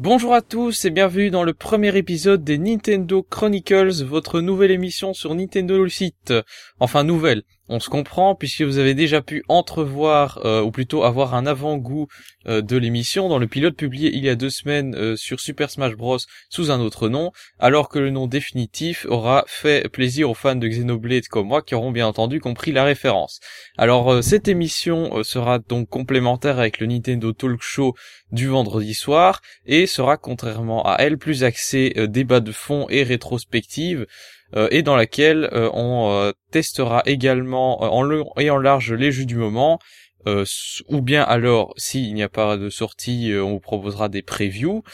Bonjour à tous et bienvenue dans le premier épisode des Nintendo Chronicles, votre nouvelle émission sur Nintendo le site. Enfin nouvelle, on se comprend puisque vous avez déjà pu entrevoir, ou plutôt avoir un avant-goût de l'émission dans le pilote publié il y a 2 semaines sur Super Smash Bros sous un autre nom, alors que le nom définitif aura fait plaisir aux fans de Xenoblade comme moi qui auront bien entendu compris la référence. Alors cette émission sera donc complémentaire avec le Nintendo Talk Show du vendredi soir et sera contrairement à elle plus axée débat de fond et rétrospective et dans laquelle on testera également en long et en large les jeux du moment ou bien alors s'il n'y a pas de sortie on vous proposera des previews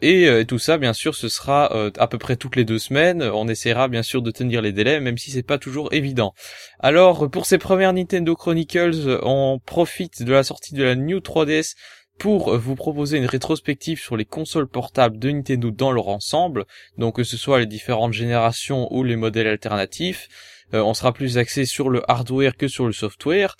et tout ça bien sûr ce sera à peu près toutes les 2 semaines. On essaiera bien sûr de tenir les délais même si c'est pas toujours évident. Alors pour ces premières Nintendo Chronicles on profite de la sortie de la New 3DS pour vous proposer une rétrospective sur les consoles portables de Nintendo dans leur ensemble, donc que ce soit les différentes générations ou les modèles alternatifs. On sera plus axé sur le hardware que sur le software,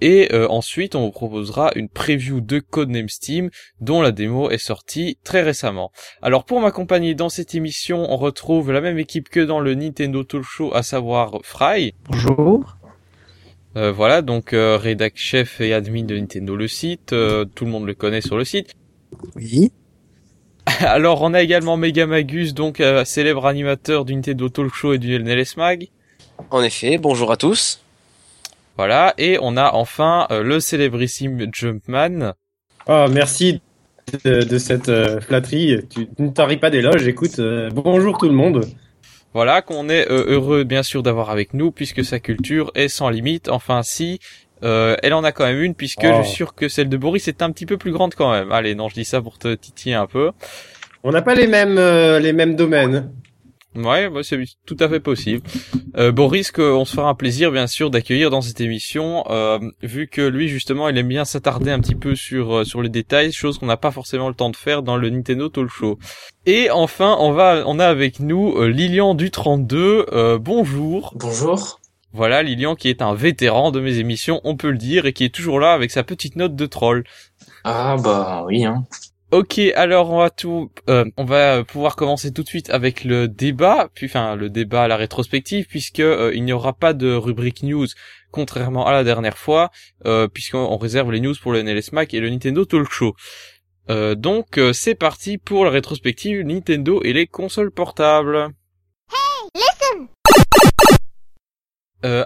et ensuite on vous proposera une preview de Code Name Steam, dont la démo est sortie très récemment. Alors pour m'accompagner dans cette émission, on retrouve la même équipe que dans le Nintendo Talk Show, à savoir Fry. Bonjour. Voilà, donc rédac chef et admin de Nintendo le site, tout le monde le connaît sur le site. Oui. Alors on a également Megamagus, donc célèbre animateur du Nintendo Talk Show et du NLS Mag. En effet, bonjour à tous. Voilà, et on a enfin le célébrissime Jumpman. Oh, merci de cette flatterie, tu ne taris pas d'éloges, écoute, bonjour tout le monde. Voilà, qu'on est heureux bien sûr d'avoir avec nous puisque sa culture est sans limite. Enfin si, elle en a quand même une puisque je suis sûr que celle de Boris est un petit peu plus grande quand même. Allez, non, je dis ça pour te titiller un peu. On n'a pas les mêmes domaines. Ouais, bah, c'est tout à fait possible. Boris, qu'on se fera un plaisir bien sûr d'accueillir dans cette émission, vu que lui justement, il aime bien s'attarder un petit peu sur les détails, chose qu'on n'a pas forcément le temps de faire dans le Nintendo Talk Show. Et enfin, on a avec nous Lilian du 32. Bonjour. Bonjour. Voilà, Lilian qui est un vétéran de mes émissions, on peut le dire, et qui est toujours là avec sa petite note de troll. Ah bah oui hein. Ok, alors on va pouvoir commencer tout de suite avec le débat, la rétrospective, puisque il n'y aura pas de rubrique news, contrairement à la dernière fois, puisqu'on réserve les news pour le NLS Mac et le Nintendo Talk Show. Donc c'est parti pour la rétrospective Nintendo et les consoles portables. Hey, listen.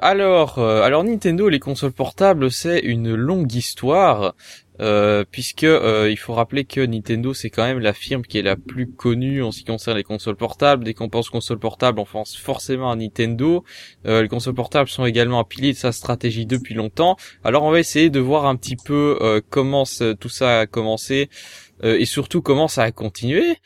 Alors Nintendo et les consoles portables, c'est une longue histoire. Puisque il faut rappeler que Nintendo c'est quand même la firme qui est la plus connue en ce qui concerne les consoles portables. Dès qu'on pense consoles portables, on pense forcément à Nintendo. Les consoles portables sont également un pilier de sa stratégie depuis longtemps. Alors on va essayer de voir un petit peu comment tout ça a commencé et surtout comment ça a continué.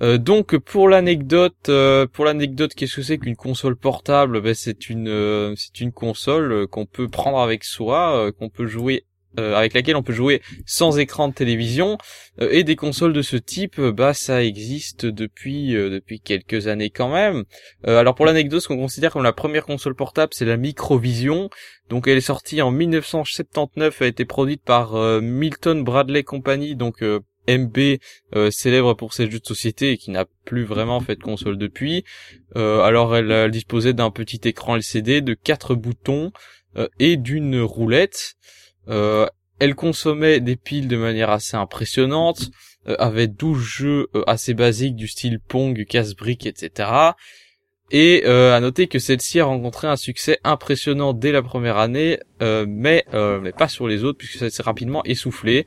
Donc pour l'anecdote, qu'est-ce que c'est qu'une console portable ? Ben c'est une console qu'on peut prendre avec soi, qu'on peut jouer avec laquelle on peut jouer sans écran de télévision, et des consoles de ce type, bah ça existe depuis quelques années quand même. Alors pour l'anecdote, ce qu'on considère comme la première console portable, c'est la Microvision. Donc elle est sortie en 1979, elle a été produite par Milton Bradley Company, donc MB, célèbre pour ses jeux de société et qui n'a plus vraiment fait de console depuis. Alors elle disposait d'un petit écran LCD, de 4 boutons et d'une roulette. Elle consommait des piles de manière assez impressionnante, avait 12 jeux assez basiques du style Pong, casse-briques, etc. Et à noter que celle-ci a rencontré un succès impressionnant dès la première année, mais pas sur les autres puisque ça s'est rapidement essoufflé.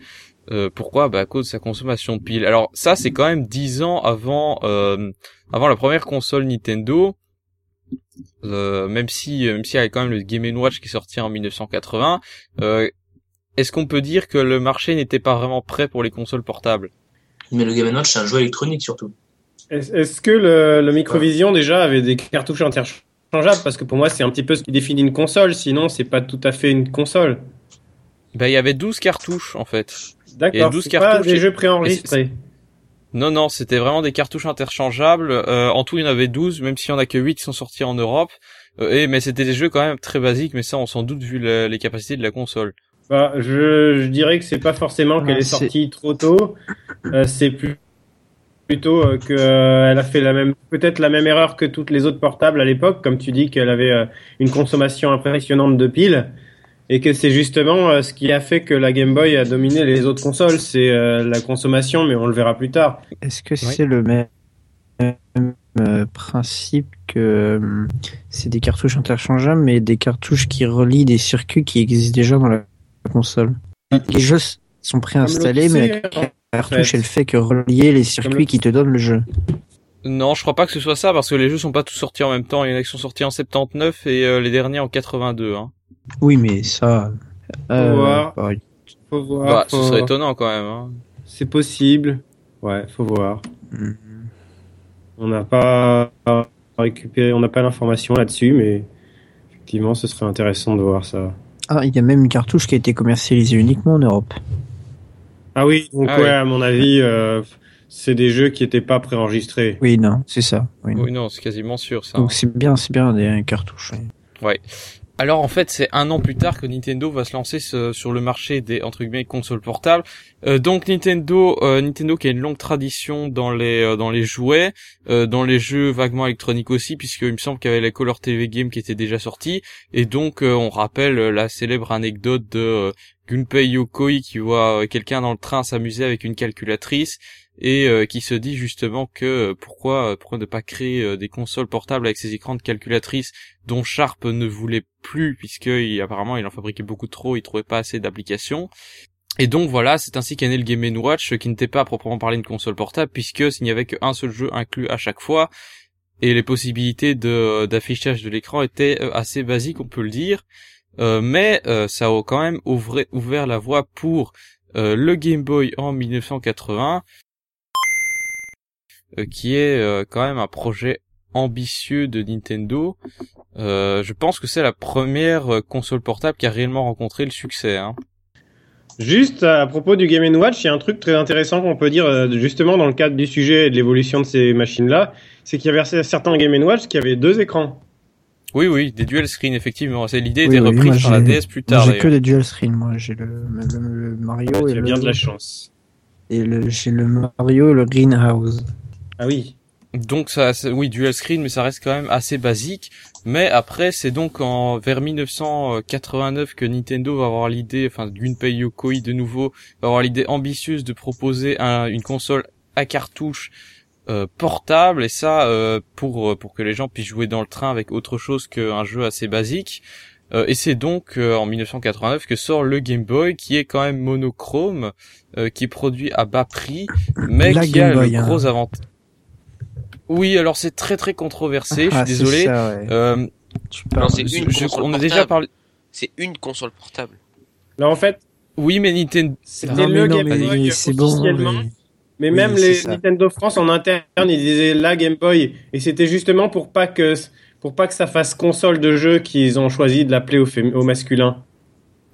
Pourquoi ? Bah à cause de sa consommation de piles. Alors ça c'est quand même 10 ans avant la première console Nintendo. Même si il y a quand même le Game & Watch qui est sorti en 1980, est-ce qu'on peut dire que le marché n'était pas vraiment prêt pour les consoles portables ? Mais le Game & Watch, c'est un jeu électronique surtout. Est-ce que le Microvision déjà avait des cartouches interchangeables ? Parce que pour moi, c'est un petit peu ce qui définit une console, sinon c'est pas tout à fait une console. Ben, il y avait 12 cartouches en fait. D'accord, c'est pas des jeux préenregistrés. Non, c'était vraiment des cartouches interchangeables. En tout, il y en avait 12, même s'il y en a que 8 qui sont sortis en Europe. Mais c'était des jeux quand même très basiques, mais ça, on s'en doute vu les capacités de la console. Bah, je dirais que c'est pas forcément qu'elle est sortie trop tôt. C'est plus plutôt qu'elle a fait peut-être la même erreur que toutes les autres portables à l'époque, comme tu dis qu'elle avait une consommation impressionnante de piles, et que c'est justement ce qui a fait que la Game Boy a dominé les autres consoles, c'est la consommation, mais on le verra plus tard. Est-ce que c'est le même principe que c'est des cartouches interchangeables, mais des cartouches qui relient des circuits qui existent déjà dans la console? Les jeux sont préinstallés, mais la cartouche, elle fait que relier les circuits qui te donnent le jeu. Non, je crois pas que ce soit ça, parce que les jeux sont pas tous sortis en même temps. Il y en a qui sont sortis en 79 et les derniers en 82. Hein. Oui, mais ça... Faut voir. Bah, ce serait étonnant quand même. Hein. C'est possible. Ouais, faut voir. Mm-hmm. On n'a pas récupéré, on n'a pas l'information là-dessus, mais effectivement, ce serait intéressant de voir ça. Ah, il y a même une cartouche qui a été commercialisée uniquement en Europe. Ah oui, donc à mon avis, c'est des jeux qui n'étaient pas préenregistrés. Oui, non, c'est ça. Oui, non, c'est quasiment sûr, ça. Donc c'est bien des cartouches. Ouais. Alors en fait, c'est un an plus tard que Nintendo va se lancer sur le marché des entre guillemets consoles portables. Donc Nintendo qui a une longue tradition dans les jouets, dans les jeux vaguement électroniques aussi, puisqu'il me semble qu'il y avait la Color TV Game qui était déjà sortie. Et donc on rappelle la célèbre anecdote de Gunpei Yokoi qui voit quelqu'un dans le train s'amuser avec une calculatrice et qui se dit justement que pourquoi ne pas créer des consoles portables avec ces écrans de calculatrice dont Sharp ne voulait plus, puisque apparemment il en fabriquait beaucoup trop, il trouvait pas assez d'applications. Et donc voilà, c'est ainsi qu'est né le Game & Watch, qui n'était pas à proprement parler une console portable, puisque s'il n'y avait qu'un seul jeu inclus à chaque fois, et les possibilités d'affichage de l'écran étaient assez basiques, on peut le dire. Mais ça a quand même ouvert la voie pour le Game Boy en 1980, qui est quand même un projet ambitieux de Nintendo. Je pense que c'est la première console portable qui a réellement rencontré le succès. Hein. Juste à propos du Game & Watch, il y a un truc très intéressant qu'on peut dire justement dans le cadre du sujet et de l'évolution de ces machines-là, c'est qu'il y avait certains Game & Watch qui avaient deux écrans. Oui, des dual screen, effectivement. C'est l'idée était reprise par la DS plus tard. J'ai que des dual screen, moi. J'ai le Mario et le... bien de la chance. Et j'ai le Mario et le Greenhouse. Ah oui. Donc dual screen, mais ça reste quand même assez basique. Mais après, c'est donc vers 1989 que Nintendo va avoir l'idée, enfin, Gunpei Yokoi de nouveau, va avoir l'idée ambitieuse de proposer une console à cartouche portable, et ça pour que les gens puissent jouer dans le train avec autre chose qu'un jeu assez basique. Et c'est donc en 1989 que sort le Game Boy, qui est quand même monochrome, qui est produit à bas prix, mais qui a le gros avantage. Oui, alors c'est très très controversé, je suis désolé. Ça, ouais. On a déjà parlé. C'est une console portable. Là en fait. Oui, mais Nintendo. C'était le Game Boy officiellement. Mais même les Nintendo France en interne, ils disaient la Game Boy, et c'était justement pour pas que ça fasse console de jeu qu'ils ont choisi de l'appeler au masculin.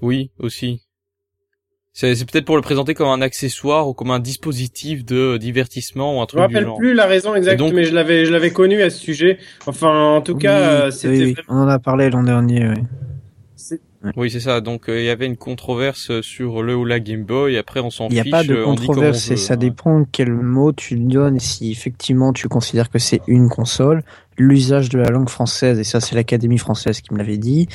Oui, aussi. C'est peut-être pour le présenter comme un accessoire ou comme un dispositif de divertissement ou un truc du genre. Je me rappelle plus la raison exacte, donc... mais je l'avais connu à ce sujet. Enfin, en tout cas, c'était. Oui. Vraiment... On en a parlé l'an dernier. Oui. Oui, c'est ça. Donc, il y avait une controverse sur le ou la Game Boy. Après, on s'en fiche. Il n'y a pas de controverse. Et ça dépend quel mot tu donnes. Si effectivement tu considères que c'est une console, l'usage de la langue française, et ça, c'est l'Académie française qui me l'avait dit,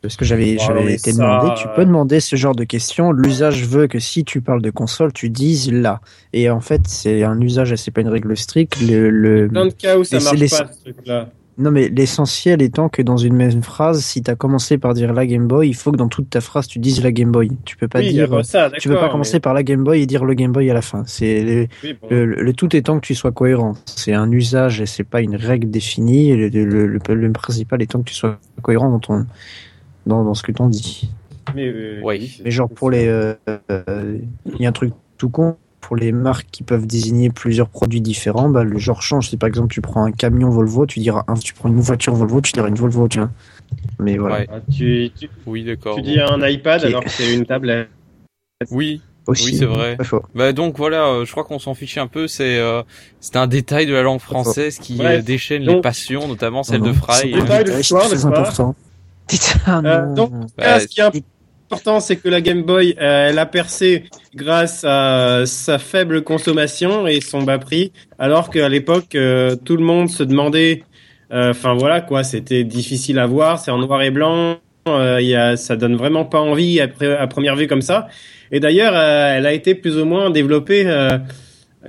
parce que j'avais été demandé. Tu peux demander ce genre de questions. L'usage veut que si tu parles de console, tu dises là. Et en fait, c'est un usage, c'est pas une règle stricte. Dans le cas où ça marche pas, ce truc-là. Non, mais l'essentiel étant que dans une même phrase, si t'as commencé par dire la Game Boy, il faut que dans toute ta phrase tu dises la Game Boy. Tu peux pas dire ça, tu peux pas commencer par la Game Boy et dire le Game Boy à la fin. C'est le tout étant que tu sois cohérent. C'est un usage et c'est pas une règle définie. Le principal étant que tu sois cohérent dans ce que t'en dis. Mais genre pour les, y a un truc tout con. Pour les marques qui peuvent désigner plusieurs produits différents, bah, le genre change. Si par exemple tu prends un camion Volvo, tu prends une voiture Volvo, tu diras une Volvo, tu vois. Mais voilà. Ouais. Tu dis un iPad alors que c'est une tablette. Oui. Aussi, oui, c'est vrai. Bah donc voilà, je crois qu'on s'en fichait un peu. C'est un détail de la langue française qui déchaîne les passions, notamment celle de Fry. C'est un détail de l'histoire, n'est-ce pas ? Putain, non. Donc, ce qui est important, important, c'est que la Game Boy, elle a percé grâce à sa faible consommation et son bas prix, alors qu'à l'époque, tout le monde se demandait... Enfin voilà quoi, c'était difficile à voir, c'est en noir et blanc, ça donne vraiment pas envie à première vue comme ça. Et d'ailleurs, elle a été plus ou moins développée...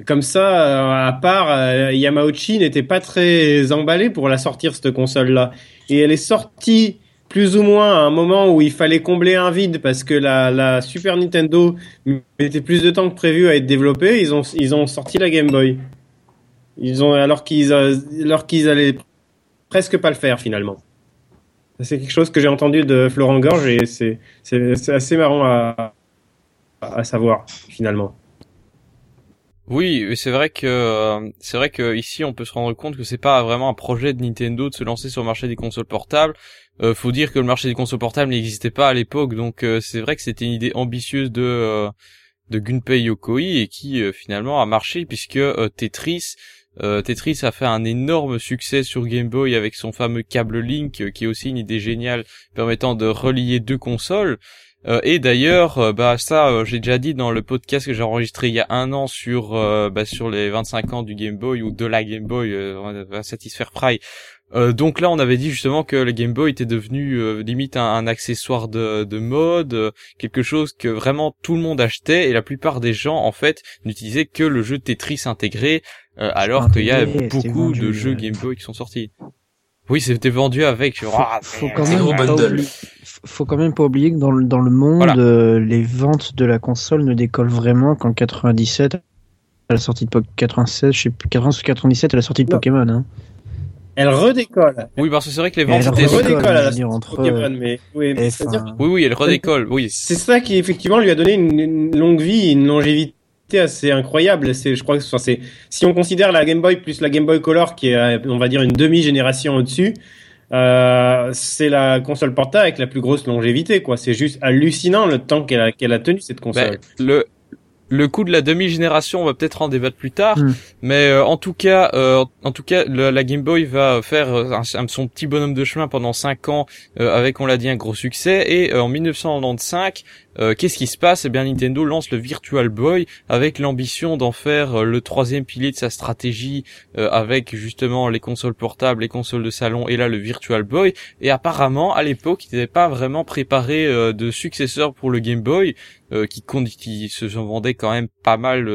Comme ça, à part, Yamauchi n'était pas très emballé pour la sortir, cette console-là. Et elle est sortie plus ou moins à un moment où il fallait combler un vide parce que la Super Nintendo mettait plus de temps que prévu à être développée. Ils ont sorti la Game Boy. Alors qu'ils allaient presque pas le faire finalement. C'est quelque chose que j'ai entendu de Florent Gorge et c'est assez marrant à savoir finalement. Oui, c'est vrai que ici on peut se rendre compte que c'est pas vraiment un projet de Nintendo de se lancer sur le marché des consoles portables. Faut dire que le marché des consoles portables n'existait pas à l'époque, donc c'est vrai que c'était une idée ambitieuse de Gunpei Yokoi et qui finalement a marché puisque Tetris a fait un énorme succès sur Game Boy avec son fameux câble Link qui est aussi une idée géniale permettant de relier deux consoles. Et d'ailleurs, j'ai déjà dit dans le podcast que j'ai enregistré il y a un an sur les 25 ans du Game Boy ou de la Game Boy, on va satisfaire Fry. Donc là, on avait dit justement que le Game Boy était devenu limite un accessoire de mode, quelque chose que vraiment tout le monde achetait et la plupart des gens en fait n'utilisaient que le jeu Tetris intégré, alors qu'il y a beaucoup de jeux Game Boy qui sont sortis. Oui, c'était vendu avec. Faut quand même pas oublier que dans le monde, voilà. Les ventes de la console ne décollent vraiment qu'en 97 à la sortie de 96, je sais plus, 97 à la sortie de Pokémon. Hein. Elle redécolle. Oui, parce que c'est vrai que les ventes redécollent à la sortie de Pokémon, mais oui, oui, elle redécolle. Oui. C'est ça qui effectivement lui a donné une longue vie, une longévité assez incroyable. Je crois que si on considère la Game Boy plus la Game Boy Color qui est, on va dire, une demi-génération au-dessus, c'est la console portable avec la plus grosse longévité, quoi. C'est juste hallucinant le temps qu'elle a tenu cette console. Ben, le coup de la demi-génération, on va peut-être en débattre plus tard, mais en tout cas, la Game Boy va faire son petit bonhomme de chemin pendant 5 ans avec, on l'a dit, un gros succès. Et en 1995, qu'est-ce qui se passe ? Eh bien, Nintendo lance le Virtual Boy avec l'ambition d'en faire le troisième pilier de sa stratégie avec justement les consoles portables, les consoles de salon et là le Virtual Boy. Et apparemment, à l'époque, ils n'avaient pas vraiment préparé de successeur pour le Game Boy. Qui se vendait quand même pas mal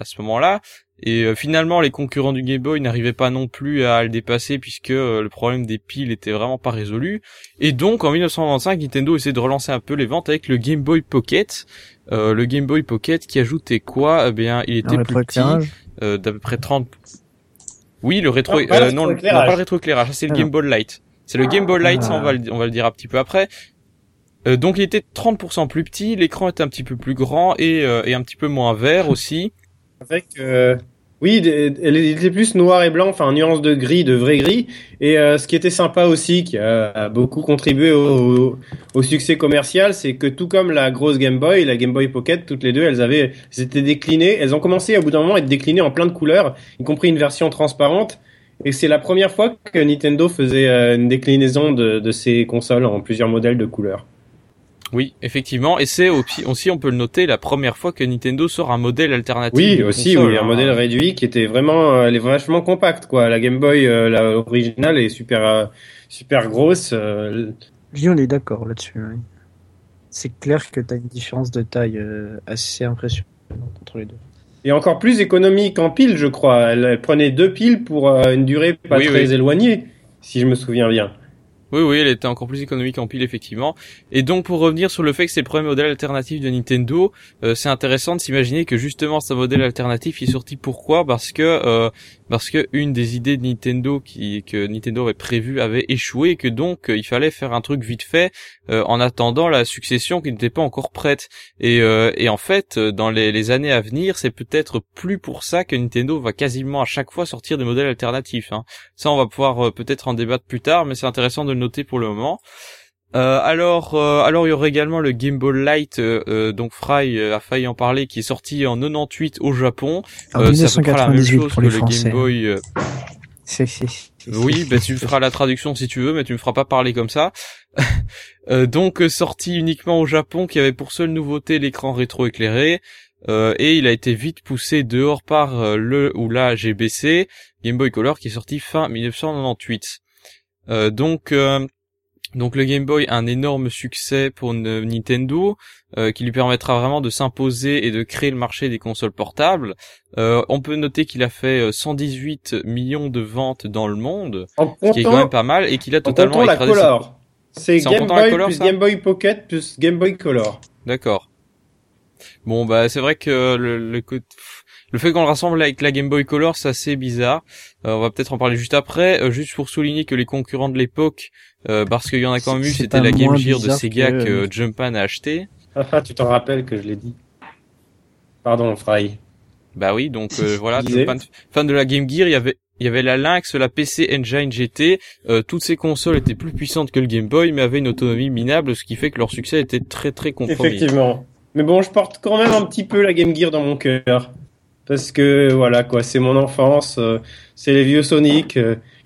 à ce moment-là. Et finalement, les concurrents du Game Boy n'arrivaient pas non plus à le dépasser puisque le problème des piles était vraiment pas résolu. Et donc, en 1995, Nintendo essayait de relancer un peu les ventes avec le Game Boy Pocket. Le Game Boy Pocket qui ajoutait quoi ? Eh bien, il était plus petit, d'à peu près 30... Oui, le rétro... pas le rétroéclairage, c'est le Game Boy Light. C'est le Game Boy Light, ça, on va le dire un petit peu après. Donc il était 30% plus petit, l'écran était un petit peu plus grand et un petit peu moins vert aussi. Avec il était plus noir et blanc, enfin nuance de gris, de vrai gris. Et ce qui était sympa aussi, qui a beaucoup contribué au succès commercial, c'est que tout comme la grosse Game Boy, la Game Boy Pocket, toutes les deux, elles étaient déclinées. Elles ont commencé à bout d'un moment à être déclinées en plein de couleurs, y compris une version transparente. Et c'est la première fois que Nintendo faisait une déclinaison de ses consoles en plusieurs modèles de couleurs. Oui, effectivement, et c'est aussi, on peut le noter, la première fois que Nintendo sort un modèle alternatif. Oui, aussi, console, oui, un modèle réduit qui était vraiment, elle est vachement compacte, quoi. La Game Boy, la originale, est super grosse. On est d'accord là-dessus. Oui. C'est clair que t'as une différence de taille assez impressionnante entre les deux. Et encore plus économique en piles, je crois. Elle prenait 2 piles pour une durée pas très éloignée, si je me souviens bien. Oui, elle était encore plus économique en pile, effectivement. Et donc, pour revenir sur le fait que c'est le premier modèle alternatif de Nintendo, c'est intéressant de s'imaginer que justement, ce modèle alternatif est sorti. Pourquoi ? Parce que une des idées de Nintendo que Nintendo avait prévu avait échoué et que donc il fallait faire un truc vite fait en attendant la succession qui n'était pas encore prête. Et en fait, dans les années à venir, c'est peut-être plus pour ça que Nintendo va quasiment à chaque fois sortir des modèles alternatifs. Hein. Ça, on va pouvoir peut-être en débattre plus tard, mais c'est intéressant de le noter pour le moment. Alors il y aurait également le Game Boy Light, donc Fry a failli en parler, qui est sorti en 98 au Japon. En 1998 ça fera la même chose pour les Français. Le Game Boy. Oui, bah, tu me feras la traduction si tu veux, mais tu me feras pas parler comme ça. Donc sorti uniquement au Japon, qui avait pour seule nouveauté l'écran rétroéclairé, et il a été vite poussé dehors par le ou la GBC, Game Boy Color, qui est sorti fin 1998. Donc le Game Boy, un énorme succès pour Nintendo, qui lui permettra vraiment de s'imposer et de créer le marché des consoles portables. On peut noter qu'il a fait 118 millions de ventes dans le monde, ce qui est quand même pas mal, et qu'il a totalement écrasé... C'est Game Boy plus Game Boy Pocket plus Game Boy Color. D'accord. Bon, bah c'est vrai que le fait qu'on le rassemble avec la Game Boy Color, c'est assez bizarre. On va peut-être en parler juste après. Juste pour souligner que les concurrents de l'époque, parce qu'il y en a quand même eu, c'était la Game Gear de Sega que Jumpman a acheté. Ah, tu t'en rappelles que je l'ai dit. Pardon, Fry. Bah oui, donc voilà, Jumpman, fan de la Game Gear, il y avait la Lynx, la PC Engine GT. Toutes ces consoles étaient plus puissantes que le Game Boy, mais avaient une autonomie minable, ce qui fait que leur succès était très très compromis. Effectivement. Mais bon, je porte quand même un petit peu la Game Gear dans mon cœur. Parce que voilà quoi, c'est mon enfance, c'est les vieux Sonic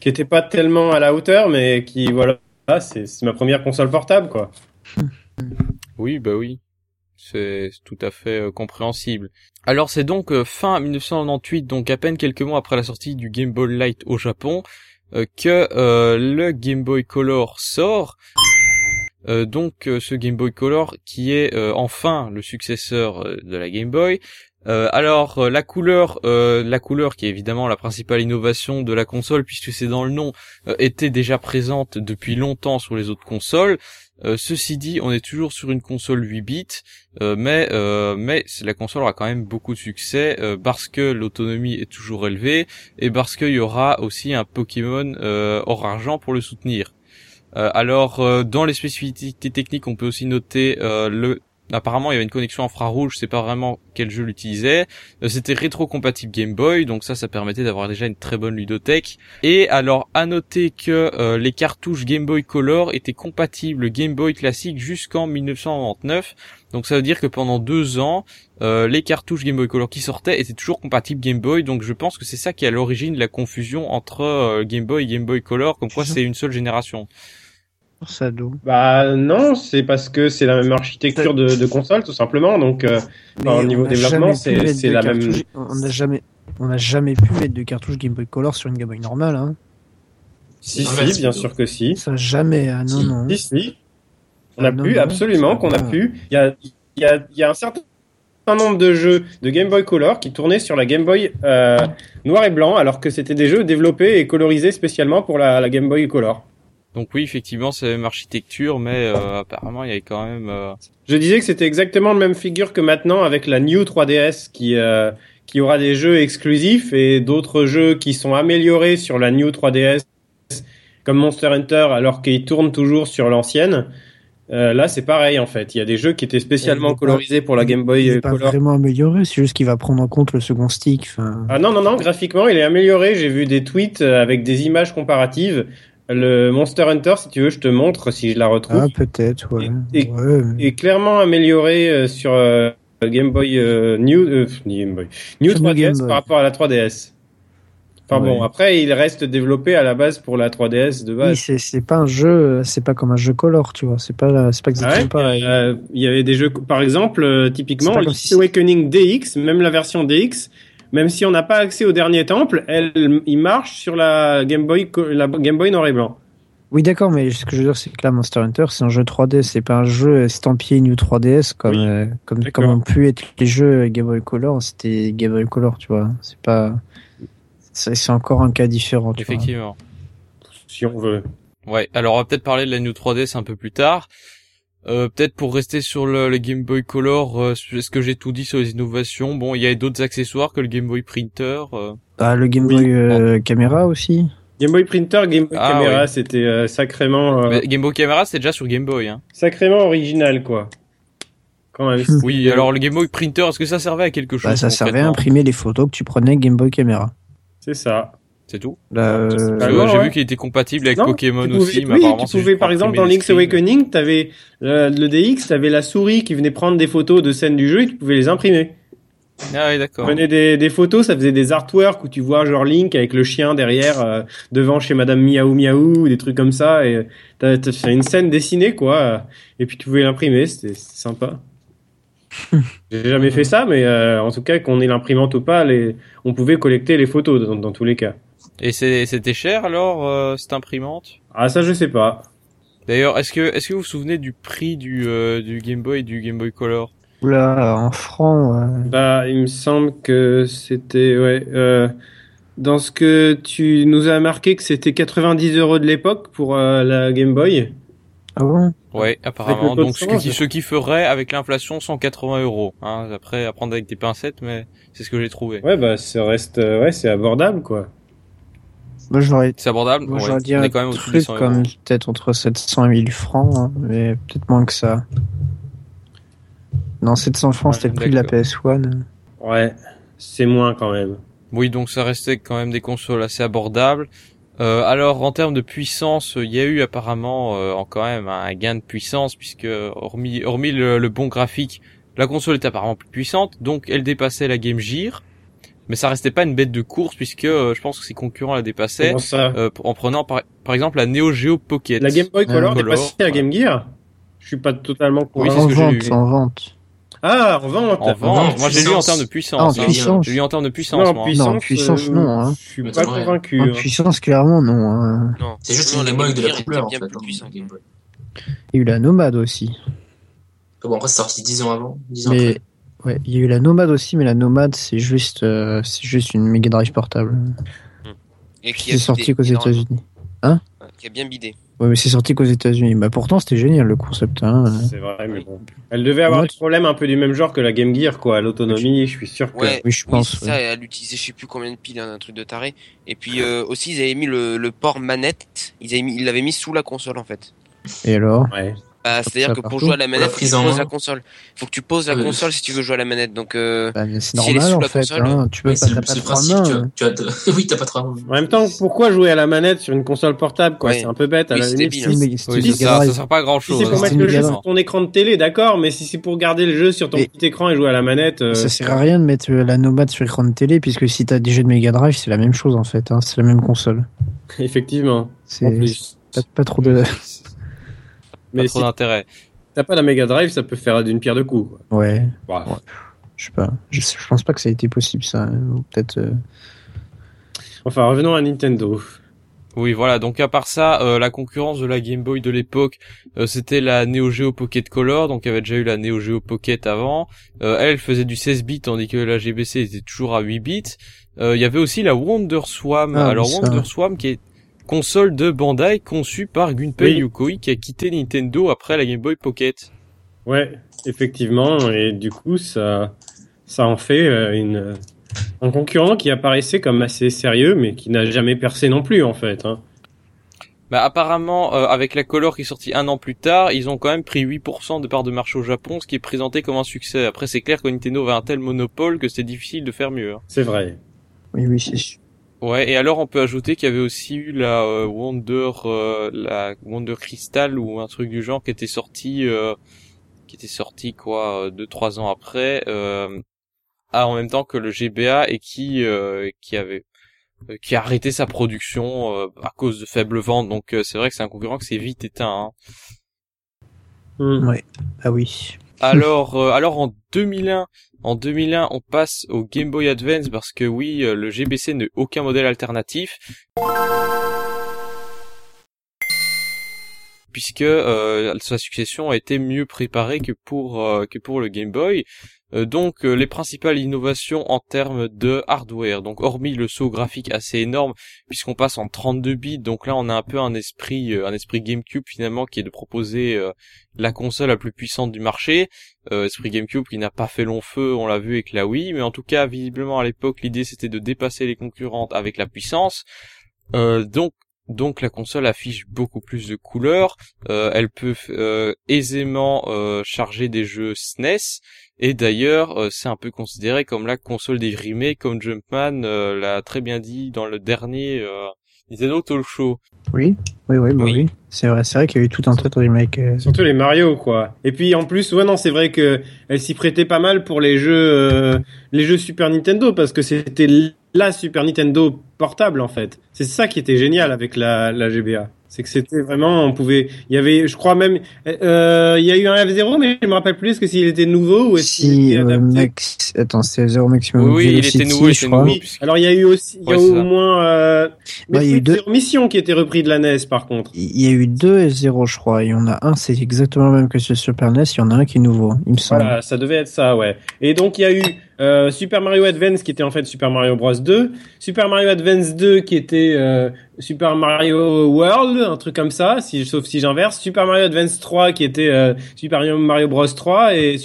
qui étaient pas tellement à la hauteur, mais qui voilà, c'est ma première console portable quoi. Oui, bah oui, c'est tout à fait compréhensible. Alors c'est donc fin 1998, donc à peine quelques mois après la sortie du Game Boy Light au Japon, que le Game Boy Color sort. Donc ce Game Boy Color qui est enfin le successeur de la Game Boy. Alors la couleur qui est évidemment la principale innovation de la console puisque c'est dans le nom, était déjà présente depuis longtemps sur les autres consoles. Ceci dit, on est toujours sur une console 8 bits, mais la console aura quand même beaucoup de succès parce que l'autonomie est toujours élevée et parce qu'il y aura aussi un Pokémon or argent pour le soutenir. Alors dans les spécificités techniques, on peut aussi noter apparemment, il y avait une connexion infrarouge, je sais pas vraiment quel jeu l'utilisait. C'était rétro-compatible Game Boy, donc ça permettait d'avoir déjà une très bonne ludothèque. Et alors, à noter que les cartouches Game Boy Color étaient compatibles Game Boy classique jusqu'en 1999. Donc ça veut dire que pendant 2 ans, les cartouches Game Boy Color qui sortaient étaient toujours compatibles Game Boy. Donc je pense que c'est ça qui est à l'origine de la confusion entre Game Boy et Game Boy Color, comme quoi c'est une seule génération. Bah non, c'est parce que c'est la même architecture de console tout simplement, donc au niveau développement c'est la même. On n'a jamais pu mettre de cartouche Game Boy Color sur une Game Boy normale hein. Si, bien sûr que si. Ça jamais non. Si. On a pu. Il y a un certain nombre de jeux de Game Boy Color qui tournaient sur la Game Boy noir et blanc alors que c'était des jeux développés et colorisés spécialement pour la Game Boy Color. Donc oui, effectivement, c'est la même architecture, mais apparemment, il y avait quand même... Je disais que c'était exactement la même figure que maintenant avec la New 3DS qui aura des jeux exclusifs et d'autres jeux qui sont améliorés sur la New 3DS comme Monster Hunter alors qu'ils tournent toujours sur l'ancienne. Là, c'est pareil en fait. Il y a des jeux qui étaient spécialement colorisés pour la Game Boy Color. Pas vraiment amélioré, c'est juste qu'il va prendre en compte le second stick. Fin... Ah non, graphiquement, il est amélioré. J'ai vu des tweets avec des images comparatives. Le Monster Hunter, si tu veux, je te montre si je la retrouve. Ah, peut-être, ouais. Et clairement amélioré sur Game Boy New 3DS par rapport à la 3DS. Enfin bon, après, il reste développé à la base pour la 3DS de base. Oui, c'est pas un jeu, c'est pas comme un jeu color, tu vois. C'est pas exactement pareil. Il y avait des jeux, par exemple, typiquement, Link's Awakening DX, même la version DX. Même si on n'a pas accès au dernier temple, il marche sur la Game Boy noir et blanc. Oui, d'accord, mais ce que je veux dire, c'est que là, Monster Hunter, c'est un jeu 3D, c'est pas un jeu estampillé New 3DS comme ont pu être les jeux Game Boy Color. C'était Game Boy Color, tu vois. C'est pas, c'est encore un cas différent. Tu Effectivement. Vois. Si on veut. Ouais. Alors, on va peut-être parler de la New 3DS un peu plus tard. Peut-être pour rester sur le Game Boy Color, est-ce que j'ai tout dit sur les innovations? Bon, il y a d'autres accessoires que le Game Boy Printer. Le Game Boy Camera aussi. Game Boy Printer, Game Boy Camera, oui. C'était sacrément... Game Boy Camera, c'était déjà sur Game Boy. Hein. Sacrément original, quoi. Quand même. Oui, alors le Game Boy Printer, est-ce que ça servait à quelque chose? Ça servait à imprimer les photos que tu prenais Game Boy Camera. C'est ça. C'est tout. J'ai vu qu'il était compatible avec Pokémon aussi. Mais apparemment, tu pouvais, par exemple, dans Link's Awakening, t'avais le DX, t'avais la souris qui venait prendre des photos de scènes du jeu et tu pouvais les imprimer. Ah oui, d'accord. Prenez des photos, ça faisait des artworks où tu vois genre Link avec le chien derrière, devant chez Madame Miaou Miaou, des trucs comme ça, et t'as fait une scène dessinée quoi, et puis tu pouvais l'imprimer, c'était sympa. J'ai jamais fait ça, mais en tout cas qu'on ait l'imprimante ou pas, on pouvait collecter les photos dans tous les cas. Et c'était cher alors cette imprimante ? Ah ça je sais pas. D'ailleurs, est-ce que vous vous souvenez du prix du Game Boy et du Game Boy Color ? Oula, en francs. Ouais. Bah, il me semble que c'était dans ce que tu nous as marqué que c'était 90€ de l'époque pour la Game Boy. Ah bon ? Ouais, apparemment. Donc ce qui ferait avec l'inflation 180€. Hein, après, à prendre avec des pincettes, mais c'est ce que j'ai trouvé. Ouais, bah, ça reste, c'est abordable, quoi. Moi, c'est abordable. Moi, j'aurais dit quand même au truc comme peut-être entre 700 et 1000 francs, hein, mais peut-être moins que ça. Non, 700 francs, c'était le prix de la PS1. Ouais, c'est moins quand même. Oui, donc ça restait quand même des consoles assez abordables. Alors, en termes de puissance, il y a eu apparemment quand même un gain de puissance, puisque hormis le bon graphique, la console était apparemment plus puissante, donc elle dépassait la Game Gear. Mais ça restait pas une bête de course, puisque je pense que ses concurrents la dépassaient, en prenant par exemple la Neo Geo Pocket. La Game Boy Color dépassait la Game Gear ? Je suis pas totalement convaincu. Oui, c'est ce que j'ai lu. Ah, en vente. Moi, j'ai lu en termes de puissance. J'ai lu en termes de puissance. Non, en puissance, non. Hein. Je suis pas convaincu. En puissance, clairement, non. Hein. Non. C'est juste dans les bugs de la couleur, en fait. Il y a eu la Nomade aussi. Bon, après, c'est sorti 10 ans avant. 10 ans après. Ouais, il y a eu la Nomade aussi, mais la Nomade, c'est juste une Mega Drive portable. Et qui est sortie qu'aux États-Unis. Hein ? Qui a bien bidé. Ouais, mais c'est sorti qu'aux États-Unis. Bah pourtant, c'était génial le concept. Hein. C'est vrai, mais bon. Elle devait avoir des problèmes un peu du même genre que la Game Gear, quoi. L'autonomie, je suis sûr que. Ouais, oui, je pense. C'est ça, elle utilisait, je sais plus combien de piles, un truc de taré. Et puis aussi, ils avaient mis le port manette. Ils l'avaient mis sous la console, en fait. Et alors ? Ouais. Bah, c'est-à-dire que pour jouer à la manette, il faut poser la console. Il faut que tu poses la console si tu veux jouer à la manette. Donc, bah, c'est normal, si elle est sous la console, hein, tu peux pas le principe. Oui, t'as pas trop. En même temps, pourquoi jouer à la manette sur une console portable, quoi? Ouais. C'est un peu bête. Oui, c'est débile. Ça sert pas à grand-chose. Si c'est pour mettre le jeu sur ton écran de télé, d'accord, mais si c'est pour garder le jeu sur ton petit écran et jouer à la manette. Ça sert à rien de mettre la Nomade sur l'écran de télé, puisque si t'as des jeux de Mega Drive, c'est la même chose en fait. C'est la même console. Effectivement. C'est pas trop de. Mais trop d'intérêt. T'as pas la Mega Drive, ça peut faire d'une pierre deux coups. Quoi. Ouais. Bref. Ouais. Je sais pas. Je pense pas que ça a été possible, ça. Ou peut-être. Enfin, revenons à Nintendo. Oui, voilà. Donc à part ça, la concurrence de la Game Boy de l'époque, c'était la Neo Geo Pocket Color. Donc il y avait déjà eu la Neo Geo Pocket avant. Elle faisait du 16 bits, tandis que la GBC était toujours à 8 bits. Il y avait aussi la WonderSwan. Alors WonderSwan qui est console de Bandai conçue par Gunpei Yokoi qui a quitté Nintendo après la Game Boy Pocket. Ouais, effectivement, et du coup ça en fait un concurrent qui apparaissait comme assez sérieux mais qui n'a jamais percé non plus en fait. Hein. Bah apparemment avec la Color qui est sortie un an plus tard, ils ont quand même pris 8% de part de marché au Japon, ce qui est présenté comme un succès. Après c'est clair que Nintendo avait un tel monopole que c'est difficile de faire mieux. Hein. C'est vrai. Oui, c'est sûr. Ouais, et alors on peut ajouter qu'il y avait aussi eu la Wonder Crystal ou un truc du genre qui était sorti quoi 2-3 ans après en même temps que le GBA et qui a arrêté sa production à cause de faibles ventes. Donc c'est vrai que c'est un concurrent qui s'est vite éteint. Hein. Ouais. Ah oui. Alors en 2001, on passe au Game Boy Advance parce que oui, le GBC n'a aucun modèle alternatif. Puisque sa succession a été mieux préparée que pour le Game Boy. Donc les principales innovations en termes de hardware, donc hormis le saut graphique assez énorme puisqu'on passe en 32 bits, donc là on a un peu un esprit GameCube finalement qui est de proposer la console la plus puissante du marché, esprit GameCube qui n'a pas fait long feu, on l'a vu avec la Wii, mais en tout cas visiblement à l'époque l'idée c'était de dépasser les concurrentes avec la puissance, donc la console affiche beaucoup plus de couleurs, elle peut aisément charger des jeux SNES, et d'ailleurs c'est un peu considéré comme la console des remakes, comme Jumpman l'a très bien dit dans le dernier Nintendo Talk Show. Oui. C'est vrai qu'il y a eu tout un tas de remakes. Surtout les Mario, quoi. Et puis en plus, c'est vrai que elle s'y prêtait pas mal pour les jeux Super Nintendo, parce que c'était la Super Nintendo portable en fait. C'est ça qui était génial avec la GBA. C'est que c'était vraiment, il y a eu un F0, mais je me rappelle plus, est-ce que s'il était nouveau ou est-ce qu'il était adapté? C'est F0 maximum. Oui, il était nouveau, je crois. Alors, il y a eu aussi, il y a eu deux missions qui étaient reprises de la NES, par contre. Il y a eu deux F0, je crois. Il y en a un, c'est exactement le même que ce Super NES, il y en a un qui est nouveau, il me semble. Voilà, ça devait être ça, ouais. Et donc, il y a eu, Super Mario Advance, qui était en fait Super Mario Bros 2. Super Mario Advance 2, qui était, Super Mario World, un truc comme ça, sauf si j'inverse. Super Mario Advance 3 qui était Super Mario Bros 3 et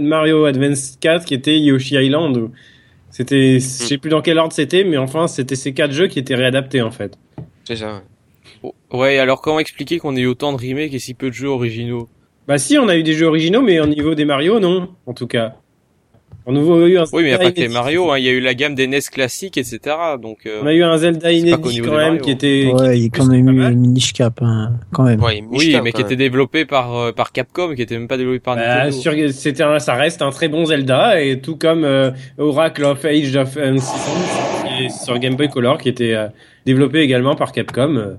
Mario Advance 4 qui était Yoshi Island. C'était, je sais plus dans quel ordre c'était, mais enfin c'était ces quatre jeux qui étaient réadaptés en fait. C'est ça. Ouais, alors comment expliquer qu'on ait eu autant de remakes et si peu de jeux originaux ? Bah si, on a eu des jeux originaux, mais au niveau des Mario, non, en tout cas. Oui, mais il n'y a pas que les Mario, hein. Il y a eu la gamme des NES classiques, etc. Donc, on a eu un Zelda inédit quand même qui était... Ouais, il y a quand même eu le Minish Cap, hein. Quand même. Ouais, oui, mais qui était développé par Capcom, qui était même pas développé par Nintendo. Ça reste un très bon Zelda, et tout comme Oracle of Age of Ancestors sur Game Boy Color, qui était développé également par Capcom.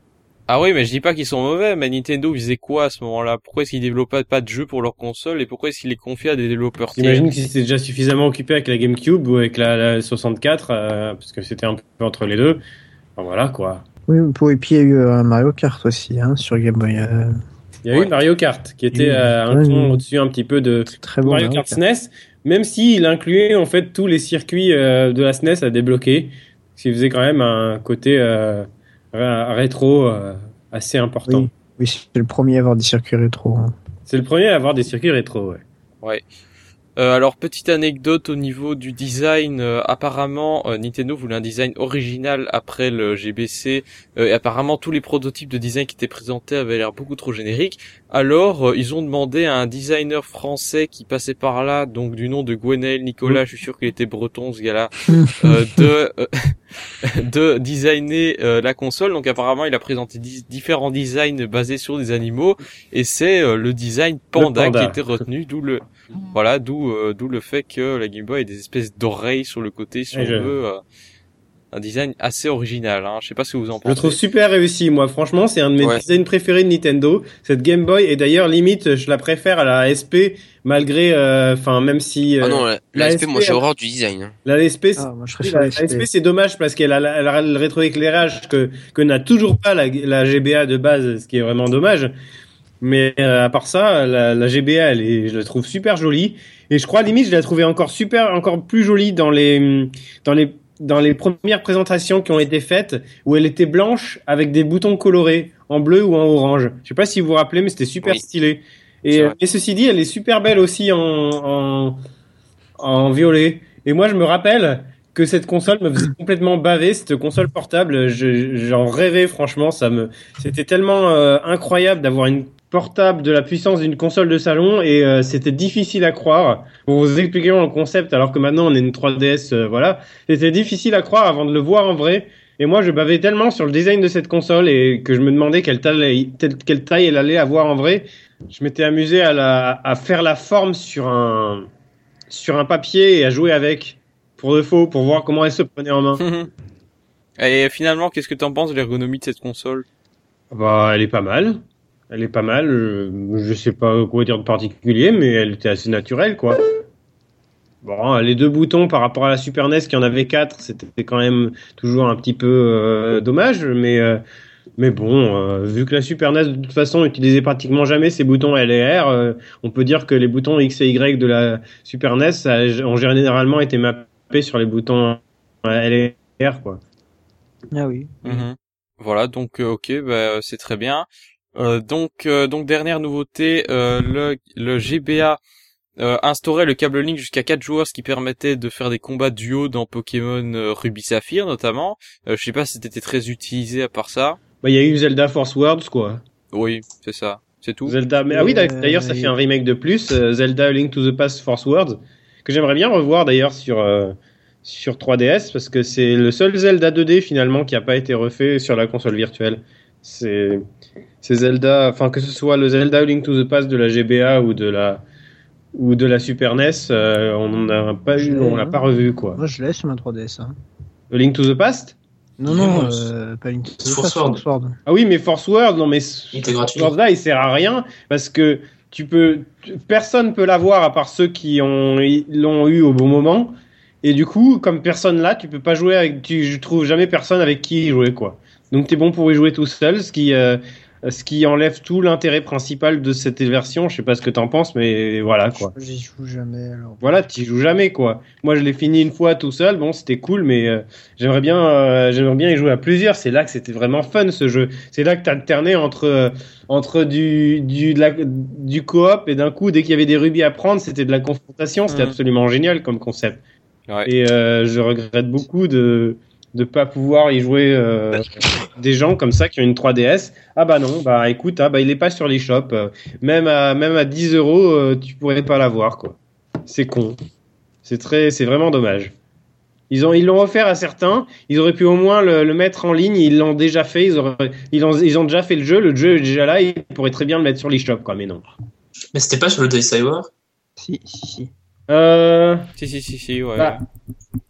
Ah oui, mais je dis pas qu'ils sont mauvais, mais Nintendo faisait quoi à ce moment-là? Pourquoi est-ce qu'ils développaient pas de jeux pour leur console et pourquoi est-ce qu'ils les confiaient à des développeurs tiers? J'imagine qu'ils étaient déjà suffisamment occupés avec la GameCube ou avec la 64, parce que c'était un peu entre les deux. Enfin, voilà, quoi. Oui, et puis il y a eu Mario Kart aussi, hein, sur Game Boy. Il y a eu Mario Kart, qui était un ton au-dessus un petit peu de Mario Kart SNES, même s'il incluait en fait tous les circuits de la SNES à débloquer, ce qui faisait quand même un côté... rétro assez important. Oui, c'est le premier à avoir des circuits rétro. Hein. C'est le premier à avoir des circuits rétro, ouais. Ouais. Alors, petite anecdote au niveau du design. Apparemment, Nintendo voulait un design original après le GBC. Et apparemment, tous les prototypes de design qui étaient présentés avaient l'air beaucoup trop génériques. Alors, ils ont demandé à un designer français qui passait par là, donc du nom de Gwenaël Nicolas, je suis sûr qu'il était breton, ce gars-là, de designer la console. Donc, apparemment, il a présenté différents designs basés sur des animaux. Et c'est le design panda qui était retenu, d'où le fait que la Game Boy ait des espèces d'oreilles sur le côté, si on veut. Un design assez original, hein. Je sais pas ce que vous en pensez. Je le trouve super réussi, moi. Franchement, c'est un de mes designs préférés de Nintendo. Cette Game Boy, et d'ailleurs, limite, je la préfère à la SP, malgré, même si... Ah non, la SP, moi, j'ai horreur du design. Hein. La SP, c'est dommage parce qu'elle a le rétroéclairage que n'a toujours pas la GBA de base, ce qui est vraiment dommage. Mais à part ça, la GBA, je la trouve super jolie. Et je crois limite, je la trouvais encore plus jolie dans les premières présentations qui ont été faites, où elle était blanche avec des boutons colorés en bleu ou en orange. Je sais pas si vous vous rappelez, mais c'était super stylé. Et ceci dit, elle est super belle aussi en violet. Et moi, je me rappelle que cette console me faisait complètement baver, cette console portable. J'en rêvais, franchement. C'était tellement incroyable d'avoir une portable de la puissance d'une console de salon et c'était difficile à croire. Pour vous expliquer le concept, alors que maintenant on est une 3DS, c'était difficile à croire avant de le voir en vrai. Et moi je bavais tellement sur le design de cette console et que je me demandais quelle taille elle allait avoir en vrai. Je m'étais amusé à faire la forme sur un papier et à jouer avec pour de faux, pour voir comment elle se prenait en main. Et finalement, qu'est-ce que t'en penses de l'ergonomie de cette console ? Bah, elle est pas mal. Je sais pas quoi dire de particulier, mais elle était assez naturelle, quoi. Bon, les deux boutons par rapport à la Super NES qui en avait 4, c'était quand même toujours un petit peu dommage, mais bon, vu que la Super NES de toute façon utilisait pratiquement jamais ses boutons L et R, on peut dire que les boutons X et Y de la Super NES ont généralement été mappés sur les boutons L et R, quoi. Ah oui. Voilà, donc c'est très bien. Donc dernière nouveauté, le GBA instaurait le câble Link jusqu'à 4 joueurs, ce qui permettait de faire des combats duo dans Pokémon Ruby Saphir notamment. Je sais pas si c'était très utilisé à part ça. Bah il y a eu Zelda Force Worlds, quoi. Oui, c'est ça, c'est tout. Zelda, mais d'ailleurs ça fait un remake de plus, Zelda Link to the Past Force Worlds, que j'aimerais bien revoir d'ailleurs sur sur 3DS parce que c'est le seul Zelda 2D finalement qui n'a pas été refait sur la console virtuelle. C'est Zelda, enfin que ce soit le Zelda Link to the Past de la GBA ou de la Super NES, on l'a pas revu quoi. Moi je l'ai sur ma 3DS. Hein. Le Link to the Past? Non, pas Link to the Past, Force World. Ah oui, mais Force World, non mais Force World là il sert à rien parce que personne peut l'avoir à part ceux qui l'ont eu au bon moment. Et du coup, comme personne là, tu peux pas jouer avec, tu trouves jamais personne avec qui jouer quoi. Donc t'es bon pour y jouer tout seul, ce qui enlève tout l'intérêt principal de cette version. Je sais pas ce que t'en penses, mais voilà quoi. J'y joue jamais alors. Voilà, t'y joues jamais quoi. Moi je l'ai fini une fois tout seul, bon c'était cool, mais j'aimerais bien y jouer à plusieurs. C'est là que c'était vraiment fun ce jeu. C'est là que t'alternais entre du coop et d'un coup dès qu'il y avait des rubis à prendre, c'était de la confrontation. C'était absolument génial comme concept. Ouais. Et je regrette beaucoup de pas pouvoir y jouer des gens comme ça qui ont une 3DS. Ah bah non, bah écoute, il est pas sur l'eShop. Même à 10€, tu pourrais pas l'avoir quoi. C'est con. C'est vraiment dommage. Ils l'ont offert à certains. Ils auraient pu au moins le mettre en ligne. Ils l'ont déjà fait. Ils ont déjà fait le jeu. Le jeu est déjà là. Ils pourraient très bien le mettre sur l'eShop quoi. Mais non. Mais c'était pas sur le DSi War ? Si. Si, ouais. Bah.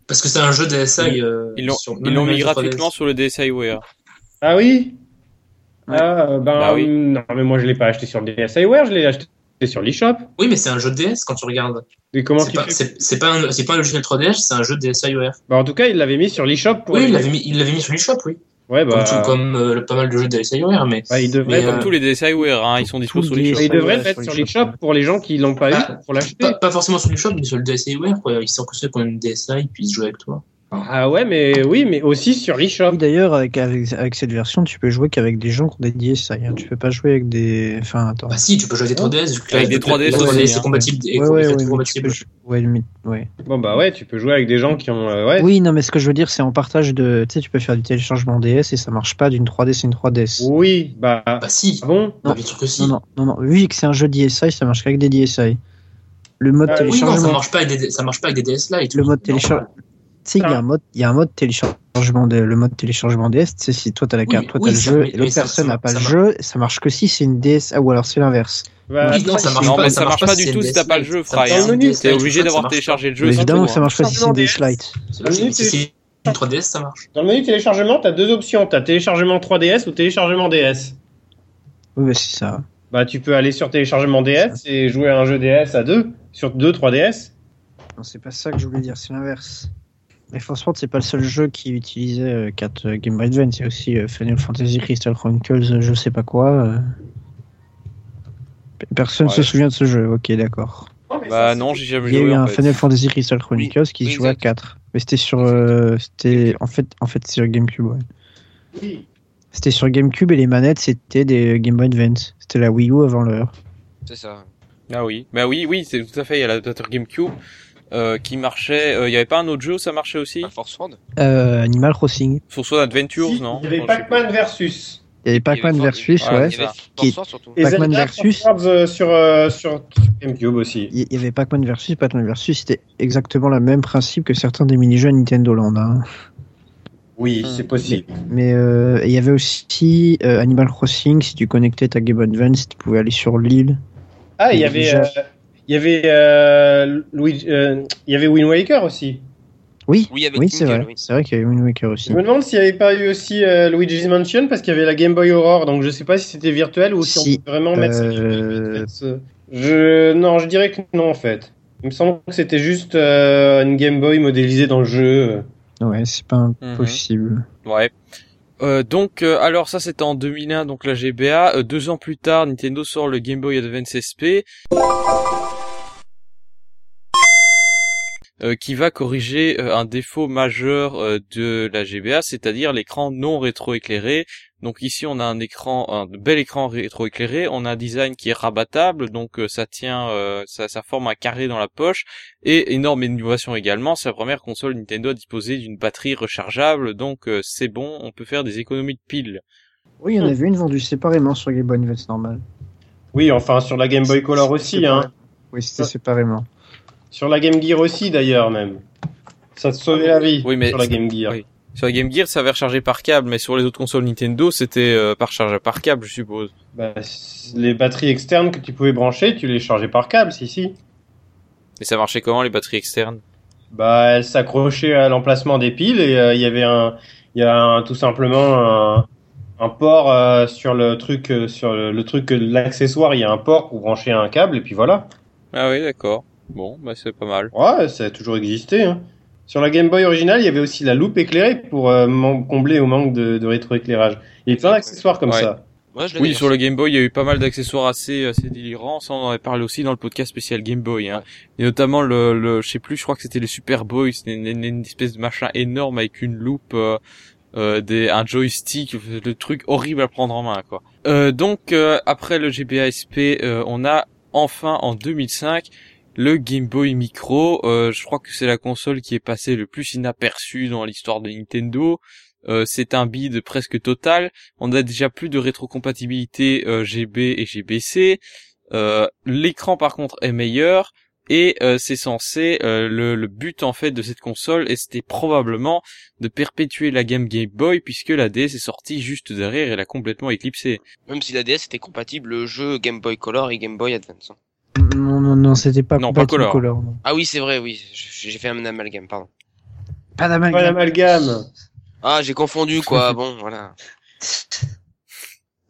Parce que c'est un jeu DSi. Ils l'ont mis gratuitement sur le DSiWare. Ah oui. Ouais. Oui. Non, mais moi je l'ai pas acheté sur le DSiWare, je l'ai acheté sur l'eShop. Oui, mais c'est un jeu de DS quand tu regardes. Mais comment c'est pas un logiciel 3DS, c'est un jeu de DSiWare. Bah en tout cas, il l'avait mis sur l'eShop. Oui, il l'avait mis sur l'eShop, oui. Ouais, bah... Comme pas mal de jeux DSiWare, mais... Bah, ils devraient... Comme tous les DSiWare, hein, ils sont dispo sur l'eShop. Ils devraient être sur l'eShop pour les gens qui l'ont pas eu, pour l'acheter. Pas forcément sur l'eShop, mais sur le DSiWare, quoi. Ils sont que ceux qui ont une DSi, ils puissent jouer avec toi. Ah ouais, mais aussi sur l'eShop. Oui, d'ailleurs, avec cette version, tu peux jouer qu'avec des gens qui ont des DSi, hein. Tu peux pas jouer avec des... Enfin, attends. Bah si, tu peux jouer avec des 3DS. Avec des 3DS, c'est compatible. Ouais. Bon bah ouais, tu peux jouer avec des gens qui ont... Oui, non, mais ce que je veux dire, c'est en partage de... Tu sais, tu peux faire du téléchargement DS et ça marche pas d'une 3DS à une 3DS. Oui, bah si. Bon, non, bien sûr que si. Non. Oui, que c'est un jeu DSi, ça marche qu'avec des DSi. Le mode téléchargement... Oui, non, ça marche pas avec des DS Lite. Le mode téléchargement... Tu sais, il y a un mode téléchargement, le mode téléchargement DS, c'est si toi t'as la carte, toi t'as le jeu, et l'autre personne n'a pas le jeu, ça marche que si c'est une DS, ou alors c'est l'inverse. Non, ça marche pas du tout si t'as pas le jeu, Fry. T'es obligé d'avoir téléchargé le jeu. Évidemment que ça marche pas si c'est une DS Lite. Si c'est une 3DS, ça marche. Dans le menu téléchargement, t'as deux options, t'as téléchargement 3DS ou téléchargement DS. Oui, bah c'est ça. Bah tu peux aller sur téléchargement DS et jouer à un jeu DS à deux, sur deux 3DS. Non, c'est pas ça que je voulais dire, c'est l'inverse. Mais Force World, c'est pas le seul jeu qui utilisait 4 Game Boy Advance. Il y a aussi Final Fantasy Crystal Chronicles, je sais pas quoi. Personne se souvient de ce jeu, ok, d'accord. Non, j'ai jamais joué. Il y a eu un Final Fantasy Crystal Chronicles qui se jouait à 4. Mais c'était sur. En fait, c'est sur GameCube, ouais. Oui. C'était sur GameCube et les manettes, c'était des Game Boy Advance. C'était la Wii U avant l'heure. C'est ça. Ah oui. Bah oui, c'est tout à fait, il y a l'adaptateur GameCube. Qui marchait, il y avait pas un autre jeu où ça marchait aussi? Animal Crossing. Force World Adventures, si, non? Il y avait Pac-Man Versus. Il y avait Pac-Man Versus, ouais. Et Pac-Man Versus sur GameCube aussi. Il y avait Pac-Man Versus, c'était exactement le même principe que certains des mini-jeux à Nintendo Land, hein. Oui, c'est possible. Mais il y avait aussi Animal Crossing, si tu connectais ta Game Boy Advance, tu pouvais aller sur l'île. Ah, il y avait Il y avait Wind Waker aussi. Oui, c'est vrai. Oui. C'est vrai qu'il y avait Wind Waker aussi. Je me demande s'il n'y avait pas eu aussi Luigi's Mansion parce qu'il y avait la Game Boy Aurore, donc je sais pas si c'était virtuel ou si on peut vraiment mettre ça. Je dirais que non en fait. Il me semble que c'était juste une Game Boy modélisée dans le jeu. Ouais, c'est pas impossible. Ouais. Alors ça c'était en 2001, donc la GBA. 2 ans plus tard, Nintendo sort le Game Boy Advance SP. Qui va corriger un défaut majeur de la GBA, c'est-à-dire l'écran non rétroéclairé. Donc ici on a un bel écran rétroéclairé, on a un design qui est rabattable, donc ça tient, ça forme un carré dans la poche, et énorme innovation également, c'est la première console Nintendo à disposer d'une batterie rechargeable, donc c'est bon, on peut faire des économies de piles. Oui, il y en avait une vendue séparément sur Game Boy Advance normal. Oui, enfin sur la Game Boy Color aussi, hein. Oui, c'était séparément. Sur la Game Gear aussi, d'ailleurs, même. Ça te sauvait la vie sur la Game Gear. Oui. Sur la Game Gear, ça avait rechargé par câble, mais sur les autres consoles Nintendo, c'était pas rechargé par câble, je suppose. Bah, les batteries externes que tu pouvais brancher, tu les chargeais par câble, si. Et ça marchait comment, les batteries externes ? Bah, elles s'accrochaient à l'emplacement des piles et il y avait tout simplement un port sur le truc l'accessoire, il y a un port pour brancher un câble et puis voilà. Ah oui, d'accord. Bon, bah c'est pas mal. Ouais, ça a toujours existé, hein. Sur la Game Boy originale, il y avait aussi la loupe éclairée pour combler au manque de rétroéclairage. Il y avait plein d'accessoires comme ça. Ouais, oui, sur le Game Boy, il y a eu pas mal d'accessoires assez délirants. Ça, on en avait parlé aussi dans le podcast spécial Game Boy, hein. Et notamment je crois que c'était les Super Boy, c'était une espèce de machin énorme avec une loupe, un joystick, le truc horrible à prendre en main, quoi. Donc, après le GBASP, on a enfin en 2005 le Game Boy Micro. Je crois que c'est la console qui est passée le plus inaperçue dans l'histoire de Nintendo. C'est un bide presque total. On a déjà plus de rétrocompatibilité GB et GBC. L'écran par contre est meilleur et c'est censé le but en fait de cette console, et c'était probablement de perpétuer la Game Boy, puisque la DS est sortie juste derrière et l'a complètement éclipsée. Même si la DS était compatible le jeu Game Boy Color et Game Boy Advance. Non, c'était pas compatible Color. Ah oui, c'est vrai, oui. J'ai fait un amalgame, pardon. Pas d'amalgame. Ah, j'ai confondu, quoi. Bon, voilà.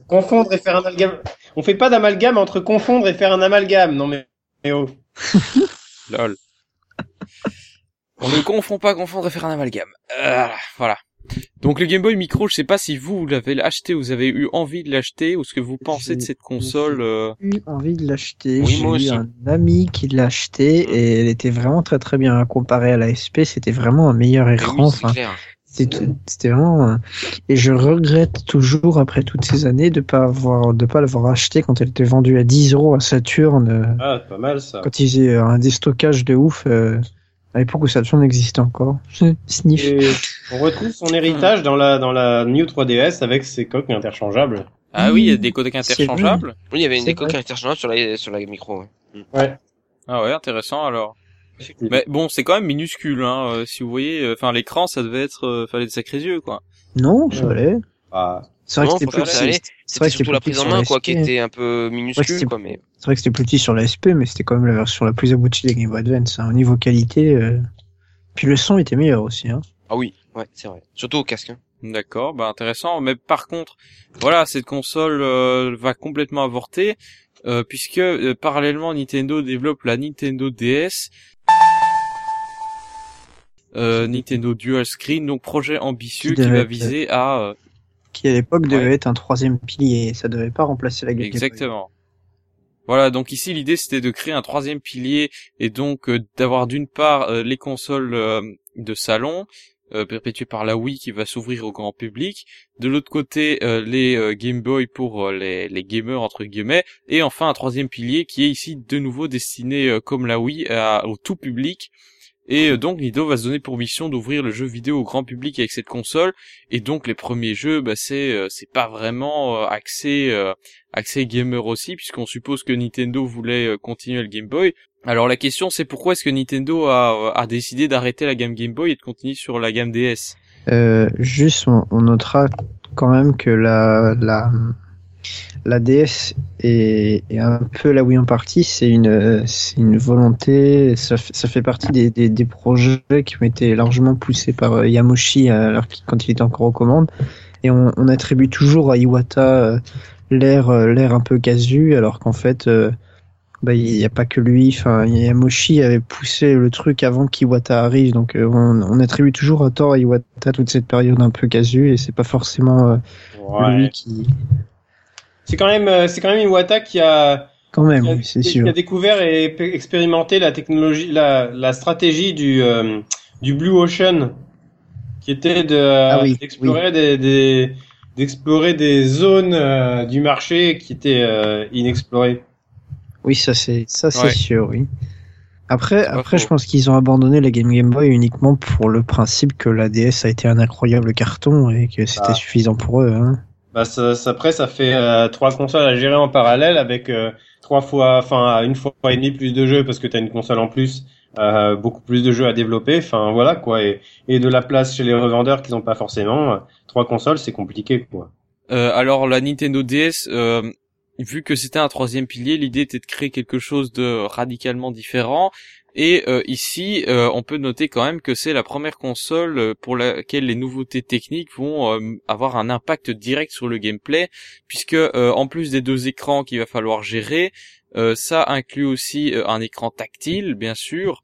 Confondre et faire un amalgame. On fait pas d'amalgame entre confondre et faire un amalgame. Non, mais oh. Lol. On ne confond pas confondre et faire un amalgame. Voilà. Donc, le Game Boy Micro, je sais pas si vous l'avez acheté, vous avez eu envie de l'acheter, ou ce que vous pensez de cette console. J'ai eu envie de l'acheter. Oui, moi aussi. J'ai eu un ami qui l'a acheté, et elle était vraiment très très bien comparée à la SP. C'était vraiment un meilleur écran. Oui, c'était vraiment, et je regrette toujours après toutes ces années de pas l'avoir acheté quand elle était vendue à 10€ à Saturn. Ah, c'est pas mal ça. Quand ils faisaient un déstockage de ouf, à l'époque où Saturn existait encore. Sniff. Et on retrouve son héritage dans la New 3DS avec ses coques interchangeables. Ah oui, il y a des coques interchangeables. Oui, il y avait des coques interchangeables sur la micro. Ouais. Ah ouais, intéressant alors. Mais bon, c'est quand même minuscule, hein. Si vous voyez, enfin l'écran, ça devait être, fallait des sacrés yeux, quoi. Non, ça allait. Ah. C'est vrai que c'était plus petit. C'est vrai que c'était la prise en main, quoi, qui était un peu minuscule, quoi. Mais c'est vrai que c'était plus petit sur la SP, mais c'était quand même la version la plus aboutie des Game Boy Advance, hein. Au niveau qualité. Puis le son était meilleur aussi, hein. Ah oui, ouais, c'est vrai. Surtout au casque. Hein. D'accord, bah intéressant. Mais par contre, voilà, cette console va complètement avorter, puisque parallèlement Nintendo développe la Nintendo DS. Nintendo Dual Screen, donc projet ambitieux qui va viser à... qui à l'époque devait être un troisième pilier, ça devait pas remplacer la Game Boy. Exactement. Voilà, donc ici l'idée c'était de créer un troisième pilier et donc d'avoir d'une part les consoles de salon, perpétuées par la Wii qui va s'ouvrir au grand public, de l'autre côté les Game Boy pour les gamers entre guillemets, et enfin un troisième pilier qui est ici de nouveau destiné comme la Wii au tout public. Et donc Nintendo va se donner pour mission d'ouvrir le jeu vidéo au grand public avec cette console, et donc les premiers jeux, bah c'est pas vraiment axé gamer aussi, puisqu'on suppose que Nintendo voulait continuer le Game Boy. Alors la question c'est pourquoi est-ce que Nintendo a décidé d'arrêter la gamme Game Boy et de continuer sur la gamme DS. Juste on notera quand même que la DS est un peu la Wii en partie, c'est une volonté, ça fait partie des projets qui ont été largement poussés par Yamoshi quand il était encore aux commandes, et on attribue toujours à Iwata l'air un peu casu, alors qu'en fait il n'y a pas que lui, Yamoshi avait poussé le truc avant qu'Iwata arrive, donc on attribue toujours à tort à Iwata toute cette période un peu casu, et c'est pas forcément lui qui... C'est quand même Iwata qui a découvert et expérimenté la technologie, la stratégie du Blue Ocean, qui était d'explorer des zones du marché qui étaient inexplorées. Oui, ça c'est sûr, oui. Après, je pense qu'ils ont abandonné la Game Boy uniquement pour le principe que la DS a été un incroyable carton et que c'était suffisant pour eux, hein. Bah après ça fait 3 consoles à gérer en parallèle avec 3 fois, une fois et demi plus de jeux parce que t'as une console en plus, beaucoup plus de jeux à développer, enfin voilà quoi, et de la place chez les revendeurs qu'ils n'ont pas forcément. 3 consoles, c'est compliqué quoi. Alors la Nintendo DS, vu que c'était un troisième pilier, l'idée était de créer quelque chose de radicalement différent. Et ici, on peut noter quand même que c'est la première console pour laquelle les nouveautés techniques vont avoir un impact direct sur le gameplay, puisque en plus des 2 écrans qu'il va falloir gérer, ça inclut aussi un écran tactile, bien sûr,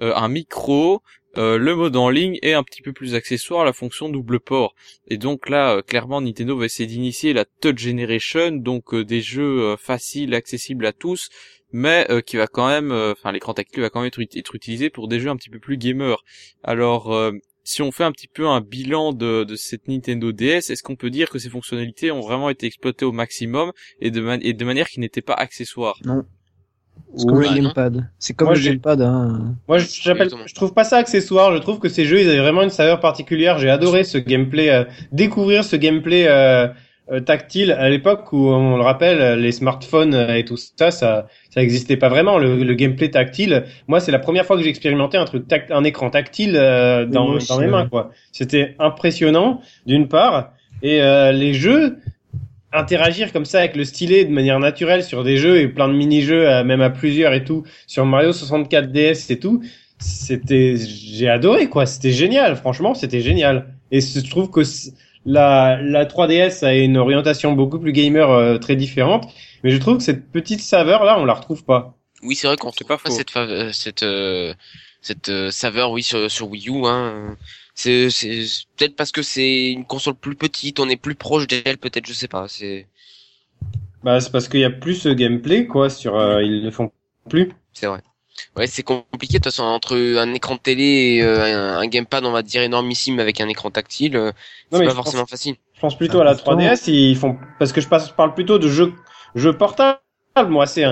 un micro, le mode en ligne et un petit peu plus accessoire la fonction double port. Et donc là, clairement, Nintendo va essayer d'initier la Touch Generation, donc des jeux faciles, accessibles à tous, mais qui va quand même, l'écran tactile va quand même être utilisé pour des jeux un petit peu plus gamers. Alors, si on fait un petit peu un bilan de cette Nintendo DS, est-ce qu'on peut dire que ces fonctionnalités ont vraiment été exploitées au maximum et de manière qui n'était pas accessoire ? Non. C'est comme le gamepad. C'est comme le gamepad. Hein. Moi, je trouve pas ça accessoire. Je trouve que ces jeux, ils avaient vraiment une saveur particulière. J'ai adoré ce gameplay, découvrir ce gameplay tactile à l'époque où, on le rappelle, les smartphones et tout ça existait pas vraiment. Le gameplay tactile. Moi, c'est la première fois que j'ai expérimenté un écran tactile dans mes mains, quoi. C'était impressionnant d'une part, et les jeux. Interagir comme ça avec le stylet de manière naturelle sur des jeux et plein de mini-jeux, même à plusieurs et tout, sur Mario 64 DS et tout, j'ai adoré quoi, c'était génial, franchement c'était génial. Et je trouve que la 3DS a une orientation beaucoup plus gamer, très différente, mais je trouve que cette petite saveur là, on la retrouve pas. Oui, c'est vrai qu'on retrouve pas cette saveur, oui, sur Wii U, hein. C'est peut-être parce que c'est une console plus petite, on est plus proche d'elle, peut-être, je sais pas. C'est parce qu'il y a plus ce gameplay, quoi, ils le font plus. C'est vrai. Ouais, c'est compliqué, de toute façon, entre un écran de télé et un gamepad, on va dire, énormissime avec un écran tactile, c'est pas forcément facile. Je pense plutôt à la 3DS, ils font, parce que je parle plutôt de jeux portables. Moi, c'est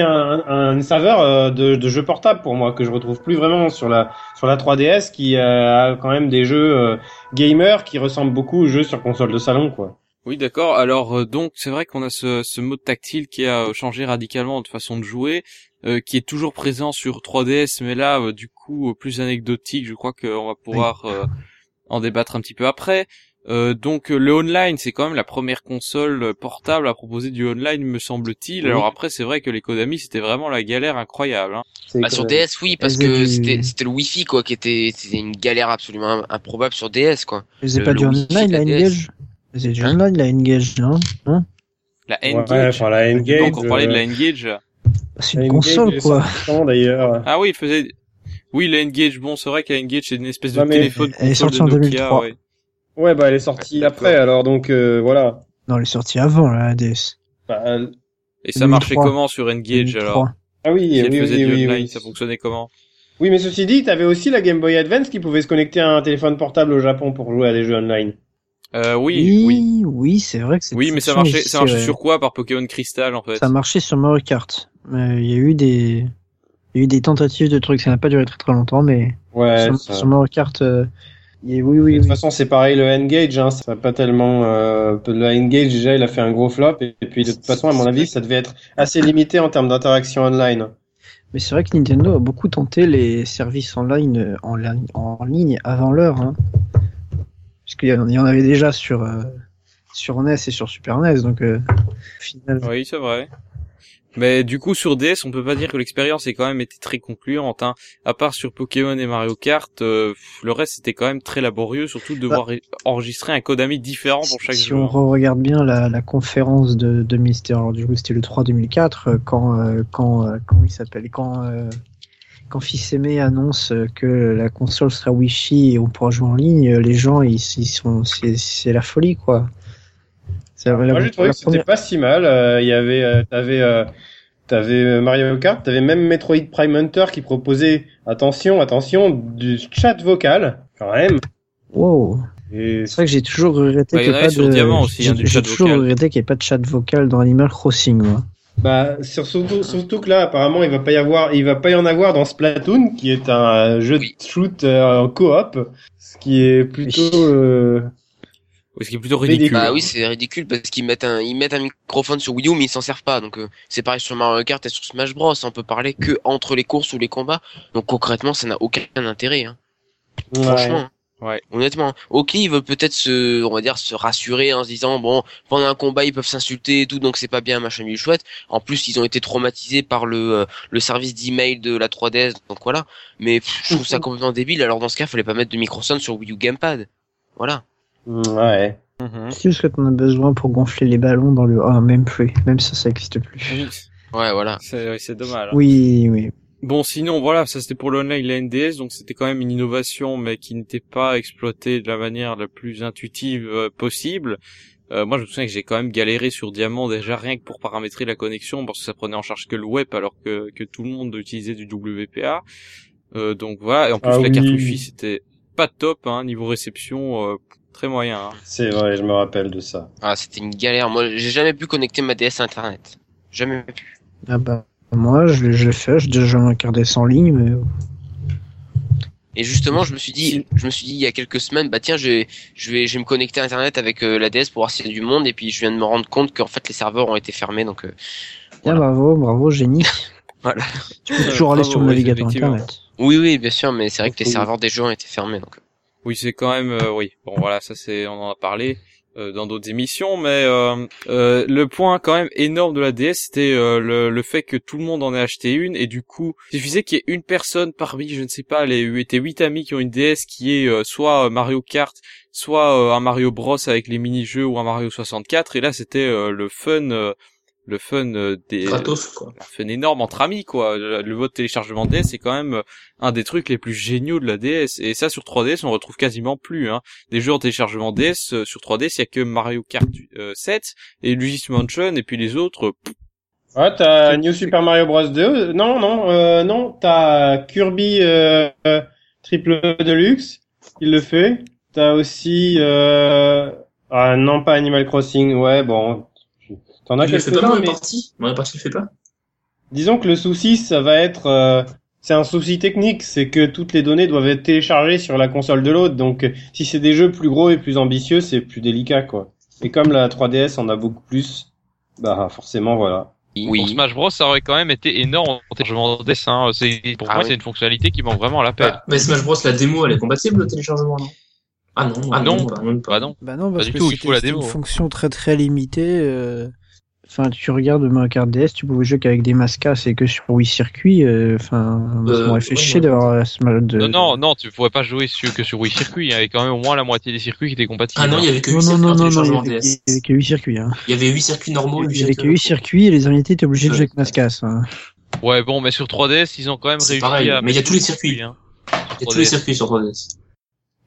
une saveur de jeu portable pour moi que je retrouve plus vraiment sur la 3DS qui a quand même des jeux gamers qui ressemblent beaucoup aux jeux sur console de salon, quoi. Oui, d'accord. Alors donc c'est vrai qu'on a ce mode tactile qui a changé radicalement de façon de jouer, qui est toujours présent sur 3DS, mais là du coup plus anecdotique. Je crois qu'on va pouvoir en débattre un petit peu après. Donc le online, c'est quand même la première console portable à proposer du online, me semble-t-il. Alors après, c'est vrai que les Konami, c'était vraiment la galère incroyable. Hein. Sur DS, oui, parce que c'était le Wi-Fi quoi, qui était une galère absolument improbable sur DS quoi. Mais c'est pas du online la N-Gage. C'est du online la N-Gage, hein. La N-Gage. Ouais, enfin la N-Gage. Donc on parlait de la N-Gage. C'est une console quoi. D'ailleurs. Ah oui, la N-Gage. Bon, c'est vrai que la N-Gage c'est une espèce de téléphone console de Nokia. Ouais, bah elle est sortie après, alors donc voilà. Non, elle est sortie avant la DS. Et ça marchait comment sur N-Gage alors ? Ah oui, oui, ça fonctionnait comment ? Oui, mais ceci dit, t'avais aussi la Game Boy Advance qui pouvait se connecter à un téléphone portable au Japon pour jouer à des jeux online. Oui, c'est vrai que c'est. Oui, mais ça marchait sur quoi par Pokémon Crystal en fait ? Ça marchait sur Mario Kart. Il y a eu des tentatives de trucs, ça n'a pas duré très très longtemps, mais ouais, sur Mario Kart. Oui, de toute façon, c'est pareil, le N-Gage, hein, ça n'a pas tellement... le N-Gage, déjà, il a fait un gros flop, et puis de toute façon, à mon avis, ça devait être assez limité en termes d'interaction online. Mais c'est vrai que Nintendo a beaucoup tenté les services en ligne avant l'heure, hein. Parce qu'il y en avait déjà sur NES et sur Super NES, donc... finalement... Oui, c'est vrai. Mais du coup sur DS on peut pas dire que l'expérience ait quand même été très concluante, hein. À part sur Pokémon et Mario Kart, le reste c'était quand même très laborieux, surtout de devoir enregistrer un Konami différent pour chaque jeu. Si on regarde bien la conférence de Mister, alors du coup c'était le 3 2004 quand Fils-Aimé annonce que la console sera Wi-Fi et on pourra jouer en ligne, les gens ils sont c'est la folie quoi. Moi j'ai trouvé que c'était pas si mal. T'avais Mario Kart, t'avais même Metroid Prime Hunter qui proposait attention du chat vocal quand même. Wow. Et... c'est vrai que j'ai toujours regretté qu'il n'y ait pas de Diamant aussi, hein, chat vocal dans Animal Crossing. Moi. Bah surtout que là apparemment il va pas y en avoir dans Splatoon qui est un jeu de shoot en coop, ce qui est plutôt Ce qui est plutôt ridicule. Bah oui, c'est ridicule parce qu'ils mettent un microphone sur Wii U mais ils s'en servent pas. Donc c'est pareil sur Mario Kart et sur Smash Bros, on peut parler que entre les courses ou les combats. Donc concrètement, ça n'a aucun intérêt hein. Ouais. Franchement. Ouais. Honnêtement, OK, ils veulent peut-être se rassurer en se disant bon, pendant un combat, ils peuvent s'insulter et tout donc c'est pas bien machin du chouette. En plus, ils ont été traumatisés par le service d'email de la 3DS donc voilà, mais je trouve ça complètement débile. Alors dans ce cas, fallait pas mettre de microphone sur Wii U Gamepad. Voilà. Ouais. C'est juste qu'on a besoin pour gonfler les ballons dans le... Ah, même plus. Même ça existe plus. Ouais, voilà. C'est dommage. Hein. Oui, oui. Bon, sinon, voilà, ça c'était pour le online, la NDS, donc c'était quand même une innovation, mais qui n'était pas exploitée de la manière la plus intuitive possible. Moi, je me souviens que j'ai quand même galéré sur Diamant, déjà rien que pour paramétrer la connexion, parce que ça prenait en charge que le web, alors que tout le monde utilisait du WPA. Donc voilà, et en plus, la carte Wi-Fi, c'était pas top, hein, niveau réception... très moyen. Hein. C'est vrai, je me rappelle de ça. Ah, c'était une galère. Moi, j'ai jamais pu connecter ma DS à Internet. Jamais pu. Ah bah, moi, je l'ai fait. J'ai déjà un quart DS en ligne, mais... Et justement, je me suis dit il y a quelques semaines, bah tiens, je vais me connecter à Internet avec la DS pour voir s'il y a du monde. Et puis, je viens de me rendre compte qu'en fait, les serveurs ont été fermés. Donc, voilà. Ah, bravo, génie. Voilà. Tu peux toujours aller sur le navigateur Internet. Oui, bien sûr, mais c'est vrai que les serveurs des jeux ont été fermés, donc... Oui, c'est quand même oui. Bon voilà, ça c'est on en a parlé dans d'autres émissions, mais le point quand même énorme de la DS, c'était le fait que tout le monde en ait acheté une et du coup, il suffisait qu'il y ait une personne parmi, je ne sais pas, tes 8 amis qui ont une DS qui est soit Mario Kart, soit un Mario Bros avec les mini-jeux ou un Mario 64 et là c'était le fun des gratos quoi. Un fun énorme entre amis quoi. Le mode téléchargement DS c'est quand même un des trucs les plus géniaux de la DS et ça sur 3DS on retrouve quasiment plus hein. Des jeux en téléchargement DS sur 3DS, il y a que Mario Kart 7 et Luigi's Mansion et puis les autres ouais, t'as New Super Mario Bros 2. Non, t'as Kirby Triple Deluxe, il le fait. T'as aussi ah non, pas Animal Crossing. Ouais, bon. T'en as quelques-uns, mais... Mon répartie le fait pas. Disons que le souci, ça va être... c'est un souci technique, c'est que toutes les données doivent être téléchargées sur la console de l'autre. Donc, si c'est des jeux plus gros et plus ambitieux, c'est plus délicat, quoi. Et comme la 3DS en a beaucoup plus, bah forcément, voilà. Oui. Pour Smash Bros, ça aurait quand même été énorme en téléchargement de dessin. C'est une fonctionnalité qui manque vraiment à l'appel. Ah, mais Smash Bros, la démo, elle est compatible au téléchargement, non ? Ah non, parce que c'était la démo. Une fonction très très limitée... Enfin, tu regardes Mario Kart DS, tu pouvais jouer qu'avec des mascas, c'est que sur Wii Circuit. Enfin, ça m'aurait fait chier d'avoir la Smash de. Non, tu pouvais pas jouer que sur Wii Circuit. Il y avait quand même au moins la moitié des circuits qui étaient compatibles. Ah non, il y avait que 8 circuits. Non, il y avait que 8 circuits. Hein. Il y avait 8 circuits normaux. Il y avait que 8 circuits et les invités étaient obligés de jouer avec mascas. Hein. Ouais, bon, mais sur 3DS, ils ont quand même réussi à. Mais il y a tous les circuits. Hein. Il y a tous les circuits sur 3DS.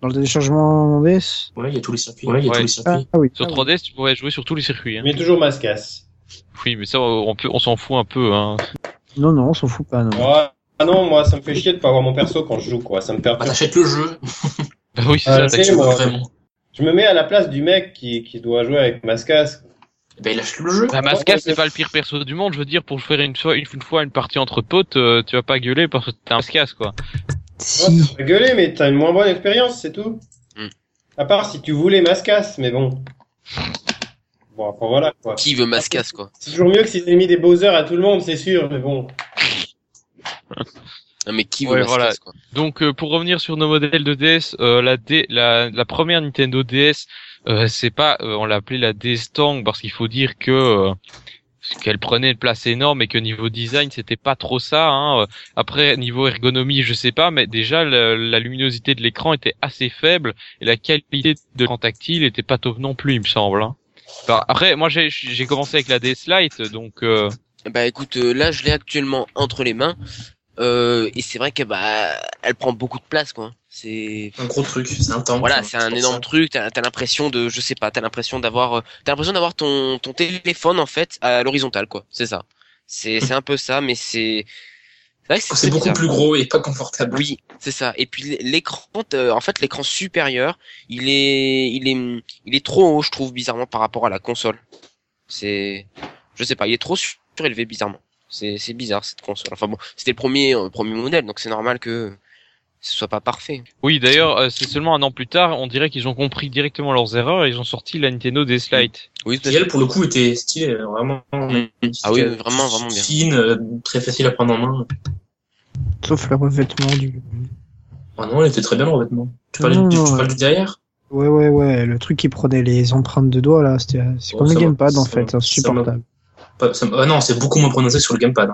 Dans le téléchargement DS. Ouais, il y a tous les circuits. Ah oui. Sur 3DS, tu pouvais jouer sur tous les circuits. Mais toujours mascas. Oui, mais ça, on s'en fout un peu, hein. Non, on s'en fout pas, non. Ah non, moi, ça me fait chier de pas avoir mon perso quand je joue, quoi. Ça me perd. Bah, t'achètes le jeu. Bah oui, c'est ça, t'achètes vraiment. Je me mets à la place du mec qui doit jouer avec Mascas. Bah, il lâche le jeu. Bah, Mascas, c'est pas le pire perso du monde, je veux dire, pour faire une fois une partie entre potes, tu vas pas gueuler parce que t'es un Mascas, quoi. Si. Ouais, tu vas gueuler, mais t'as une moins bonne expérience, c'est tout. À part si tu voulais Mascas, mais bon. Bon, après, voilà, quoi. Qui veut Mascas, quoi. C'est toujours mieux que s'ils aient mis des Bowser à tout le monde, c'est sûr, mais bon. Non, mais qui veut Mascas, voilà. Quoi. Donc, pour revenir sur nos modèles de DS, la première Nintendo DS, c'est pas, on l'a appelée la DS Tang parce qu'il faut dire que, qu'elle prenait une place énorme et que niveau design c'était pas trop ça hein. Après niveau ergonomie je sais pas, mais déjà la luminosité de l'écran était assez faible et la qualité de l'écran tactile était pas top non plus il me semble hein. Enfin, après moi j'ai commencé avec la DS Lite donc Bah écoute là je l'ai actuellement entre les mains et c'est vrai que bah elle prend beaucoup de place quoi. C'est un gros truc, c'est un temps. Voilà, c'est un énorme truc. T'as l'impression de, je sais pas, t'as l'impression d'avoir ton téléphone en fait à l'horizontale quoi. C'est ça. C'est un peu ça, mais c'est vrai que c'est beaucoup plus gros et pas confortable. Oui, c'est ça. Et puis l'écran, en fait, l'écran supérieur, il est trop haut, je trouve bizarrement par rapport à la console. C'est, je sais pas, il est trop surélevé bizarrement. C'est bizarre cette console. Enfin bon, c'était le premier modèle, donc c'est normal que. ce soit pas parfait. Oui, d'ailleurs, c'est seulement un an plus tard, on dirait qu'ils ont compris directement leurs erreurs et ils ont sorti la Nintendo DSi Lite. Oui, qui elle, pour le coup, était stylée, vraiment. Ah oui, vraiment, vraiment bien. Fine, très facile à prendre en main. Sauf le revêtement du... Ah non, elle était très bien, le revêtement. Tu parles du derrière ? Ouais, le truc qui prenait les empreintes de doigts, là, c'était... c'est comme le gamepad, en fait, insupportable. Ah non, c'est beaucoup moins prononcé sur le gamepad.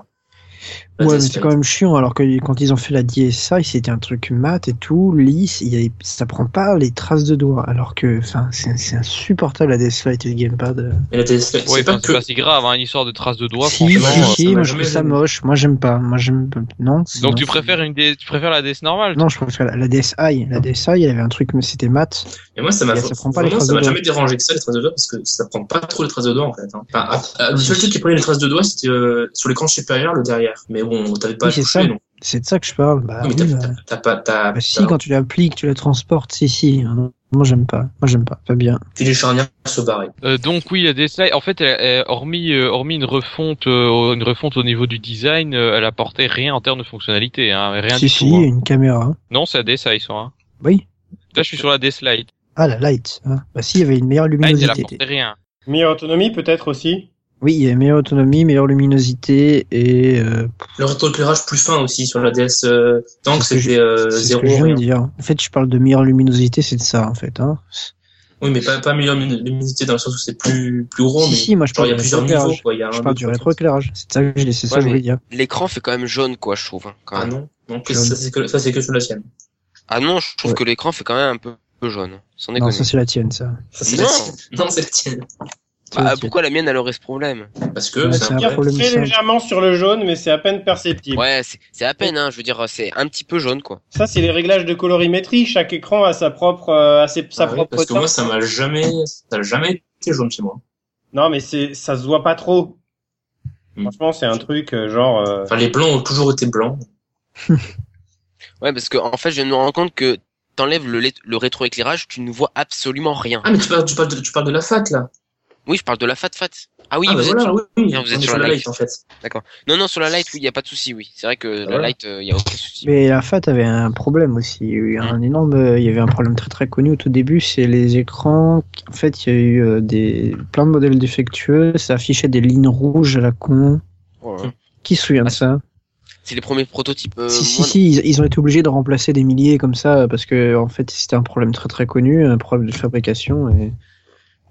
Ouais, mais c'était quand même chiant, alors que quand ils ont fait la DSi, c'était un truc mat et tout, lisse, ça prend pas les traces de doigts, alors que c'est insupportable la DSi et le gamepad. Et la DSi, c'est pas si grave, hein, une histoire de traces de doigts. Si, moi je trouve ça moche, moi j'aime pas, non. Donc tu préfères la DS normale ? Non, je préfère la DSi, il y avait un truc, mais c'était mat. Et moi ça m'a jamais dérangé que ça, les traces de doigts, parce que ça prend pas trop les traces de doigts en fait. Le seul truc qui prenait les traces de doigts, c'était sur l'écran supérieur, le derrière. Mais bon, t'avais pas touché, ça. Non. C'est de ça que je parle. Bah, non, mais t'as pas, quand tu l'appliques, tu la transportes, si. Moi, j'aime pas. Pas bien. C'est les charnières se barrer. Donc oui, la DSi, en fait, elle, hormis une refonte au niveau du design, elle apportait rien en termes de fonctionnalité, hein, rien du tout. Si, une caméra. Non, c'est la DSi, ça. Hein. Oui. Là, je suis sur la DSi Lite. Ah, la Lite. Hein. Bah si, il y avait une meilleure luminosité. Elle apportait rien. Meilleure autonomie, peut-être aussi. Oui, il y a meilleure autonomie, meilleure luminosité et... Le rétroéclairage plus fin aussi sur la DS Tank, c'était 0. En fait, je parle de meilleure luminosité, c'est de ça en fait. Hein. Oui, mais pas meilleure luminosité dans le sens où c'est plus rond. Si, moi je parle du rétroéclairage. C'est ça que je laissais ça, je voulais dire. L'écran fait quand même jaune, quoi, je trouve. Hein, quand même. Ah non, ça c'est que sur la tienne. Ah non, je trouve que l'écran fait quand même un peu jaune. Non, ça c'est la tienne, ça. Non, c'est la tienne. Ah, pourquoi la mienne elle aurait ce problème ? Parce que c'est un problème très légèrement sur le jaune, mais c'est à peine perceptible. Ouais, c'est à peine, hein. Je veux dire, c'est un petit peu jaune, quoi. Ça, c'est les réglages de colorimétrie. Chaque écran a sa propre. Parce que moi, ça n'a jamais été jaune chez moi. Non, mais ça se voit pas trop. Franchement, c'est un truc genre. Enfin, les blancs ont toujours été blancs. Ouais, parce que en fait, je viens de me rendre compte que t'enlèves le rétroéclairage, tu ne vois absolument rien. Ah, mais tu parles de la FAT là. Oui, je parle de la FAT. Ah oui, vous êtes sur la Lite en fait. D'accord. Non, sur la Lite, oui, il n'y a pas de souci, oui. C'est vrai que la Lite, il n'y a aucun souci. Mais la FAT avait un problème aussi. Il y avait un problème très très connu au tout début, c'est les écrans. En fait, il y a eu plein de modèles défectueux, ça affichait des lignes rouges à la con. Ouais. Qui se souvient de ça ? C'est les premiers prototypes. Ils ont été obligés de remplacer des milliers comme ça, parce que en fait, c'était un problème très très connu, un problème de fabrication.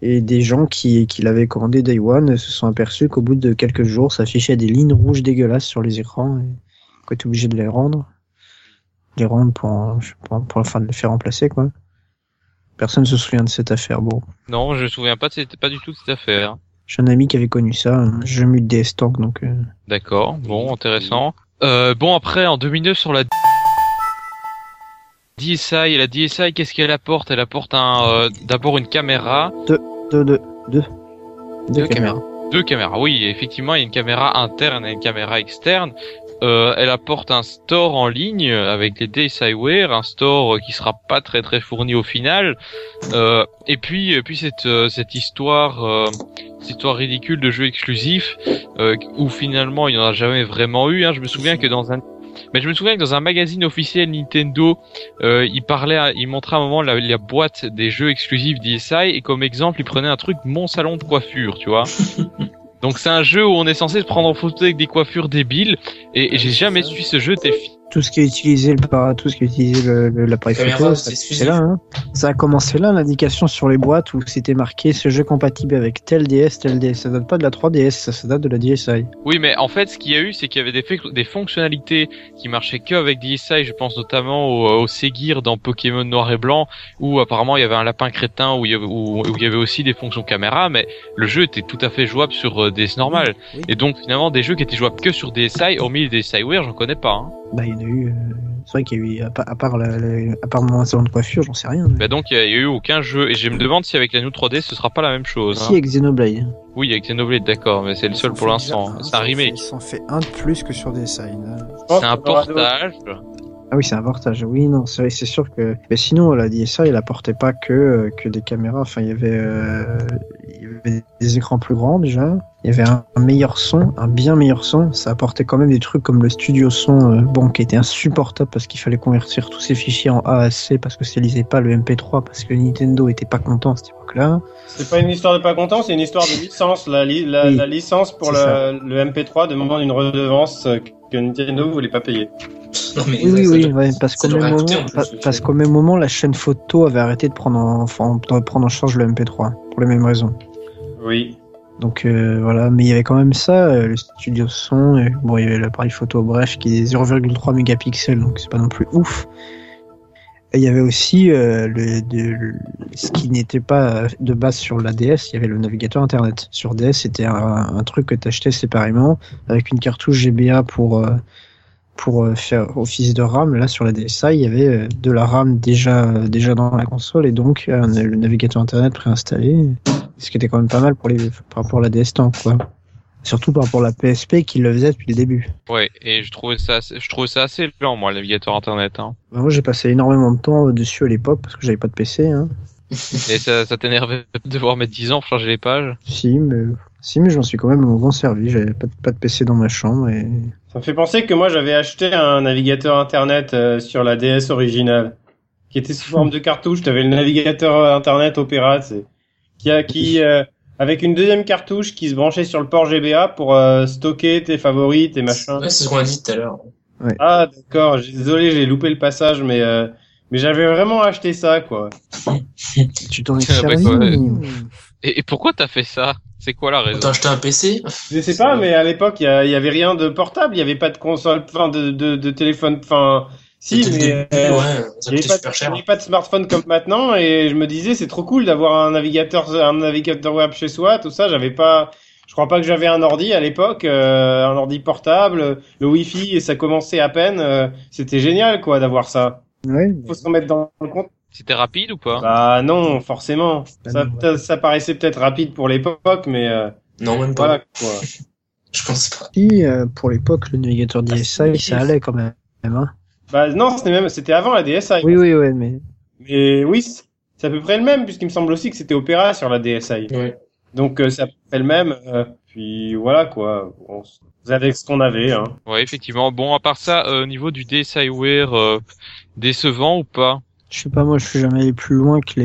Et des gens qui l'avaient commandé Day One se sont aperçus qu'au bout de quelques jours, ça affichait des lignes rouges dégueulasses sur les écrans et qu'on était obligé de les rendre pour enfin de les faire remplacer, quoi. Personne ne se souvient de cette affaire, bon. Non, je me souviens pas du tout de cette affaire. J'ai un ami qui avait connu ça, j'ai eu DS Tank, donc... D'accord, bon, intéressant. Bon, après, en 2009, sur la... DSi, la DSi, qu'est-ce qu'elle apporte ? Elle apporte d'abord une caméra. Deux caméras. Deux caméras, oui, effectivement, il y a une caméra interne et une caméra externe. Elle apporte un store en ligne avec les DSiWare, un store qui sera pas très très fourni au final. Et puis cette histoire ridicule de jeux exclusifs où finalement il n'y en a jamais vraiment eu. Hein. Je me souviens que dans un magazine officiel Nintendo, il montrait à un moment la boîte des jeux exclusifs DSi et comme exemple, il prenait un truc Mon salon de coiffure, tu vois. Donc c'est un jeu où on est censé se prendre en photo avec des coiffures débiles et j'ai jamais su ce jeu défi. Tout ce qui a utilisé l'appareil photo, c'est là. Hein. Ça a commencé là, l'indication sur les boîtes où c'était marqué ce jeu compatible avec tel DS, tel DS. Ça date pas de la 3DS, ça date de la DSi. Oui, mais en fait, ce qu'il y a eu, c'est qu'il y avait des fonctionnalités qui marchaient que avec DSi. Je pense notamment au Segir dans Pokémon Noir et Blanc, où apparemment il y avait un lapin crétin où il y avait aussi des fonctions caméra, mais le jeu était tout à fait jouable sur DS normal. Oui. Et donc finalement, des jeux qui étaient jouables que sur DSi, hormis les DSiWare, j'en connais pas. Hein. Bah, il y en a eu, c'est vrai qu'il y a eu, à part mon salon de coiffure, j'en sais rien. Mais... Bah donc, il y a eu aucun jeu, et je me demande si avec la New 3D, ce sera pas la même chose. Si, hein. Avec Xenoblade. Oui, avec Xenoblade, d'accord, mais c'est le seul pour l'instant. C'est un remake. Ils s'en fait un de plus que sur DSi. C'est un portage. Ah oui, c'est un portage. Oui, non, c'est sûr que. Mais sinon, la DSi, elle apportait pas que des caméras. Enfin, il y avait des écrans plus grands déjà. il y avait un bien meilleur son, ça apportait quand même des trucs comme le studio son, qui était insupportable parce qu'il fallait convertir tous ces fichiers en AAC parce que ça lisait pas le MP3 parce que Nintendo était pas content à cette époque-là. C'est pas une histoire de pas content, c'est une histoire de licence, la licence pour le MP3 demandant une redevance que Nintendo voulait pas payer. Non, mais oui, parce qu'au même moment, la chaîne photo avait arrêté de prendre en charge le MP3 pour les mêmes raisons. Oui. Donc voilà, mais il y avait quand même ça, le studio son, il y avait l'appareil photo, bref, qui est 0,3 mégapixels, donc c'est pas non plus ouf. Et il y avait aussi ce qui n'était pas de base sur la DS, il y avait le navigateur internet. Sur DS, c'était un truc que t'achetais séparément, avec une cartouche GBA pour faire office de RAM. Là, sur la DSi, il y avait de la RAM déjà dans la console, et donc le navigateur internet préinstallé, ce qui était quand même pas mal par rapport à la DS Temps, quoi. Surtout par rapport à la PSP qui le faisait depuis le début. Ouais, et je trouvais ça assez lent, moi, le navigateur internet. Hein. Bah, moi, j'ai passé énormément de temps dessus à l'époque parce que j'avais pas de PC. Hein. Et ça t'énervait de devoir mettre 10 ans pour changer les pages? Si, mais je m'en suis quand même bon servi. J'avais pas de PC dans ma chambre. Et... ça me fait penser que moi, j'avais acheté un navigateur internet sur la DS originale qui était sous forme de cartouche. T'avais le navigateur internet Opera, avec une deuxième cartouche qui se branchait sur le port GBA pour stocker tes favoris, tes machins. Ouais, c'est ce qu'on a dit tout à l'heure. Ouais. Ah, d'accord. Désolé, j'ai loupé le passage, mais j'avais vraiment acheté ça, quoi. Tu t'en es servi, et pourquoi t'as fait ça? C'est quoi la raison? T'as acheté un PC? Je sais pas, mais à l'époque, il y avait rien de portable, il y avait pas de console, de téléphone, si, mais j'avais pas de smartphone comme maintenant, et je me disais c'est trop cool d'avoir un navigateur web chez soi, tout ça. Je crois pas que j'avais un ordi à l'époque, un ordi portable, le wifi, et ça commençait à peine. C'était génial, quoi, d'avoir ça. Ouais. Faut se remettre dans le compte. C'était rapide ou pas? Bah non, forcément. Ça paraissait peut-être rapide pour l'époque, mais non, même pas. Voilà, quoi. Je pense pas. Si pour l'époque le navigateur DSi, ça allait quand même, hein. Bah non, c'était avant la DSi. Oui, mais oui, c'est à peu près le même, puisqu'il me semble aussi que c'était Opera sur la DSi. Oui. Donc c'est à peu près le même. Puis voilà, quoi. On avec ce qu'on avait. Hein. Ouais, effectivement. Bon, à part ça, au niveau du DSiWare, décevant ou pas? Je sais pas, moi je suis jamais allé plus loin que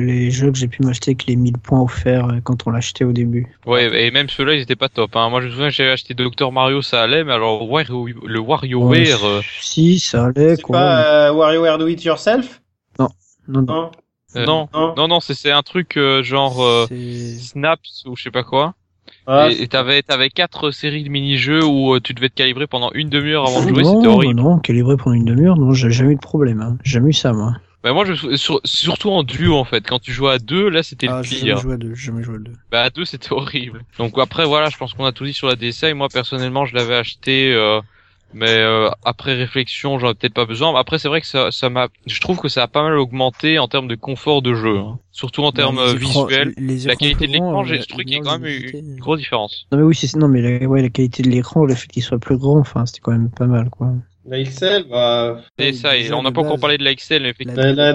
les jeux que j'ai pu m'acheter, que les 1000 points offerts quand on l'achetait au début. Ouais, et même ceux-là ils étaient pas top, hein. Moi je me souviens que j'avais acheté Dr Mario, ça allait, mais alors le WarioWare... Si, ça allait, c'est quoi. C'est pas WarioWare Do It Yourself? Non. Non, c'est un truc genre Snaps ou je sais pas quoi. Ah, et t'avais 4 séries de mini-jeux où tu devais te calibrer pendant une demi-heure avant de jouer, c'était horrible. Non, calibrer pendant une demi-heure, non, j'ai jamais eu de problème, hein. J'ai jamais eu ça, moi. Bah, moi, surtout en duo, en fait. Quand tu jouais à deux, là, c'était le pire. J'ai jamais joué à deux. Bah, à deux, c'était horrible. Donc, après, voilà, je pense qu'on a tout dit sur la DSi. Moi, personnellement, je l'avais acheté, mais après réflexion, j'en ai peut-être pas besoin. Après, c'est vrai que je trouve que ça a pas mal augmenté en termes de confort de jeu, hein. Surtout en termes visuels, la qualité de l'écran, j'ai ce truc, il y a quand même une grosse différence. Non mais oui, la qualité de l'écran, le fait qu'il soit plus grand, enfin, c'était quand même pas mal, quoi. La XL, bah... Et ça, on n'a pas encore parlé de la XL, effectivement. La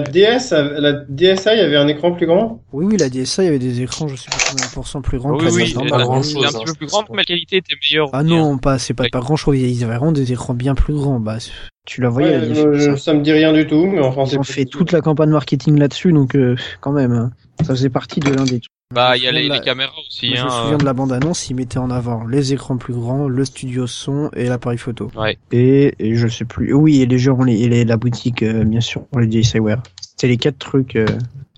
DSi avait un écran plus grand? Oui, la DSi avait des écrans, je sais pas combien de pourcents plus grands. Oui, c'était un petit peu plus grand, mais la qualité était meilleure. Ah non, c'est pas grand chose, ils avaient vraiment des écrans bien plus grands, bah... Tu la voyais, ça me dit rien du tout, mais enfin, ils ont fait toute la campagne marketing là-dessus, donc quand même, hein, ça faisait partie de l'un des trucs. Bah, il y a les caméras aussi. Moi, hein, je me souviens de la bande-annonce, ils mettaient en avant les écrans plus grands, le studio son et l'appareil photo. Ouais. Et je sais plus. Oui, et les jeux, la boutique, bien sûr, pour les DSiWare. C'était les 4 trucs.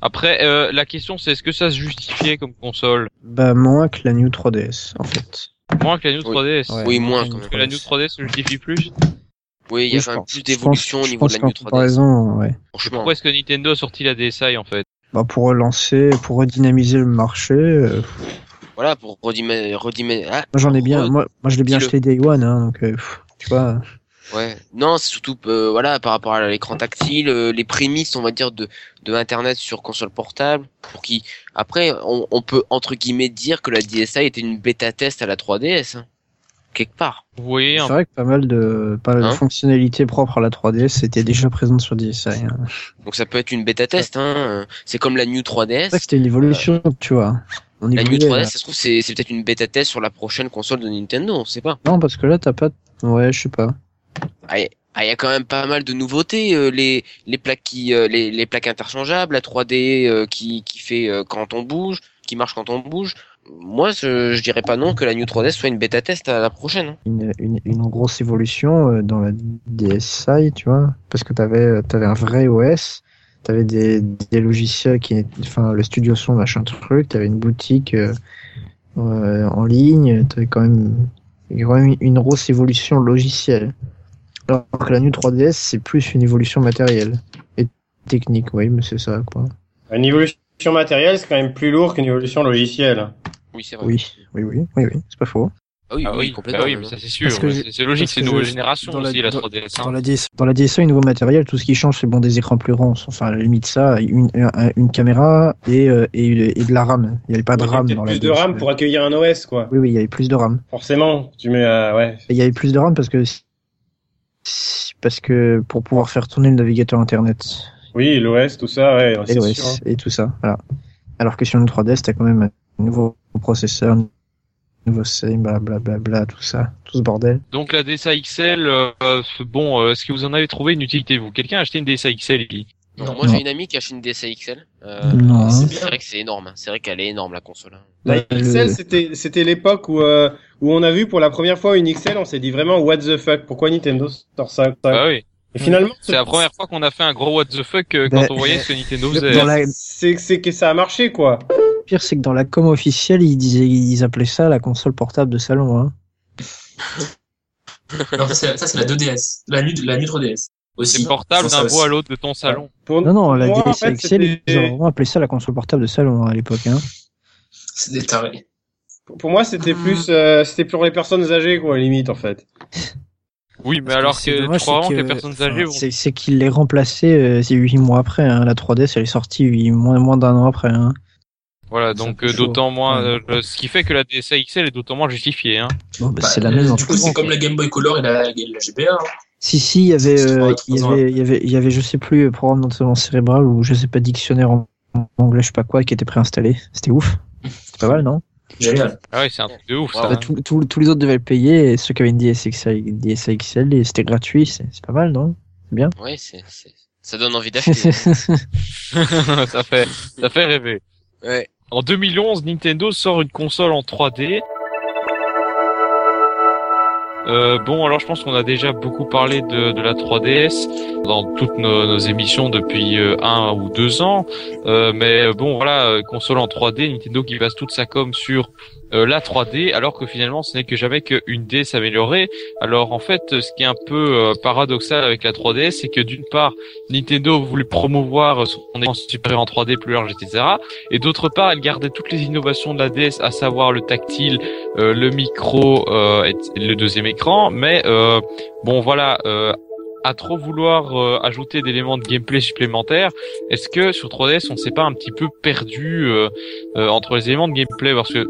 Après, la question, c'est est-ce que ça se justifiait comme console? Bah, moins que la New 3DS, en fait. Moins que la New 3DS. Ouais. Oui, moins quand même. Parce que la New 3DS se justifie plus. Oui, il y avait un plus d'évolution au niveau de la New 3DS. Raison, ouais. Pourquoi est-ce que Nintendo a sorti la DSi en fait? Bah pour relancer, pour redynamiser le marché. Voilà, pour redynamiser. Ah, moi j'en ai bien, moi je l'ai bien acheté Day One, hein, donc tu vois. Ouais, non, c'est surtout voilà, par rapport à l'écran tactile, les prémices, on va dire, de Internet sur console portable, pour qui après on peut entre guillemets dire que la DSi était une bêta test à la 3DS. Hein. Quelque part. Oui, c'est vrai que pas mal de fonctionnalités propres à la 3DS étaient déjà présentes sur DSi. Hein. Donc ça peut être une bêta test. Hein. C'est comme la New 3DS. C'est vrai que c'était une évolution, tu vois. La New 3DS, ça se trouve, c'est peut-être une bêta test sur la prochaine console de Nintendo, on sait pas. Non, parce que là, t'as pas. Ouais, je sais pas. Il y a quand même pas mal de nouveautés, les plaques qui, les plaques interchangeables, la 3D qui fait quand on bouge, qui marche quand on bouge. Moi, je dirais pas non que la New 3DS soit une bêta test à la prochaine. Une grosse évolution dans la DSi, tu vois, parce que t'avais un vrai OS. T'avais des logiciels qui, enfin, le studio son, machin truc. T'avais une boutique en ligne. T'avais quand même une grosse évolution logicielle. Alors que la New 3DS, c'est plus une évolution matérielle et technique, oui, mais c'est ça, quoi. Une évolution matérielle, c'est quand même plus lourd qu'une évolution logicielle. Oui, c'est vrai. Oui, c'est pas faux. Ah oui, complètement. Ah oui, mais ça c'est sûr. C'est logique, c'est une nouvelle génération aussi, la 3DS. Dans la DSi, niveau matériel, tout ce qui change, c'est des écrans plus grands. Enfin, à la limite, ça, une caméra et de la RAM. Il n'y avait pas de RAM dans la DSi. Plus de RAM pour accueillir un OS, quoi. Oui, il y avait plus de RAM. Forcément, tu mets. Ouais. Il y avait plus de RAM parce que pour pouvoir faire tourner le navigateur internet. Oui, l'OS, tout ça, ouais. Et l'OS, sûr, hein. Et tout ça, voilà. Alors que sur une 3DS, t'as quand même un nouveau processeur. Nouveau save, blablabla, tout ça, tout ce bordel. Donc la DSi XL, est-ce que vous en avez trouvé une utilité, vous ? Quelqu'un a acheté une DSi XL ? Non, moi j'ai une amie qui a acheté une DSi XL. Non. C'est vrai que c'est énorme, c'est vrai qu'elle est énorme la console. La XL, c'était l'époque où on a vu pour la première fois une XL, on s'est dit vraiment what the fuck, pourquoi Nintendo sort ça ? Ah oui. Et finalement, c'est la première fois qu'on a fait un gros what the fuck quand on voyait ce que Nintendo faisait. C'est que ça a marché, quoi. Le pire, c'est que dans la com officielle, ils appelaient ça la console portable de salon. Hein. Non, ça c'est la 2DS, la New 3DS. Aussi. C'est portable d'un bout à l'autre de ton salon. Non, la DSi XL, ils ont vraiment appelé ça la console portable de salon à l'époque. Hein. C'est des tarés. Pour moi, c'était plus pour les personnes âgées, quoi, à la limite, en fait. Oui, mais alors que dommage, les personnes âgées... C'est qu'il les remplaçait 8 mois après. Hein. La 3DS, elle est sortie moins d'un an après. Hein. Voilà, donc d'autant moins... ce qui fait que la DSi XL est d'autant moins justifiée. Hein. Bon, c'est la même. Du coup, c'est comme la Game Boy Color et la GBA. Hein. Si, il y avait, je sais plus, programme d'entraînement cérébral ou je sais pas, dictionnaire en anglais, je sais pas quoi, qui était préinstallé. C'était ouf. C'était pas mal, non ? Génial. Ah oui, c'est un truc de ouf, ça. Tous les autres devaient le payer, et ceux qui avaient une DSi XL, et c'était gratuit, c'est pas mal, non ? C'est bien. Oui, ça donne envie d'acheter. ça fait rêver. Ouais. En 2011, Nintendo sort une console en 3D. Alors je pense qu'on a déjà beaucoup parlé de la 3DS dans toutes nos émissions depuis 1 ou 2 ans. Console en 3D, Nintendo qui base toute sa com sur la 3D, alors que finalement ce n'est que jamais qu'une DS améliorée. Alors en fait, ce qui est un peu paradoxal avec la 3DS, c'est que d'une part, Nintendo voulait promouvoir son écran supérieur en 3D plus large, etc. Et d'autre part, elle gardait toutes les innovations de la DS, à savoir le tactile, le micro, et le deuxième écran. Mais à trop vouloir ajouter d'éléments de gameplay supplémentaires, est-ce que sur 3DS on s'est pas un petit peu perdu entre les éléments de gameplay, parce que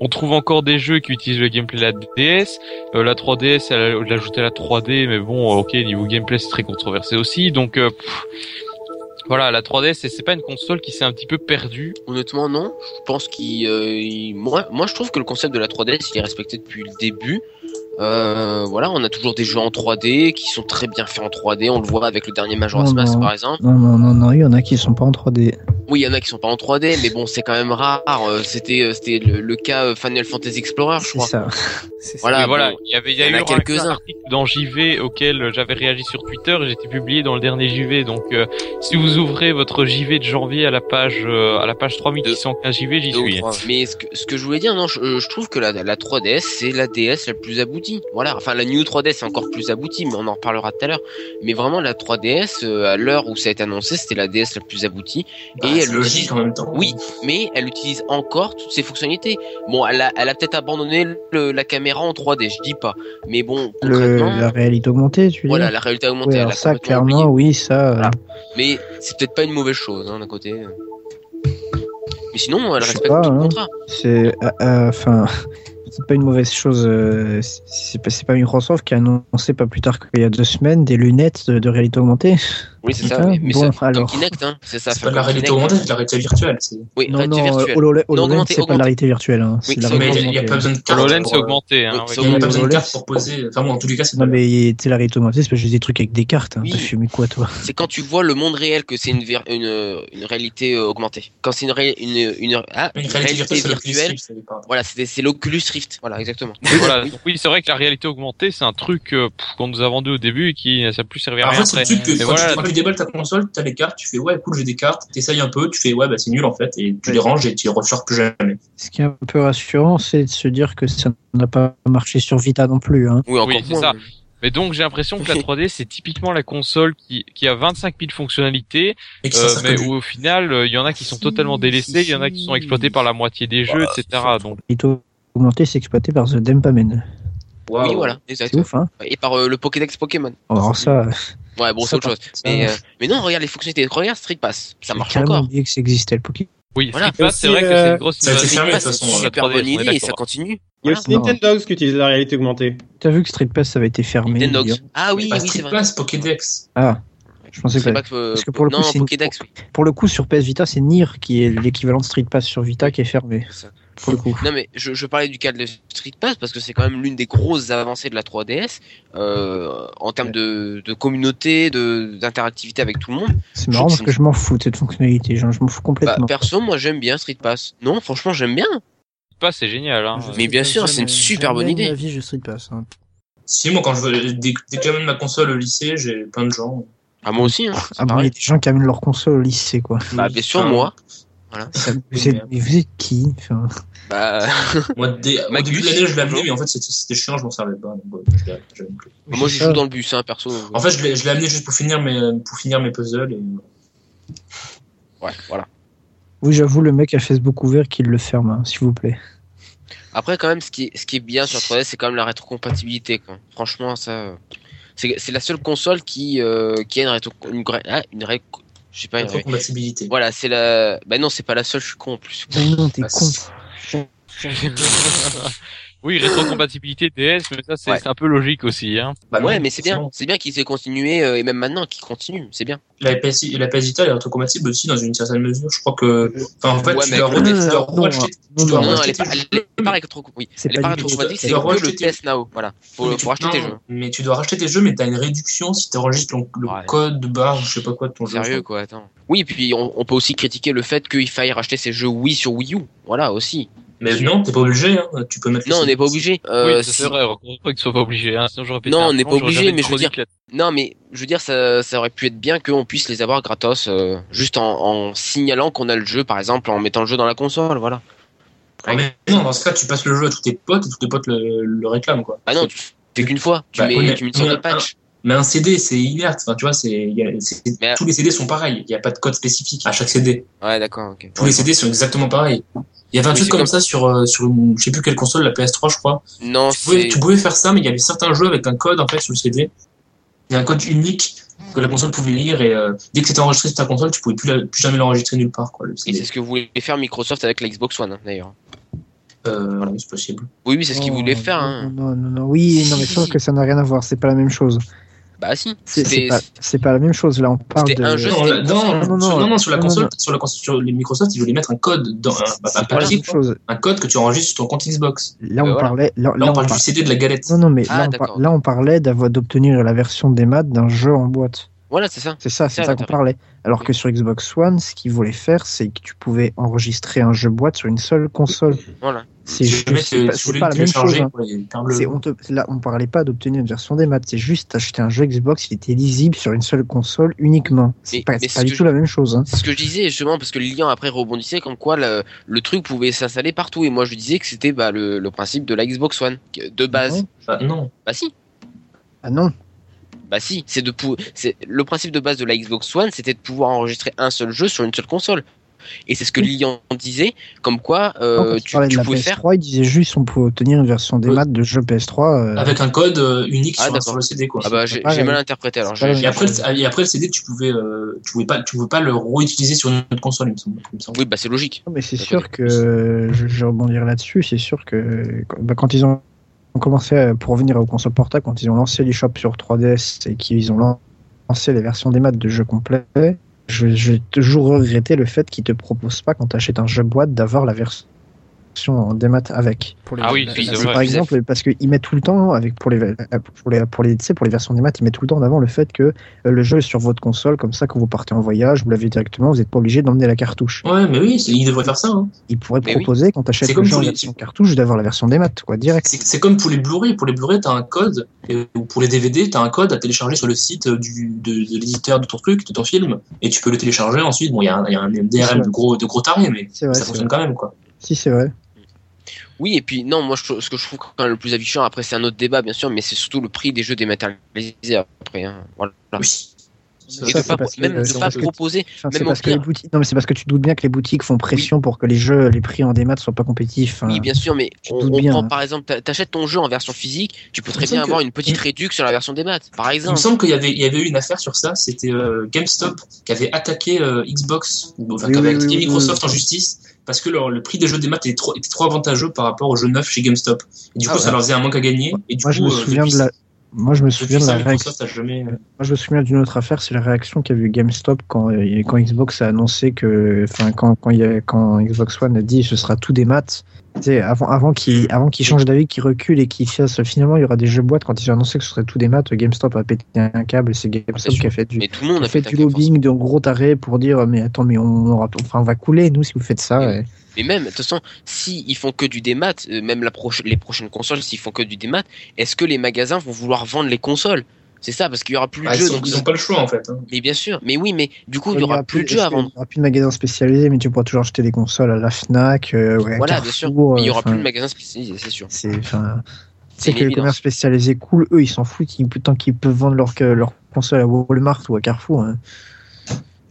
on trouve encore des jeux qui utilisent le gameplay de la DS. La 3DS, elle ajoutait la 3D, mais niveau gameplay, c'est très controversé aussi. Donc, la 3DS, c'est pas une console qui s'est un petit peu perdue. Honnêtement, non. Je pense moi, je trouve que le concept de la 3DS, il est respecté depuis le début. On a toujours des jeux en 3D qui sont très bien faits en 3D. On le voit avec le dernier Majora's Mask, par exemple. Non, il y en a qui sont pas en 3D. Oui, il y en a qui sont pas en 3D, mais bon, c'est quand même rare. C'était le cas Final Fantasy Explorer, je crois. C'est ça. Voilà. Il y a eu quelques-uns dans JV auquel j'avais réagi sur Twitter et j'étais publié dans le dernier JV. Donc, si vous ouvrez votre JV de janvier à la page 3615 JV, j'y suis. Mais ce que je voulais dire, non, je trouve que la 3DS, c'est la DS la plus aboutie. Voilà, enfin la New 3DS est encore plus aboutie, mais on en reparlera tout à l'heure. Mais vraiment la 3DS, à l'heure où ça a été annoncé, c'était la DS la plus aboutie. Et elle utilise en même temps. Oui, mais elle utilise encore toutes ses fonctionnalités. Bon, elle a peut-être abandonné la caméra en 3D, je dis pas. Mais bon, concrètement, la réalité augmentée, tu dis. Voilà, la réalité augmentée. Ouais, alors ça, clairement, oublié. Oui, ça. Voilà. Mais c'est peut-être pas une mauvaise chose, hein, d'un côté. Mais sinon, elle respecte tout le contrat. C'est, enfin. c'est pas une mauvaise chose. C'est pas Microsoft qui a annoncé pas plus tard qu'il y a 2 semaines des lunettes de réalité augmentée. Oui, c'est ça. Mais bon, ça, alors, Kinect, hein, c'est ça. C'est pas la réalité augmentée, c'est la réalité virtuelle. C'est... Oui, non, réalité virtuelle. HoloLens, c'est pas la réalité virtuelle. Hein. Oui, c'est mais il n'y a pas besoin de carte. HoloLens, c'est augmenté. Hein, oui, il n'y a pas besoin de carte pour poser. Enfin, moi, en tous les cas, c'est. Non, mais la réalité augmentée, c'est parce que j'ai des trucs avec des cartes. T'as fumé quoi, toi ? C'est quand tu vois le monde réel que c'est une réalité augmentée. Quand c'est une réalité virtuelle. Voilà, c'est l'Oculus Rift. Voilà, exactement. Voilà. Donc, oui, c'est vrai que la réalité augmentée, c'est un truc qu'on nous a vendu au début et qui n'a plus servi à rien. Tu déballes ta console, t'as les cartes, tu fais ouais cool j'ai des cartes, t'essayes un peu, tu fais ouais bah c'est nul en fait et tu les ranges et tu les ressors plus jamais. Ce qui est un peu rassurant c'est de se dire que ça n'a pas marché sur Vita non plus. Hein. Oui, c'est ça. Mais donc j'ai l'impression que la 3D c'est typiquement la console qui a 25 000 fonctionnalités mais où au final il y en a qui sont totalement délaissées, il y en a qui sont exploitées par la moitié des jeux, etc. Donc augmenté c'est exploité par The Dempamen. Wow. Oui, voilà, exact. C'est ouf, hein. Et par le Pokédex Pokémon. Alors ça. Ouais, bon, c'est autre chose. Mais non, regarde les fonctionnalités. Regarde Street Pass, ça marche encore. J'ai oublié que ça existait le Pokémon. Oui, voilà. Street Pass, c'est vrai que c'est une grosse. C'est fermé de toute façon. Super bonne idée et ça continue. Il y a aussi Nintendogs qui utilise la réalité augmentée. T'as vu que Street Pass ça avait été fermé. Nintendogs. Ah oui, oui, Street Pass, Pokédex. Ah. Je pensais pas que parce que pour le coup, c'est Pokédex. Pour le coup, sur PS Vita, c'est Nier qui est l'équivalent de Street Pass sur Vita qui est fermé. Pour le coup. Non mais je parlais du cas de Street Pass parce que c'est quand même l'une des grosses avancées de la 3DS en termes de communauté, d'interactivité avec tout le monde. C'est marrant parce que je m'en fous de cette fonctionnalité, je m'en fous complètement. Bah, perso, moi j'aime bien Street Pass. Non, franchement j'aime bien. Street Pass c'est génial. Hein. Mais bien sûr, c'est une super bonne idée. Avis, je Street Pass. Hein. Si moi quand je veux déclamer ma console au lycée, j'ai plein de gens. Ah moi aussi. Hein, ah bon, il y a des gens qui amènent leur console au lycée quoi. Bah bien sûr moi. Voilà. Vous êtes qui enfin... Bah, moi, au début de l'année, je l'avais, mais en fait, c'était chiant, je m'en servais pas. Bon, moi, je joue dans le bus, hein, perso. En fait, je l'ai amené juste pour finir mes puzzles. Et... Ouais, voilà. Oui, j'avoue, le mec à Facebook ouvert qu'il le ferme, hein, s'il vous plaît. Après, quand même, ce qui est bien sur 3DS, c'est quand même la rétrocompatibilité. Quoi. Franchement, ça, c'est la seule console qui a une rétrocompatibilité. Je sais pas, compatibilité. Voilà, c'est la. Bah non, c'est pas la seule, je suis con en plus. Non, t'es con. Oui, rétrocompatibilité DS, mais ça c'est un peu logique aussi. Hein. Bah ouais, mais c'est bien qu'il s'est continué, et même maintenant qu'il continue, c'est bien. La PS Vita est rétrocompatible aussi dans une certaine mesure, je crois que. Enfin, en fait, tu dois rejeter. Non, elle est pas rétrocompatible. Elle est pas rétrocompatible, c'est que le PS Now. Voilà, faut racheter tes jeux. Mais tu dois racheter tes jeux, mais t'as une réduction si t'enregistres le code barre ou je sais pas quoi de ton jeu. Sérieux quoi, attends. Oui, et puis on peut aussi critiquer le fait qu'il faille racheter ses jeux Wii sur Wii U. Voilà, aussi. Mais non, t'es pas obligé, hein. Tu peux mettre. Non, on n'est pas obligé. Oui, c'est vrai. On croit qu'ils soient pas obligés, hein. Sinon, j'aurais non, on n'est pas obligé, mais je veux dire. Non, mais je veux dire, ça aurait pu être bien qu'on puisse les avoir gratos, juste en signalant qu'on a le jeu, par exemple, en mettant le jeu dans la console, voilà. Ah, mais non, dans ce cas, tu passes le jeu à tous tes potes et tous tes potes le réclament, quoi. Bah non, c'est qu'une fois. Tu mets une sorte de patch. Mais un CD, c'est inerte. Enfin, tu vois, tous les CD sont pareils. Il y a pas de code spécifique à chaque CD. Ouais, d'accord. Okay. Tous les CD sont exactement pareils. Il y avait un truc comme ça sur je sais plus quelle console, la PS3 je crois. Non, tu pouvais faire ça, mais il y avait certains jeux avec un code en fait sur le CD. Il y a un code unique que la console pouvait lire et dès que c'était enregistré sur ta console, tu pouvais plus jamais l'enregistrer nulle part quoi. Le CD. Et c'est ce que voulait faire Microsoft avec la Xbox One hein, d'ailleurs. Voilà, c'est possible. Oui, c'est ce qu'ils voulaient faire. Hein. Non, oui, non mais sauf que ça n'a rien à voir, c'est pas la même chose. Bah si, c'est pas la même chose là on parle de non, sur la console sur les Microsoft ils voulaient mettre un code dans un papier un code que tu enregistres sur ton compte Xbox. Là on parlait là on parle du CD de la galette. Non mais là on parlait d'obtenir la version des maths d'un jeu en boîte. Voilà, c'est ça. C'est ça qu'on parlait. Alors que sur Xbox One, ce qu'ils voulaient faire, c'est que tu pouvais enregistrer un jeu boîte sur une seule console. Voilà. C'est pas la même chose. Hein. Là, on parlait pas d'obtenir une version des maths. C'est juste acheter un jeu Xbox, il était lisible sur une seule console uniquement. C'est pas du tout la même chose. Hein. C'est ce que je disais justement parce que le lien après rebondissait comme quoi le truc pouvait s'installer partout. Et moi, je disais que c'était le principe de la Xbox One de base. Non. Bah si. Ah non. Bah si, c'est le principe de base de la Xbox One, c'était de pouvoir enregistrer un seul jeu sur une seule console. Et c'est ce que Lilian disait, comme quoi tu pouvais PS3, faire. Il disait juste on pouvait obtenir une version des maths de jeu PS3 avec un code unique sur le CD quoi. Ah bah j'ai mal interprété alors. Et après le CD tu pouvais pas le réutiliser sur une autre console, il me semble. Oui bah c'est logique. Non, mais c'est sûr que je vais rebondir là-dessus, c'est sûr que quand ils ont commencé, pour revenir aux consoles portables, quand ils ont lancé l'eShop sur 3DS et qu'ils ont lancé les versions des maths de jeux complets. Je vais toujours regretter le fait qu'ils te proposent pas, quand tu achètes un jeu boîte, d'avoir la version en démat avec. Par exemple, parce qu'ils mettent tout le temps, pour les versions démat, ils mettent tout le temps en avant le fait que le jeu est sur votre console, comme ça, quand vous partez en voyage, vous l'avez directement, vous n'êtes pas obligé d'emmener la cartouche. Ouais, mais oui, ils devraient faire ça. Hein. Ils pourraient te proposer, quand tu achètes le jeu en version cartouche, d'avoir la version démat, quoi, direct. C'est comme pour les Blu-ray. Pour les Blu-ray, tu as un code, ou pour les DVD, tu as un code à télécharger sur le site de l'éditeur de ton truc, de ton film, et tu peux le télécharger ensuite. Bon, il y a un DRM de gros taré, mais ça fonctionne quand même, quoi. Si, c'est vrai. Oui, et puis, non, moi, ce que je trouve quand même le plus avichant, après, c'est un autre débat, bien sûr, mais c'est surtout le prix des jeux dématérialisés après. Hein. Voilà. Oui. C'est parce que tu doutes bien que les boutiques font pression pour que les prix en démat soient pas compétitifs. Oui, bien sûr, mais on prend par exemple, t'achètes ton jeu en version physique, tu peux très bien avoir une petite réduction sur la version démat, par exemple. Il me semble qu'il y avait eu une affaire sur ça, c'était GameStop qui avait attaqué Xbox, qui avait attaqué Microsoft en justice, parce que le prix des jeux démat était trop avantageux par rapport aux jeux neufs chez GameStop. Et du coup, ça leur faisait un manque à gagner. Et du coup, Moi, je me souviens d'une autre affaire, c'est la réaction qu'a vu GameStop quand Xbox a annoncé que, enfin, quand Xbox One a dit ce sera tout des maths. Avant qu'ils changent d'avis, qu'ils reculent et qu'ils fassent finalement il y aura des jeux boîtes, quand ils ont annoncé que ce serait tout des maths, GameStop a pété un câble. C'est GameStop qui a fait du lobbying de gros tarés pour dire mais attends, mais on va couler nous si vous faites ça. Ouais. Et même, de toute façon, s'ils font que du démat, même les prochaines consoles, s'ils font que du démat, est-ce que les magasins vont vouloir vendre les consoles ? C'est ça, parce qu'il y aura plus de jeux. Donc ils n'ont pas le choix en fait. Hein. Mais bien sûr, mais oui, mais du coup, il y aura plus de jeux à vendre. Il n'y aura plus de magasins spécialisés, mais tu pourras toujours acheter des consoles à la Fnac. Voilà, bien sûr. Mais il n'y aura plus de magasins spécialisés, c'est sûr. C'est que les commerces spécialisés cool, eux, ils s'en foutent tant qu'ils peuvent vendre leur console à Walmart ou à Carrefour. Hein.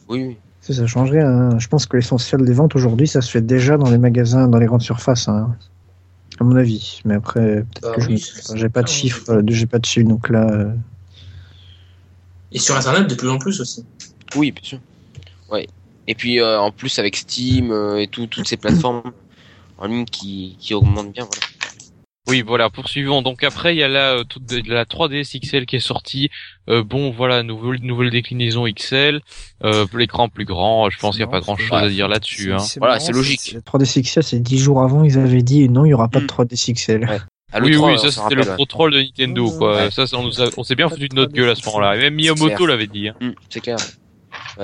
Oui. Ça change rien. Hein. Je pense que l'essentiel des ventes aujourd'hui, ça se fait déjà dans les magasins, dans les grandes surfaces, hein, à mon avis. Mais après, j'ai pas de chiffres, donc là. Et sur Internet, de plus en plus aussi. Oui, bien sûr. Ouais. Et puis en plus avec Steam et toutes ces plateformes en ligne qui augmentent bien. Voilà. Oui, voilà, poursuivons. Donc après, il y a la 3DS XL qui est sortie. Nouvelle déclinaison XL. L'écran plus grand, je pense qu'il n'y a pas grand-chose à dire là-dessus. C'est logique. La 3DS XL, c'est 10 jours avant, ils avaient dit non, il n'y aura pas de 3DS XL. Ouais. Ça c'était le gros troll de Nintendo, quoi. Ouais. Ça, on s'est bien foutu de notre gueule à ce moment-là. Et même Miyamoto l'avait dit. Hein. C'est clair.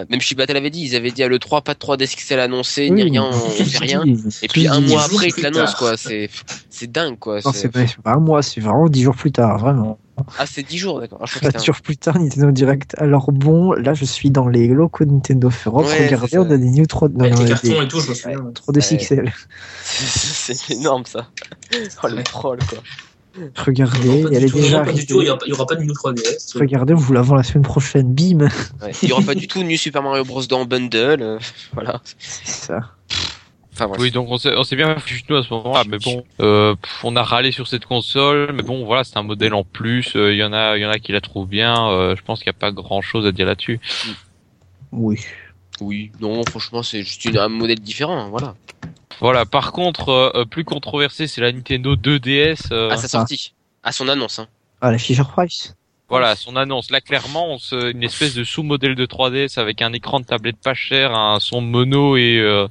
Même Shibata l'avait dit, ils avaient dit à l'E3 pas de 3DS XL annoncé, ni rien, on fait rien. Et puis un mois après ils l'annoncent, quoi, c'est dingue, quoi. Non, c'est pas un mois, c'est vraiment 10 jours plus tard, vraiment. Ah, c'est 10 jours, d'accord. 4 jours plus tard, Nintendo Direct. Alors bon, là je suis dans les locaux de Nintendo Europe, regardez, on a des New 3DS. Avec les cartons et tout, je me souviens. 3DS XL. C'est énorme ça. Oh le troll, quoi. Regardez, elle est déjà. Il n'y aura pas de New 3DS. Regardez, on vous la vend la semaine prochaine, bim. Il n'y aura pas du tout New Super Mario Bros. Dans Bundle, voilà. C'est ça. Enfin, oui, donc on s'est bien fichu nous à ce moment-là, mais bon, on a râlé sur cette console, mais bon, voilà, c'est un modèle en plus. Il y en a qui la trouvent bien. Je pense qu'il n'y a pas grand-chose à dire là-dessus. Oui. Non, franchement, c'est juste un modèle différent, voilà. Voilà, par contre, plus controversé, c'est la Nintendo 2DS. À sa sortie, à son annonce. Hein. Ah, la Fisher-Price. Voilà, son annonce. Là, clairement, une espèce de sous-modèle de 3DS avec un écran de tablette pas cher, un son mono et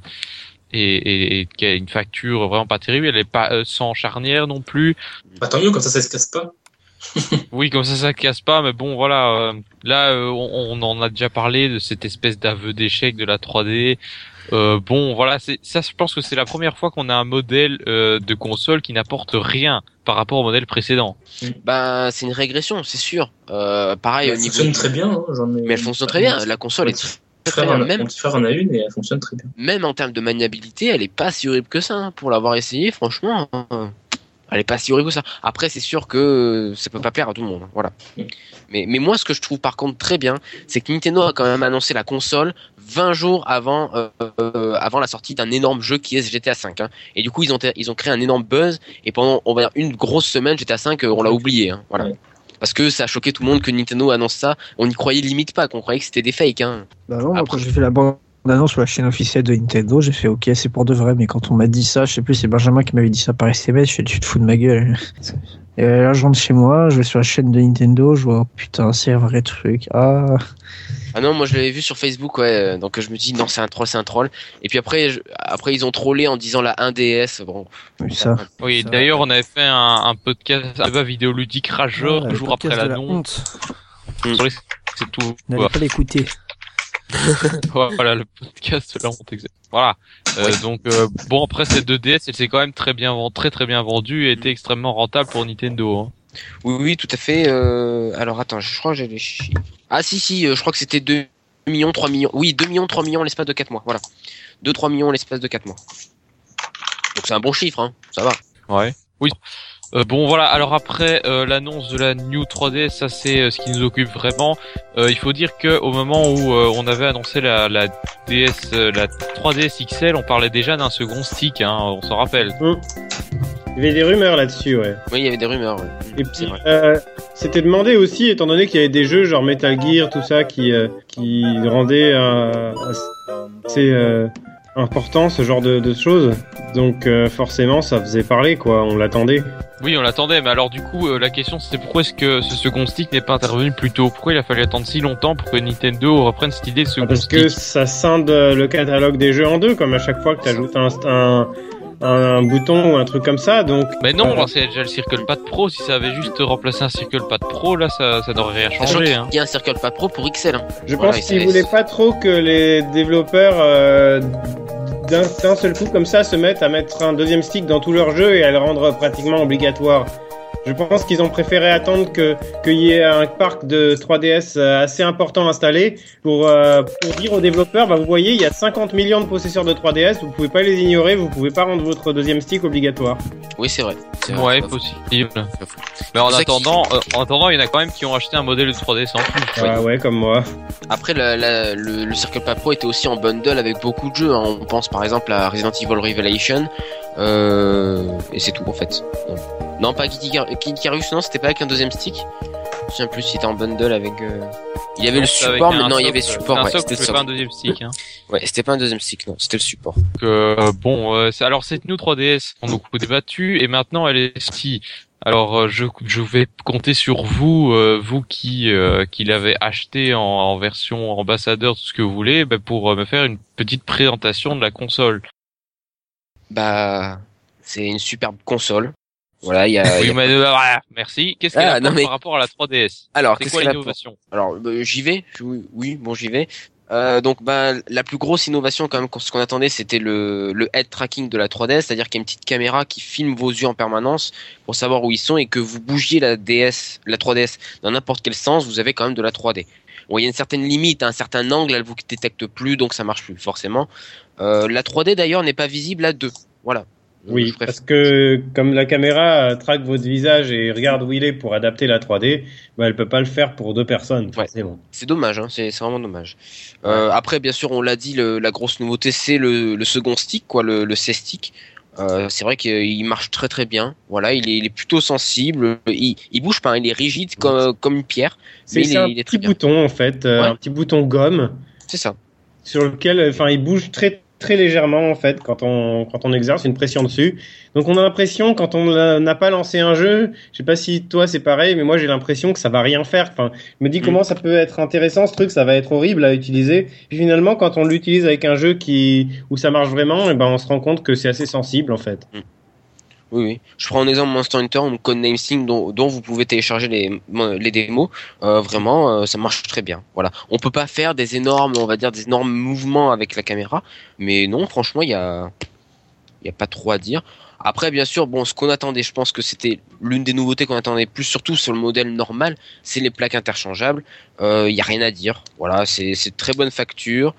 qui a une facture vraiment pas terrible. Elle est pas sans charnière non plus. Bah, tant mieux, comme ça se casse pas. Oui, comme ça casse pas, mais bon, voilà. On en a déjà parlé de cette espèce d'aveu d'échec de la 3D. Je pense que c'est la première fois qu'on a un modèle de console qui n'apporte rien par rapport au modèle précédent. Bah, c'est une régression, c'est sûr. Pareil, elle fonctionne très bien. Mais elle fonctionne très bien. La console est très bien. Mon petit frère en a une et elle fonctionne très bien. Même en termes de maniabilité, elle est pas si horrible que ça. Hein. Pour l'avoir essayé, franchement. elle est pas si horrible que ça. Après, c'est sûr que ça peut pas plaire à tout le monde, voilà. Mais moi, ce que je trouve par contre très bien, c'est que Nintendo a quand même annoncé la console 20 jours avant la sortie d'un énorme jeu qui est GTA V. Hein. Et du coup, ils ont créé un énorme buzz. Et pendant on va dire, une grosse semaine, GTA V, on l'a oublié. Hein, voilà. Ouais. Parce que ça a choqué tout le monde que Nintendo annonce ça. On n'y croyait limite pas, qu'on croyait que c'était des fakes. Hein. Bah non, après, quand j'ai fait la bande-annonce sur la chaîne officielle de Nintendo, j'ai fait OK, c'est pour de vrai. Mais quand on m'a dit ça, je sais plus, c'est Benjamin qui m'avait dit ça par SMS. Je fais tu te fous de ma gueule. Et là, je rentre chez moi, je vais sur la chaîne de Nintendo, je vois oh, putain, c'est un vrai truc. Ah non, moi je l'avais vu sur Facebook, ouais. Donc je me dis non, c'est un troll. Et puis après ils ont trollé en disant la 1DS. Bon. Oui, ça. Oui. D'ailleurs, on avait fait un podcast, un débat vidéoludique rageur, le jour après l'annonce. C'est tout. N'allez pas l'écouter. Voilà le podcast là on t'exerce. Voilà. Donc bon après cette 2DS elle s'est quand même très bien vendue et était extrêmement rentable pour Nintendo. Hein. Oui tout à fait. Alors attends je crois que j'ai les chiffres. Ah si je crois que c'était 2 millions 3 millions. Oui 2 millions 3 millions l'espace de 4 mois. Voilà 2-3 millions l'espace de 4 mois. Donc c'est un bon chiffre hein. Ça va. Ouais. Oui. Bon voilà, alors après l'annonce de la New 3DS, ça c'est ce qui nous occupe vraiment. Il faut dire que au moment où on avait annoncé la 3DS XL, on parlait déjà d'un second stick, hein, on s'en rappelle. Il y avait des rumeurs là-dessus, ouais. Oui, il y avait des rumeurs, ouais. Et puis, c'était demandé aussi, étant donné qu'il y avait des jeux genre Metal Gear, tout ça, qui rendaient assez... important ce genre de choses, donc forcément ça faisait parler quoi, on l'attendait. Oui on l'attendait, mais alors du coup la question c'était pourquoi est-ce que ce second stick n'est pas intervenu plus tôt, pourquoi il a fallu attendre si longtemps pour que Nintendo reprenne cette idée de second stick. Parce que ça scinde le catalogue des jeux en deux, comme à chaque fois que t'ajoutes un bouton ou un truc comme ça, donc... Mais non, c'est déjà le Circle Pad Pro, si ça avait juste remplacé un Circle Pad Pro, là, ça n'aurait rien changé. Hein. Il y a un Circle Pad Pro pour XL. Hein. Je pense qu'ils voulaient pas trop que les développeurs, d'un seul coup, comme ça, se mettent à mettre un deuxième stick dans tout leur jeu et à le rendre pratiquement obligatoire. Je pense qu'ils ont préféré attendre qu'il y ait un parc de 3DS assez important installé pour dire aux développeurs, bah vous voyez, il y a 50 millions de possesseurs de 3DS, vous pouvez pas les ignorer, vous pouvez pas rendre votre deuxième stick obligatoire. Oui, c'est vrai. Ouais, possible. Mais en attendant, il y en a quand même qui ont acheté un modèle de 3DS en plus. Ah ouais, comme moi. Après, le Circle Pad Pro était aussi en bundle avec beaucoup de jeux. Hein. On pense par exemple à Resident Evil Revelation. Et c'est tout en fait. Non, pas Kid Icarus, non, c'était pas avec un deuxième stick. Je me souviens plus si c'était en bundle avec. Il y avait le support, mais non, il y avait le support. Ouais, c'était pas un deuxième stick. Hein. Ouais, c'était pas un deuxième stick, non, c'était le support. Alors cette New 3DS, on a beaucoup débattu, et maintenant elle est sortie. Alors je vais compter sur vous, vous qui l'avez acheté en version ambassadeur, tout ce que vous voulez, pour me faire une petite présentation de la console. Bah, c'est une superbe console. Voilà, merci. Qu'est-ce qu'elle apporte par rapport à la 3DS? Alors, c'est quoi l'innovation? Alors, j'y vais. Oui, bon, j'y vais. Donc, la plus grosse innovation, quand même, ce qu'on attendait, c'était le head tracking de la 3DS, c'est-à-dire qu'il y a une petite caméra qui filme vos yeux en permanence pour savoir où ils sont et que vous bougiez la 3DS dans n'importe quel sens, vous avez quand même de la 3D. Bon, il y a une certaine limite, un certain angle, elle vous détecte plus, donc ça marche plus, forcément. La 3D, d'ailleurs, n'est pas visible à 2. Voilà. Donc, oui, parce que comme la caméra traque votre visage et regarde où il est pour adapter la 3D, elle peut pas le faire pour 2 personnes. Ouais. Forcément. C'est dommage, hein, c'est vraiment dommage. Après, bien sûr, on l'a dit, la grosse nouveauté, c'est le second stick, quoi, le C-stick. C'est vrai qu'il marche très très bien. Voilà, il est plutôt sensible. Il bouge pas, il est rigide comme une pierre. C'est un petit bouton en fait, un petit bouton gomme. C'est ça. Sur lequel, il bouge très très légèrement en fait quand on exerce une pression dessus. Donc on a l'impression quand on n'a pas lancé un jeu, je sais pas si toi c'est pareil, mais moi j'ai l'impression que ça va rien faire. Je me dis comment ça peut être intéressant ce truc, ça va être horrible à utiliser. Puis finalement quand on l'utilise avec un jeu où ça marche vraiment, et on se rend compte que c'est assez sensible en fait. Oui. Je prends un exemple Monster Hunter ou Code Name Steam dont vous pouvez télécharger les démos. Vraiment, ça marche très bien. Voilà. On peut pas faire des énormes mouvements avec la caméra, mais non, franchement, il y a pas trop à dire. Après, bien sûr, bon, ce qu'on attendait, je pense que c'était l'une des nouveautés qu'on attendait plus, surtout sur le modèle normal, c'est les plaques interchangeables. Y a rien à dire. Voilà, c'est de très bonne facture.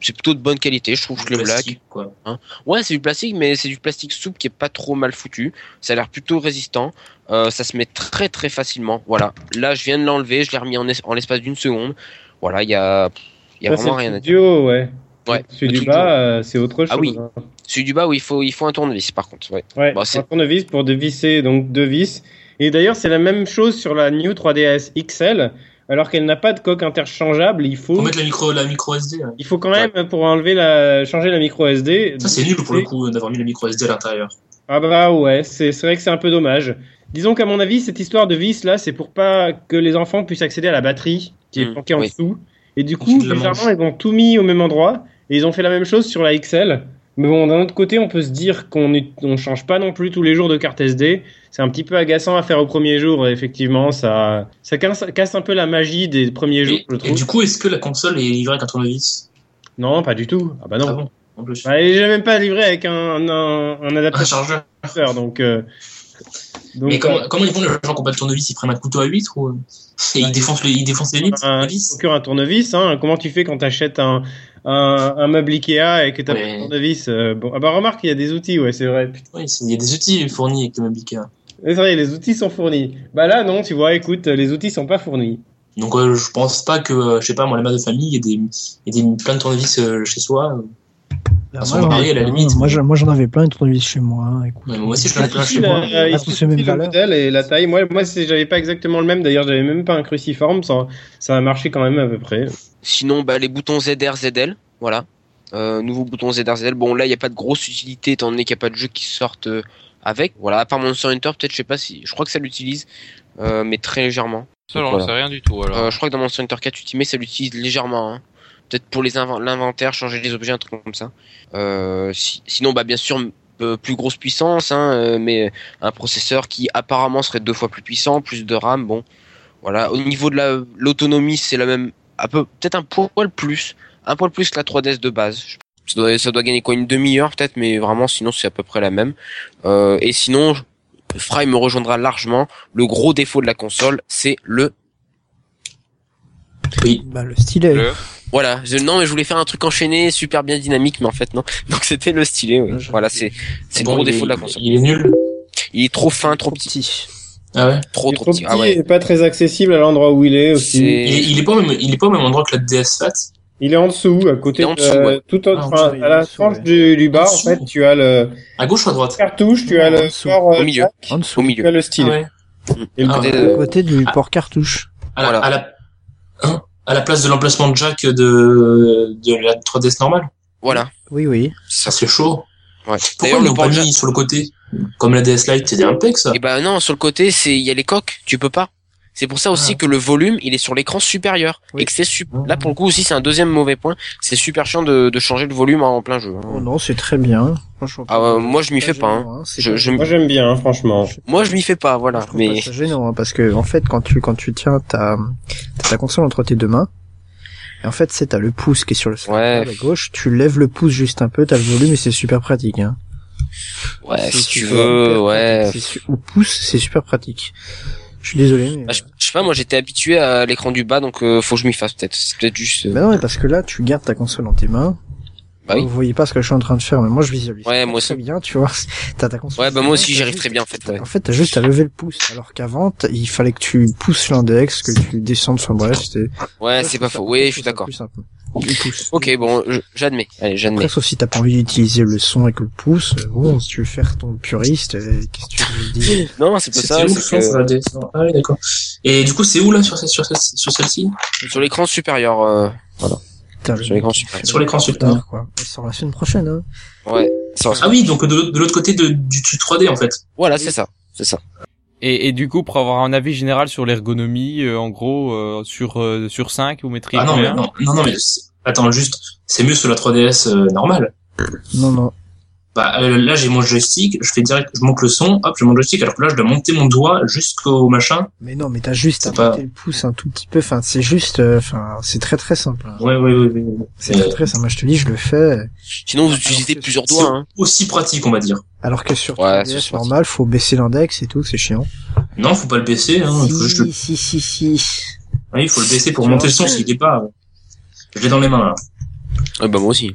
C'est plutôt de bonne qualité, je trouve que le black. Quoi. Hein. Ouais, c'est du plastique, mais c'est du plastique souple qui est pas trop mal foutu. Ça a l'air plutôt résistant. Ça se met très très facilement. Voilà. Là, je viens de l'enlever, je l'ai remis en l'espace d'une seconde. Voilà, il y a vraiment rien à dire. Studio, ouais. Ouais. Celui du bas, c'est autre chose. Ah oui. Hein. Celui du bas, oui, il faut un tournevis, par contre. Ouais. Ouais, bah, c'est un tournevis pour dévisser, donc deux vis. Et d'ailleurs, c'est la même chose sur la New 3DS XL. Alors qu'elle n'a pas de coque interchangeable, il faut mettre la micro SD. Hein. Il faut quand même pour enlever changer la micro SD. Ça c'est nul pour le coup d'avoir mis la micro SD à l'intérieur. Ah bah ouais, c'est vrai que c'est un peu dommage. Disons qu'à mon avis cette histoire de vis là, c'est pour pas que les enfants puissent accéder à la batterie qui est planquée en dessous. Et du coup, bizarrement, ils ont tout mis au même endroit et ils ont fait la même chose sur la XL. Mais bon, d'un autre côté, on peut se dire qu'on change pas non plus tous les jours de carte SD. C'est un petit peu agaçant à faire au premier jour, effectivement. Ça casse un peu la magie des premiers jours, je trouve. Et du coup, est-ce que la console est livrée avec un tournevis ? Non, pas du tout. Ah bah non. Ah bon, en plus. Bah, elle n'est même pas livrée avec un adaptateur. Un chargeur. Donc, mais comment ils font les gens qui n'ont pas de tournevis ? Ils prennent un couteau à huître ou... Et ils défoncent les vitres ? Un tournevis, hein. Comment tu fais quand tu achètes un meuble Ikea et que t'as pas de tournevis, bon. Ah bah remarque, il y a des outils, ouais, c'est vrai. Putain. Oui, il y a des outils fournis avec le meuble Ikea. C'est vrai, les outils sont fournis. Bah là, non, tu vois, écoute, les outils sont pas fournis. Donc je pense pas que, je sais pas, moi, la mère de famille, il y a plein de tournevis chez soi. À la limite. Moi, j'en avais plein de tournevis chez moi. Hein. Écoute, ouais, moi aussi, j'en avais plein chez moi. Ils sont tous le même modèle et la taille. Moi, j'avais pas exactement le même. D'ailleurs, j'avais même pas un cruciforme. Ça a marché quand même à peu près. Sinon, bah, les boutons ZR, ZL, voilà. Nouveau bouton ZR, ZL. Bon, là, il n'y a pas de grosse utilité étant donné qu'il n'y a pas de jeux qui sortent avec. Voilà, à part Monster Hunter, peut-être, je sais pas si. Je crois que ça l'utilise, mais très légèrement. Ça, donc, voilà. C'est rien du tout. Alors. Je crois que dans Monster Hunter 4 Ultimate, ça l'utilise légèrement. Hein. Peut-être pour les l'inventaire, changer les objets, un truc comme ça. Sinon, bah, bien sûr, plus grosse puissance, hein, mais un processeur qui apparemment serait 2 fois plus puissant, plus de RAM. Bon, voilà. Au niveau de l'autonomie, c'est la même, peut-être un poil plus que la 3DS de base. Ça doit gagner quoi, une demi-heure peut-être, mais vraiment, sinon, c'est à peu près la même. Et sinon, Fry me rejoindra largement. Le gros défaut de la console, c'est le stylet. Voilà, non mais je voulais faire un truc enchaîné, super bien dynamique, mais en fait non. Donc c'était le stylet, ouais. Voilà, c'est le gros défaut de la console. Il est nul. Il est trop fin, trop petit. Ah ouais. Trop petit. Ah ouais. Il est pas très accessible à l'endroit où il est aussi. Il est pas au même endroit que la DS Fat. Il est en dessous, à côté tout autre, à la tranche du bas en fait, tu as le à gauche ou à droite. Cartouche, tu as le port au milieu, en dessous au milieu. Tu as le stylet. Et le côté du port cartouche. Voilà. À la place de l'emplacement de jack de la 3DS normale. Voilà. Oui. Ça c'est chaud. Ouais. Pourquoi on l'a pas mis sur le côté comme la DS Lite, c'est impec ça. Et ben non, sur le côté, il y a les coques, tu peux pas. C'est pour ça aussi que le volume, il est sur l'écran supérieur et que c'est là pour le coup aussi c'est un deuxième mauvais point, c'est super chiant de changer le volume en plein jeu. Hein. Oh non, c'est très bien. Franchement. Moi je m'y fais pas. Hein. Moi j'aime bien hein, franchement. Moi je m'y fais pas, voilà, je trouve mais c'est gênant hein, parce que en fait quand tu tiens t'as ta console entre tes deux mains. Et en fait, t'as le pouce qui est sur le sol à gauche, tu lèves le pouce juste un peu, t'as le volume et c'est super pratique hein. Ouais, si tu veux, ouais. Au pouce, c'est super pratique. Je suis désolé. Mais... Bah, je sais pas, moi j'étais habitué à l'écran du bas, donc faut que je m'y fasse peut-être. C'est peut-être juste. Bah non, parce que là tu gardes ta console dans tes mains. Bah oui. Vous voyez pas ce que je suis en train de faire, mais moi je visualise. Ouais, moi très bien, tu vois. T'as ta console. Ouais, bah moi aussi j'y arrive très bien en fait. Ouais. En fait, t'as juste à lever le pouce, alors qu'avant il fallait que tu pousses l'index, que tu descendes. Enfin bref, c'était. Ouais, c'est pas faux. Oui, je suis d'accord. Ok, bon, j'admets. Allez, j'admets. Après, sauf si t'as pas envie d'utiliser le son avec le pouce, bon, si tu veux faire ton puriste, qu'est-ce que tu veux dire? Non, c'est pas ça. C'est que... Ah oui, d'accord. Et du coup, c'est où là sur celle-ci? Sur l'écran supérieur. Voilà. Putain, sur l'écran supérieur. Quoi. Ça sort la semaine prochaine. Hein. Ouais. Ah oui, donc de l'autre côté du 3D en fait. Voilà, c'est ça. Et du coup, pour avoir un avis général sur l'ergonomie, en gros, sur 5, vous mettriez... Ah non, mais non, mais attends, juste, c'est mieux sur la 3DS normale. Non. Bah là, j'ai mon joystick, je fais direct, je monte le son, hop, j'ai mon joystick, alors que là, je dois monter mon doigt jusqu'au machin. Mais non, mais t'as juste à monter le pouce un tout petit peu, enfin, c'est juste, enfin, c'est très très simple. Hein. Ouais. C'est très très simple, moi je te dis, je le fais. Sinon, vous utilisez plusieurs doigts, hein. Aussi pratique, on va dire. Alors que sur DS normal, faut baisser l'index et tout, c'est chiant. Non, faut pas le baisser, hein. Si. Oui, faut le baisser pour monter le son s'il est pas. Je l'ai dans les mains, là. Bah moi aussi.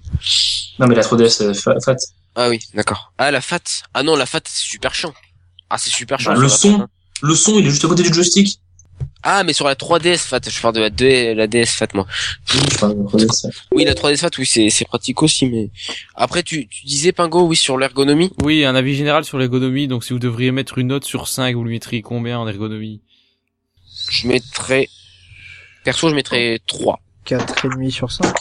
Non mais la 3DS fat. Ah oui, d'accord. Ah la fat. Ah non, la fat c'est super chiant. Ah c'est super chiant. Bah, le son il est juste à côté du joystick. Ah mais sur la 3DS fat, je parle de la DS fat moi. Je parle de la 3DS. Oui, la 3DS fat, oui, c'est pratique aussi, mais après tu disais Pingo, oui, sur l'ergonomie. Oui, un avis général sur l'ergonomie, donc si vous devriez mettre une note sur 5, vous lui mettriez combien en ergonomie? Je mettrais 3. 4,5 sur 5.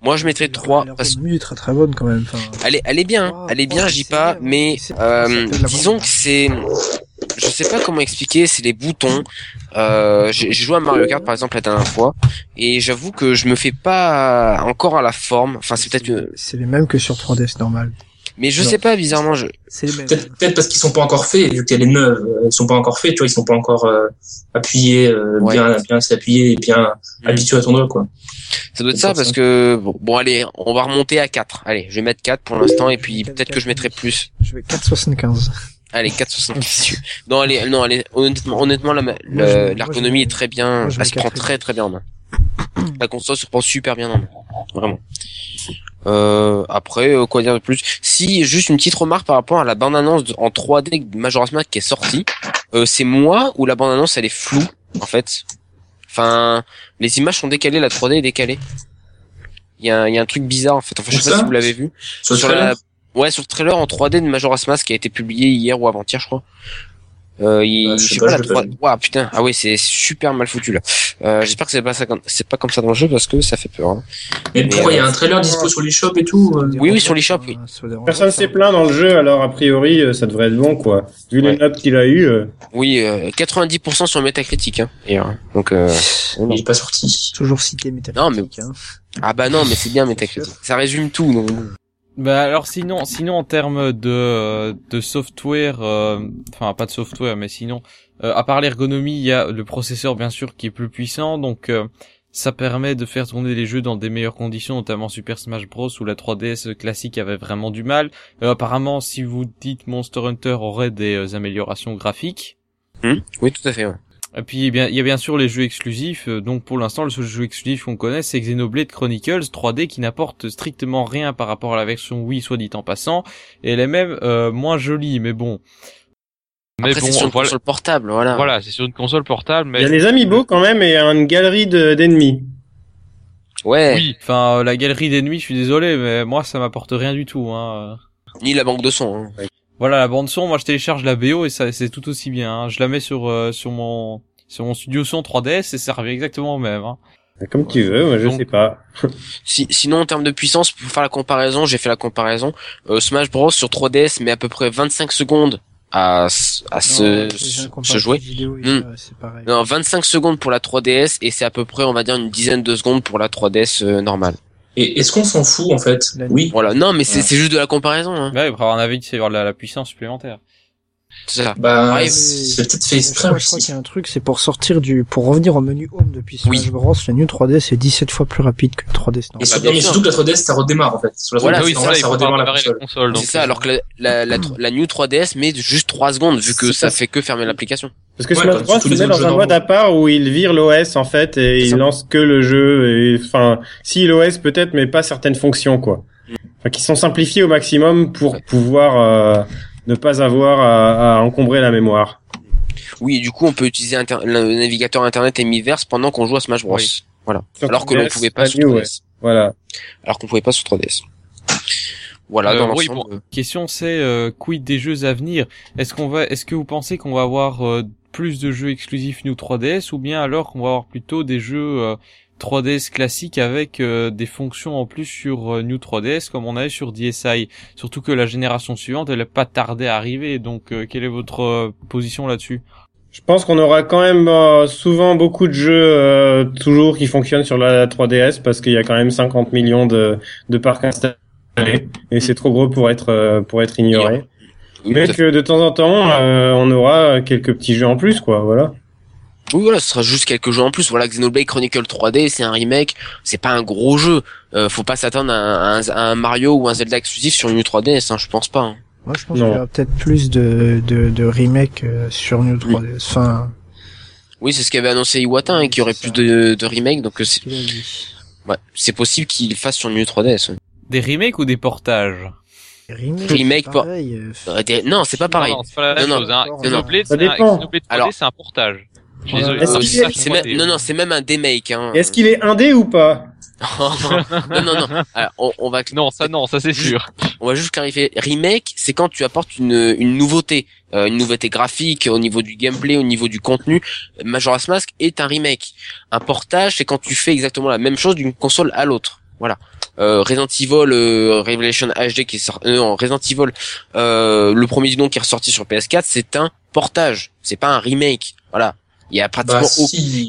Moi je mettrais 3 parce que est très très bonne quand même, enfin... Elle est bien, je dis pas, mais disons que c'est, je sais pas comment expliquer, c'est les boutons. J'ai joué à Mario Kart par exemple la dernière fois et j'avoue que je me fais pas encore à la forme, enfin c'est peut-être que... c'est les mêmes que sur 3DS normal. Mais je sais pas, bizarrement, peut-être parce qu'ils sont pas encore faits, vu qu'elle est neuve, ils sont pas encore faits, tu vois, ils sont pas encore appuyés, ouais, bien s'appuyer et bien habitués à ton doigt, quoi. Ça doit être ça, parce que bon, allez, on va remonter à 4. Allez, je vais mettre 4 pour l'instant, et puis peut-être que je mettrai plus. Je vais 4,75. Allez, 4,75. Non, allez, honnêtement, l'ergonomie est très bien, elle se prend très très bien en main. La console se prend super bien en main. Vraiment. Après, quoi dire de plus? Si, juste une petite remarque par rapport à la bande-annonce en 3D de Majora's Mask qui est sortie. C'est moi ou la bande-annonce elle est floue, en fait. Enfin, les images sont décalées, la 3D est décalée. Il y a un truc bizarre, en fait. Enfin, je sais pas si vous l'avez vu. Sur le trailer en 3D de Majora's Mask qui a été publié hier ou avant-hier, je crois. Putain. Ah oui, c'est super mal foutu, là. J'espère que c'est pas comme ça dans le jeu parce que ça fait peur, hein. Mais pourquoi il y a un trailer dispo sur l'eShop et tout? Oui, sur l'eShop, oui. Personne s'est plaint dans le jeu, alors a priori, ça devrait être bon, quoi. Vu les notes qu'il a eues. Oui, 90% sur Metacritic, hein. Il est pas sorti. Toujours cité Metacritic. Non, mais... hein. Ah bah non, mais c'est bien Metacritic. Ça résume tout, non? Bah alors sinon en termes de software, enfin pas de software, mais sinon à part l'ergonomie, il y a le processeur bien sûr qui est plus puissant, donc ça permet de faire tourner les jeux dans des meilleures conditions, notamment Super Smash Bros où la 3DS classique avait vraiment du mal. Apparemment, si vous dites Monster Hunter aurait des améliorations graphiques. Oui, tout à fait. Ouais. Et puis il y a bien sûr les jeux exclusifs, donc pour l'instant le seul jeu exclusif qu'on connaît c'est Xenoblade Chronicles 3D qui n'apporte strictement rien par rapport à la version Wii, soit dit en passant, et elle est même moins jolie, mais bon. Après, c'est sur une console portable, voilà. Voilà, c'est sur une console portable, mais... Il y a des amiibo quand même et une galerie d'ennemis. Ouais. Oui. Enfin, la galerie d'ennemis, je suis désolé, mais moi ça m'apporte rien du tout, hein. Ni la banque de son, hein. Ouais. Voilà, la bande son, moi je télécharge la BO et ça c'est tout aussi bien, hein. Je la mets sur mon studio son 3DS et ça revient exactement au même, hein. Comme tu veux, moi je sais pas. Sinon en termes de puissance, pour faire la comparaison, Smash Bros sur 3DS met à peu près 25 secondes à se jouer. Vidéos, c'est pareil. Non, 25 secondes pour la 3DS et c'est à peu près on va dire une dizaine de secondes pour la 3DS normale. Et est-ce qu'on s'en fout en fait? Oui. Voilà. Non, mais c'est juste de la comparaison. Hein. Ouais, après on avait dit c'est avoir la puissance supplémentaire. C'est ça. Bah, ouais, c'est peut-être fait exprès. Je crois qu'il y a un truc, c'est pour revenir au menu Home depuis Smash Bros. La New 3DS c'est 17 fois plus rapide que la 3DS normale. Et surtout que la 3DS ça redémarre en fait. Ça redémarre la console. C'est ça. Alors que la New 3DS met juste 3 secondes vu que ça fait que fermer l'application. Parce que Smash Bros se met dans un mode à part où il vire l'OS en fait et il lance que le jeu. Enfin, si l'OS peut-être, mais pas certaines fonctions quoi. Enfin, qui sont simplifiées au maximum pour pouvoir ne pas avoir à encombrer la mémoire. Oui, et du coup, on peut utiliser le navigateur internet et Miiverse pendant qu'on joue à Smash Bros. Oui. Voilà. Alors que l'on ne pouvait pas sur 3DS. Ouais. Voilà. Alors qu'on pouvait pas sur 3DS. Voilà, dans l'ensemble. Oui, bon. Question, c'est, quid des jeux à venir? Est-ce que vous pensez qu'on va avoir, plus de jeux exclusifs New 3DS ou bien alors qu'on va avoir plutôt des jeux, 3DS classique avec des fonctions en plus sur New 3DS comme on avait sur DSi, surtout que la génération suivante elle n'a pas tardé à arriver, donc quelle est votre position là-dessus? Je pense qu'on aura quand même souvent beaucoup de jeux toujours qui fonctionnent sur la 3DS parce qu'il y a quand même 50 millions de parcs installés et c'est trop gros pour être ignoré. Mais que de temps en temps on aura quelques petits jeux en plus quoi, voilà. Oui, voilà, ce sera juste quelques jeux en plus. Voilà, Xenoblade Chronicle 3D, c'est un remake, c'est pas un gros jeu. Faut pas s'attendre à un Mario ou un Zelda exclusif sur New 3DS, hein, je pense pas. Hein. Moi, je pense qu'il y aura peut-être plus de remakes sur New 3DS. Enfin. Oui, c'est ce qu'avait annoncé Iwata, hein, qu'il y aurait plus de remakes, donc c'est... Ouais, c'est possible qu'ils fassent sur le New 3DS. Ouais. Des remakes ou des portages? Non, c'est pas pareil. Non, c'est pas la même chose. Xenoblade, c'est un portage. C'est même un démake. Hein. Est-ce qu'il est indé ou pas? Non. Alors, on va. Non, ça c'est sûr. On va juste clarifier. Remake, c'est quand tu apportes une nouveauté graphique au niveau du gameplay, au niveau du contenu. Majora's Mask est un remake. Un portage, c'est quand tu fais exactement la même chose d'une console à l'autre. Voilà. Resident Evil Revelation HD qui est Resident Evil le premier du nom qui est ressorti sur PS4, c'est un portage, c'est pas un remake. Voilà. Il y a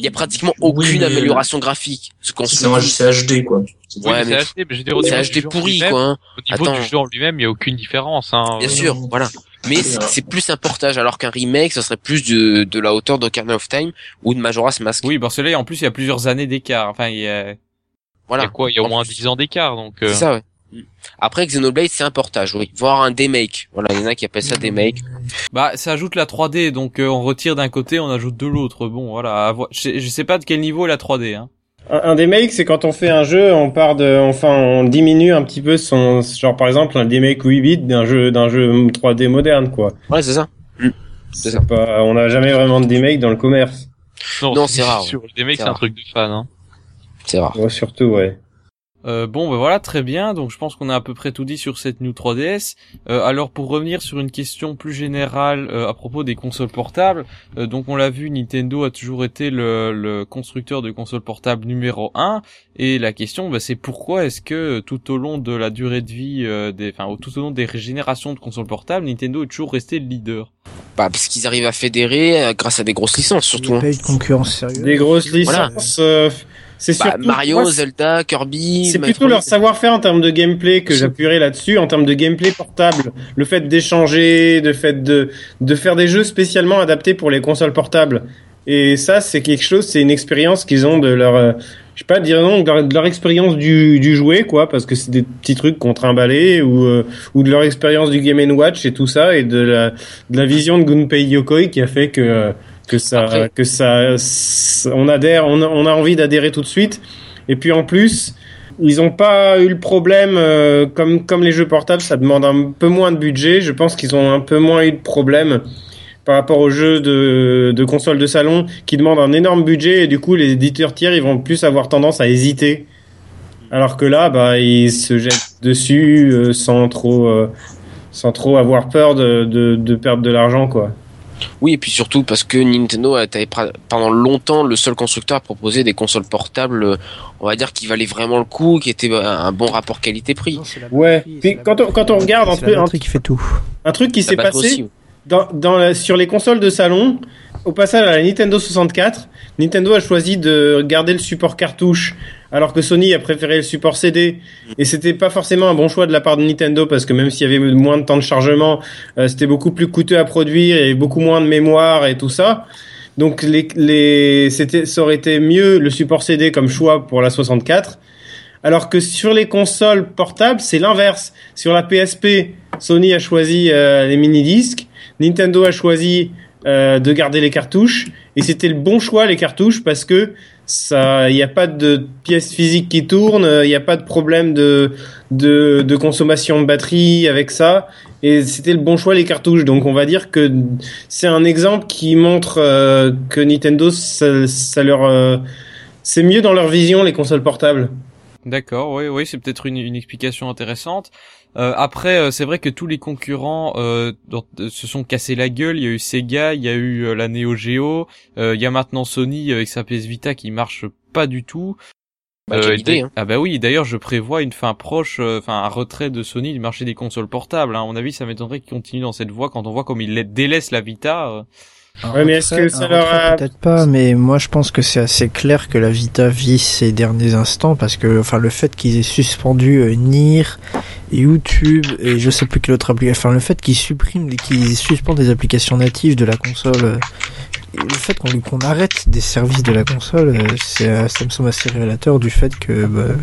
pratiquement aucune amélioration graphique. C'est HD quoi. Ouais, mais c'est HD pourri quoi. Hein. Au niveau du jeu en lui-même, il y a aucune différence hein. Bien sûr, voilà. Mais c'est plus un portage, alors qu'un remake, ça serait plus de la hauteur d'Ocarina of Time ou de Majora's Mask. Oui, parce que là en plus il y a plusieurs années d'écart. Enfin, voilà. Il y a au moins 10 ans d'écart, donc... C'est ça, ouais. Après, Xenoblade, c'est un portage, oui. Voire un démake. Voilà, il y en a qui appellent ça démake. Bah, ça ajoute la 3D, donc on retire d'un côté, on ajoute de l'autre. Bon, voilà. Je sais pas de quel niveau est la 3D, hein. Un démake, c'est quand on fait un jeu, on diminue un petit peu son... Genre, par exemple, un démake 8-bit d'un jeu 3D moderne, quoi. Ouais, c'est ça. C'est ça. Pas, on n'a jamais vraiment de démake dans le commerce. Non, c'est rare. Sûr. Le démake, c'est un truc de fan, hein. C'est rare. Ouais, surtout, ouais. Bon, ben voilà, très bien. Donc, je pense qu'on a à peu près tout dit sur cette New 3DS. Alors, pour revenir sur une question plus générale à propos des consoles portables, donc on l'a vu, Nintendo a toujours été le constructeur de consoles portables numéro 1. Et la question, c'est pourquoi est-ce que tout au long de la durée de vie, tout au long des générations de consoles portables, Nintendo est toujours resté le leader. Bah, parce qu'ils arrivent à fédérer grâce à des grosses licences, surtout. Ils payent de concurrence sérieuse. Des grosses licences. Voilà. C'est surtout Mario, Zelda, Kirby. C'est plutôt leur savoir-faire en termes de gameplay que j'appuierai là-dessus, en termes de gameplay portable. Le fait d'échanger, le fait de faire des jeux spécialement adaptés pour les consoles portables. Et ça, c'est quelque chose, c'est une expérience qu'ils ont de leur, de leur expérience du jouet, quoi, parce que c'est des petits trucs qu'on trimballait ou de leur expérience du Game & Watch et tout ça, et de la vision de Gunpei Yokoi qui a fait que ça, on adhère, on a envie d'adhérer tout de suite. Et puis en plus, ils ont pas eu le problème comme les jeux portables, ça demande un peu moins de budget. Je pense qu'ils ont un peu moins eu de problème par rapport aux jeux de consoles de salon qui demandent un énorme budget et du coup les éditeurs tiers ils vont plus avoir tendance à hésiter. Alors que là, ils se jettent dessus sans trop avoir peur de perdre de l'argent, quoi. Oui, et puis surtout parce que Nintendo a été pendant longtemps le seul constructeur à proposer des consoles portables, on va dire, qui valaient vraiment le coup, qui étaient un bon rapport qualité-prix. Non, ouais, puis quand on regarde un truc qui fait tout. Un truc qui s'est passé aussi, ouais. Sur les consoles de salon, au passage à la Nintendo 64, Nintendo a choisi de garder le support cartouche, alors que Sony a préféré le support CD. Et c'était pas forcément un bon choix de la part de Nintendo, parce que même s'il y avait moins de temps de chargement, c'était beaucoup plus coûteux à produire et beaucoup moins de mémoire et tout ça. Donc ça aurait été mieux le support CD comme choix pour la 64. Alors que sur les consoles portables, c'est l'inverse. Sur la PSP, Sony a choisi les mini-disques, Nintendo a choisi de garder les cartouches, et c'était le bon choix, les cartouches, parce que ça, il n'y a pas de pièces physiques qui tournent, il n'y a pas de problème de consommation de batterie avec ça, et c'était le bon choix, les cartouches. Donc on va dire que c'est un exemple qui montre que Nintendo, ça leur c'est mieux dans leur vision, les consoles portables. D'accord, oui, c'est peut-être une explication intéressante. Après, c'est vrai que tous les concurrents se sont cassés la gueule. Il y a eu Sega, il y a eu la Neo Geo, il y a maintenant Sony avec sa PS Vita qui marche pas du tout. Quelle idée, hein. Ah bah oui, d'ailleurs je prévois une fin proche, un retrait de Sony du marché des consoles portables. Hein. À mon avis, ça m'étonnerait qu'ils continuent dans cette voie quand on voit comme ils délaissent la Vita. Ouais, mais est-ce que ça leur a... Peut-être pas, mais moi je pense que c'est assez clair que la Vita vit ses derniers instants parce que, le fait qu'ils aient suspendu Nier, YouTube et je sais plus quelle autre application, le fait qu'ils suspendent les applications natives de la console, le fait qu'on arrête des services de la console, ça me semble assez révélateur du fait que, on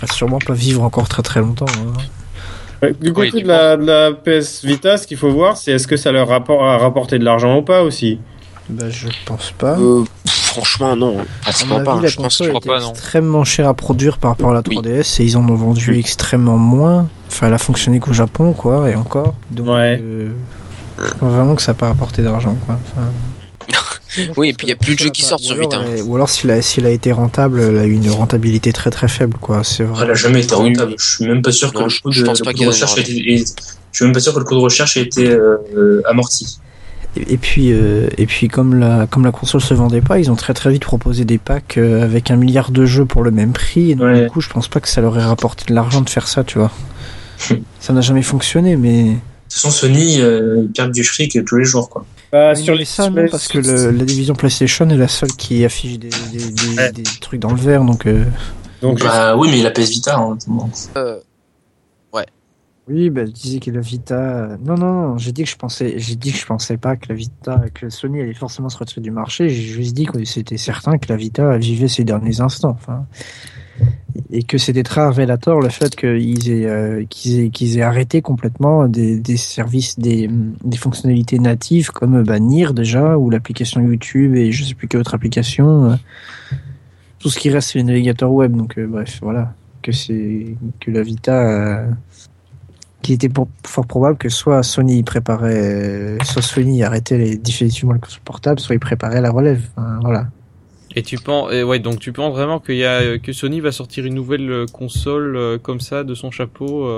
va sûrement pas vivre encore très très longtemps. Hein. Du coup, de la PS Vita, ce qu'il faut voir, c'est est-ce que ça leur a rapporté de l'argent ou pas aussi. Je pense pas. franchement, non, pratiquement pas. Je pense que je crois pas, non. Extrêmement cher à produire par rapport à la 3DS, oui. Et ils en ont vendu extrêmement moins. Enfin, elle a fonctionné qu'au Japon, quoi, et encore. Donc, je crois vraiment que ça n'a pas apporté d'argent, quoi. Enfin, oui, et puis il n'y a plus de jeux qui sortent sur 8. Ou alors, s'il a été rentable, elle a eu une rentabilité très très faible, quoi. C'est vrai. Elle n'a jamais été rentable. Je suis même pas sûr que le coût de recherche ait été amorti. Et puis comme la console se vendait pas, ils ont très très vite proposé des packs avec 1 milliard de jeux pour le même prix. Et donc, du coup, je pense pas que ça leur ait rapporté de l'argent de faire ça, tu vois. Ça n'a jamais fonctionné, mais. De toute façon, Sony perd du fric tous les jours, quoi. Sur les salles, parce que la division PlayStation est la seule qui affiche des trucs dans le vert, donc. Bah oui, mais la PS Vita. Hein, Oui, bah, je disais que la Vita. Non, j'ai dit que je pensais pas que la Vita, que Sony allait forcément se retirer du marché. J'ai juste dit que c'était certain que la Vita vivait ses derniers instants. Enfin, et que c'était très révélateur le fait qu'ils aient arrêté complètement des services, des fonctionnalités natives comme Nier déjà, ou l'application YouTube et je sais plus quelle autre application. Tout ce qui reste, c'est les navigateurs web. Donc bref, voilà, que la Vita. Qui était fort probable que soit Sony préparait, soit Sony arrêtait définitivement le portable, soit il préparait la relève. Enfin, voilà. Et tu penses, donc tu penses vraiment que Sony va sortir une nouvelle console comme ça de son chapeau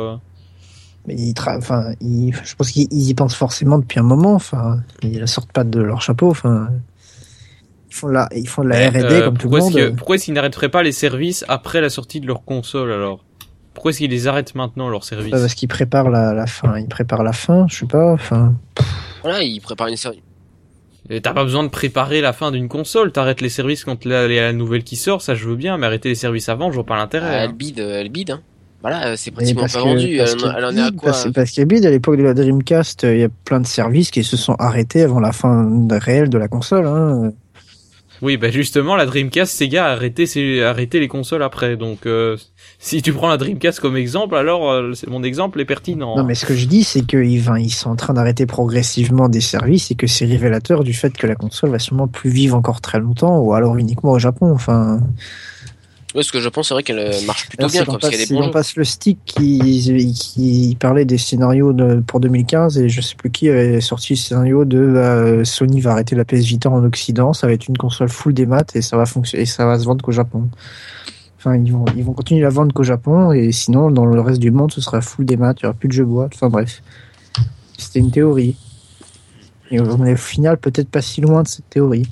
Mais je pense qu'ils y pensent forcément depuis un moment. Enfin, ils la sortent pas de leur chapeau. Enfin, ils font de la R&D comme tout le monde. Pourquoi est-ce qu'ils n'arrêteraient pas les services après la sortie de leur console alors? Pourquoi est-ce qu'ils les arrêtent maintenant, leur service? Parce qu'ils préparent la fin. Ils préparent la fin, je sais pas. Enfin. Voilà, ils préparent une série. Et t'as pas besoin de préparer la fin d'une console. T'arrêtes les services quand la nouvelle qui sort, ça je veux bien, mais arrêter les services avant, je vois pas l'intérêt. Elle bide. Hein. Voilà, c'est pratiquement pas vendu. Elle en est à quoi? C'est parce qu'elle bide. À l'époque de la Dreamcast, il y a plein de services qui se sont arrêtés avant la fin réelle de la console. Hein. Oui, bah justement, la Dreamcast, Sega a arrêté les consoles après. Donc, si tu prends la Dreamcast comme exemple, alors mon exemple est pertinent. Non, mais ce que je dis, c'est qu'ils sont en train d'arrêter progressivement des services et que c'est révélateur du fait que la console va sûrement plus vivre encore très longtemps, ou alors uniquement au Japon. Enfin. Oui, ce que je pense, c'est vrai qu'elle marche plutôt bien. On passe le stick qui parlait des scénarios pour 2015 et je sais plus qui avait sorti le scénario de Sony va arrêter la PS Vita en Occident, ça va être une console full des maths et ça va fonctionner, et ça va se vendre qu'au Japon. Enfin, ils vont continuer à vendre qu'au Japon et sinon dans le reste du monde ce sera full des maths, il n'y aura plus de jeux boîte. Enfin bref, c'était une théorie et on est au final peut-être pas si loin de cette théorie.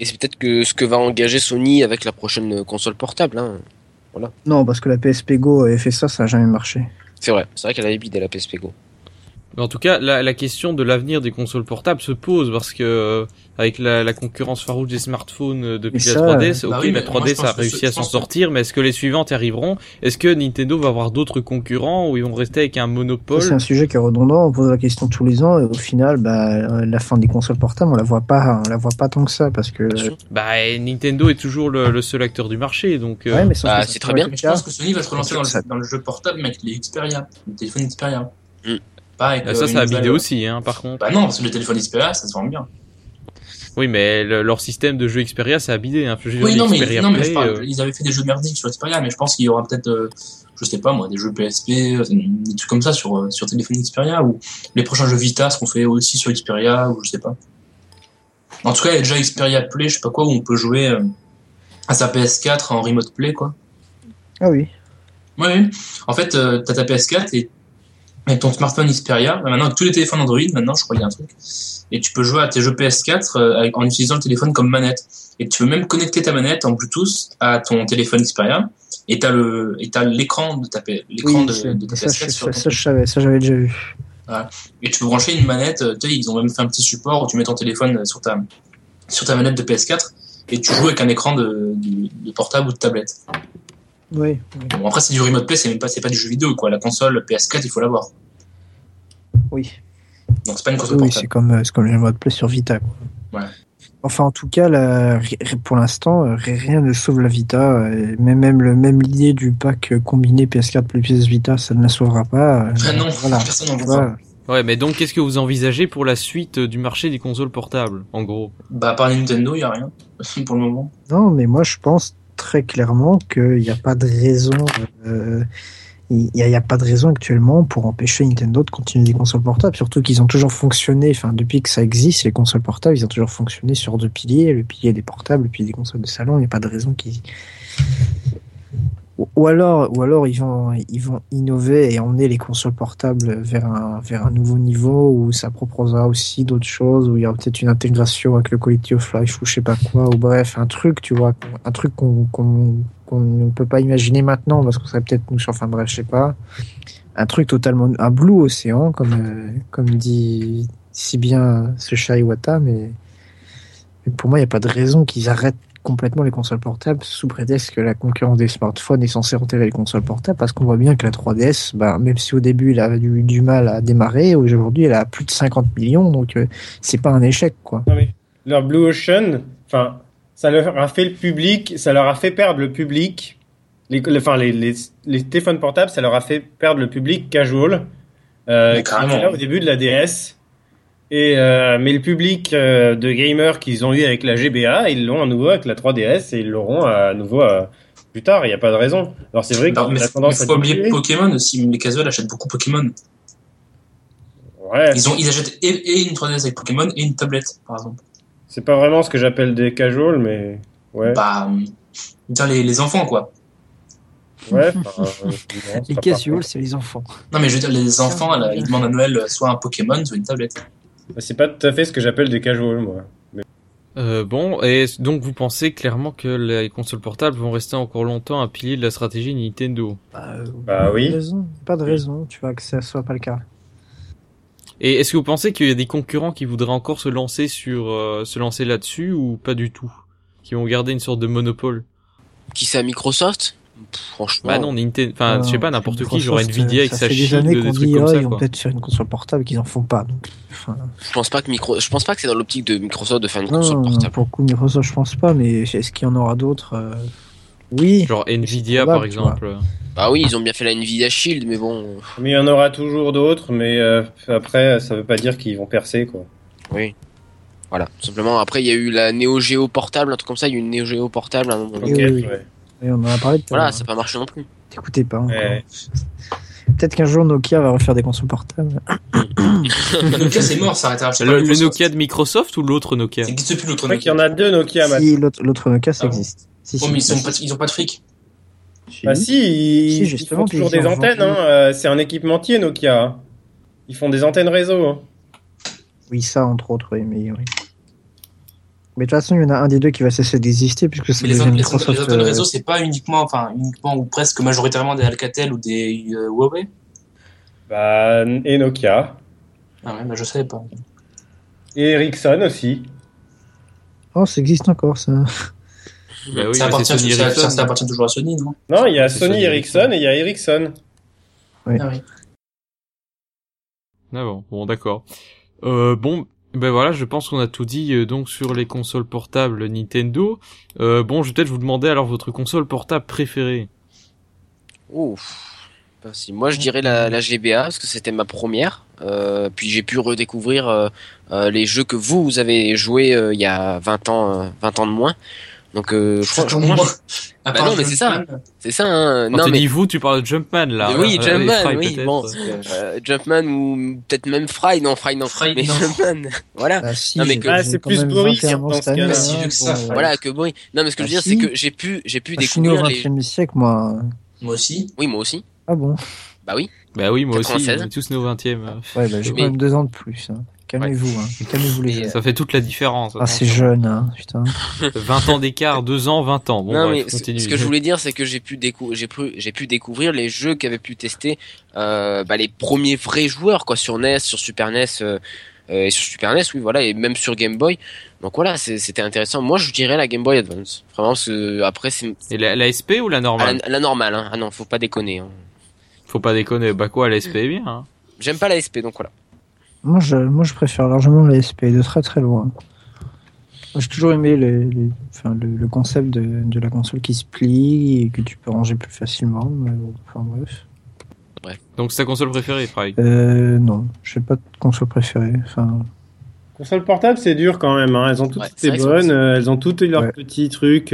Et c'est peut-être que ce que va engager Sony avec la prochaine console portable. Hein. Voilà. Non, parce que la PSP Go avait fait ça, ça n'a jamais marché. C'est vrai qu'elle avait bidé la PSP Go. Mais en tout cas, la question de l'avenir des consoles portables se pose parce que avec la concurrence farouche des smartphones depuis la 3DS, la 3DS a réussi à s'en sortir, mais est-ce que les suivantes y arriveront? Est-ce que Nintendo va avoir d'autres concurrents ou ils vont rester avec un monopole? Ça, c'est un sujet qui est redondant, on pose la question tous les ans et au final, la fin des consoles portables, on la voit pas tant que ça parce que. Nintendo est toujours le seul acteur du marché, donc. Ouais, mais c'est très bien. Je pense que Sony va se relancer dans le jeu portable, mais avec les Xperia, les téléphones Xperia. Ça a bidé aussi, hein, par contre. Bah non, parce que le téléphone Xperia, ça se vend bien. Oui, mais leur système de jeu Xperia, ça a bidé. Hein. Mais je parle, ils avaient fait des jeux merdiques sur Xperia, mais je pense qu'il y aura peut-être, je sais pas moi, des jeux PSP, des trucs comme ça sur téléphone Xperia, ou les prochains jeux Vita seront faits aussi sur Xperia, ou je sais pas. En tout cas, il y a déjà Xperia Play, je sais pas quoi, où on peut jouer à sa PS4 en remote play, quoi. Ah oui. Oui. En fait, t'as ta PS4 et avec ton smartphone Xperia, maintenant avec tous les téléphones Android, maintenant je crois qu'il y a un truc, et tu peux jouer à tes jeux PS4 en utilisant le téléphone comme manette, et tu peux même connecter ta manette en Bluetooth à ton téléphone Xperia, et t'as l'écran de ta PS4 sur ton téléphone. Ça j'avais déjà vu. Voilà. Et tu peux brancher une manette, tu sais, ils ont même fait un petit support où tu mets ton téléphone sur ta manette de PS4, et tu joues avec un écran de portable ou de tablette. Oui. Bon, après c'est du remote play, c'est pas du jeu vidéo, quoi. La console PS4, il faut l'avoir. Oui. Donc c'est pas une console portable. C'est comme le remote play sur Vita, quoi. Ouais. Enfin, en tout cas, pour l'instant, rien ne sauve la Vita. Même l'idée du pack combiné PS4 plus PS Vita, ça ne la sauvera pas. Personne n'en veut ça. Ouais, mais donc qu'est-ce que vous envisagez pour la suite du marché des consoles portables, en gros? Bah, à part Nintendo, y a rien pour le moment. Non, mais moi je pense très clairement qu'il n'y a pas de raison. Il n'y a pas de raison actuellement pour empêcher Nintendo de continuer des consoles portables, surtout qu'ils ont toujours fonctionné, enfin depuis que ça existe, les consoles portables, ils ont toujours fonctionné sur deux piliers, le pilier des portables et puis des consoles de salon. Il n'y a pas de raison qu'ils... Ou alors ils vont innover et emmener les consoles portables vers un nouveau niveau où ça proposera aussi d'autres choses, où il y aura peut-être une intégration avec le Quality of Life ou je sais pas quoi, ou bref, un truc, tu vois, un truc qu'on ne peut pas imaginer maintenant parce qu'on serait peut-être nous, enfin bref, je sais pas, un truc totalement, un blue océan comme dit si bien ce cher Iwata, mais pour moi il n'y a pas de raison qu'ils arrêtent complètement les consoles portables sous prétexte que la concurrence des smartphones est censée enterrer les consoles portables, parce qu'on voit bien que la 3DS, même si au début elle a eu du mal à démarrer, aujourd'hui elle a plus de 50 millions, donc c'est pas un échec, quoi. Non, mais leur Blue Ocean, ça leur a fait le public, ça leur a fait perdre le public, les téléphones portables, ça leur a fait perdre le public casual, qui était là au début de la DS. Mais le public de gamers qu'ils ont eu avec la GBA, ils l'ont à nouveau avec la 3DS et ils l'auront à nouveau plus tard. Il n'y a pas de raison. Alors c'est vrai que la tendance à oublier Pokémon aussi. Les casuals achètent beaucoup Pokémon. Ouais. Ils achètent et une 3DS avec Pokémon et une tablette, par exemple. C'est pas vraiment ce que j'appelle des casuals, mais ouais. Les enfants, quoi. Ouais. Les casuals, c'est les enfants. Non, mais je veux dire, les enfants, ils demandent à Noël soit un Pokémon, soit une tablette. C'est pas tout à fait ce que j'appelle des casuals, moi. Mais... et donc vous pensez clairement que les consoles portables vont rester encore longtemps un pilier de la stratégie Nintendo? Oui. Pas de raison, tu vois, que ça soit pas le cas. Et est-ce que vous pensez qu'il y a des concurrents qui voudraient encore se lancer là-dessus ou pas du tout? Qui vont garder une sorte de monopole? Qui c'est à Microsoft? Franchement. Bah non, Nintendo, je sais pas, n'importe qui, genre Nvidia avec sa Chine, des trucs comme ça, ils vont peut-être faire une console portable qu'ils en font pas. Donc, je pense pas que c'est dans l'optique de Microsoft de faire une console portable. Non, pour le coup, Microsoft, je pense pas, mais est-ce qu'il y en aura d'autres? Oui. Genre Nvidia par exemple. Bah oui, ils ont bien fait la Nvidia Shield, mais bon. Mais il y en aura toujours d'autres, mais après, ça veut pas dire qu'ils vont percer, quoi. Oui. Voilà, tout simplement. Après, il y a eu la Neo Geo portable, un truc comme ça, il y a eu une Neo Geo portable à un moment donné. Ok, ouais. Et on en a parlé. Voilà, ça n'a pas marché non plus. T'écoutais pas. Ouais. Peut-être qu'un jour Nokia va refaire des consoles portables. Nokia c'est mort, ça arrêtera. Le Nokia de Microsoft ou l'autre Nokia? Ça n'existe plus, l'autre Nokia. Il y en a deux Nokia maintenant. Si, l'autre Nokia ça existe. Si, mais ils ont pas de fric. Bah si, ils font toujours des antennes. C'est un équipementier Nokia. Ils font des antennes réseau. Oui, ça entre autres, oui. Mais de toute façon, il y en a un des deux qui va cesser d'exister puisque c'est devenu Microsoft. Les antennes réseau, c'est pas uniquement ou presque majoritairement des Alcatel ou des Huawei. Et Nokia. Ah ouais, je savais pas. Et Ericsson aussi. Oh, ça existe encore ça. Oui, ça appartient toujours à Sony, non? Non, il y a Sony, Ericsson et il y a Ericsson. Oui. Ah oui. Ah bon, d'accord. Ben voilà, je pense qu'on a tout dit donc sur les consoles portables Nintendo. Je vais peut-être vous demander alors votre console portable préférée. Ouf. Si moi je dirais la GBA parce que c'était ma première. Puis j'ai pu redécouvrir les jeux que vous avez joués il y a 20 ans de moins. Donc mais c'est ça. C'est ça hein. Quand tu dis vous, tu parles de Jumpman là. Oui, Jumpman, Fry, oui, bon. Jumpman ou peut-être même Fry, mais non. Jumpman. Voilà. C'est plus Boris dans ce cas-là. Si vieux que ça. Voilà que Boris. Non, mais ce que je veux dire c'est que j'ai pu découvrir les 20e siècle moi. Moi aussi. Oui, moi aussi. Ah bon. Oui. Oui, moi aussi, on est tous nos 20e. Ouais, j'ai quand même 2 ans de plus. Calmez-vous, calmez-vous les gars. Ça fait toute la différence. C'est jeune, putain. 20 ans d'écart, 2 ans, 20 ans. Bon, non, bref, continue. Ce que je voulais dire, c'est que j'ai pu découvrir les jeux qu'avaient pu tester les premiers vrais joueurs, quoi, sur NES, sur Super NES, et sur Super NES, oui, voilà, et même sur Game Boy. Donc voilà, c'était intéressant. Moi, je dirais la Game Boy Advance. Vraiment, parce que après, c'est. Et la SP ou la normale? La normale, Ah non, faut pas déconner. Faut pas déconner. La SP est bien. J'aime pas la SP, donc voilà. Moi, je préfère largement la SP de très très loin. Moi, j'ai toujours aimé le concept de la console qui se plie et que tu peux ranger plus facilement. Mais, Ouais. Donc c'est ta console préférée, Fry ? Non, j'ai pas de console préférée. Enfin... Console portable, c'est dur quand même. Hein. Elles ont toutes été bonnes, elles ont toutes leurs petits trucs.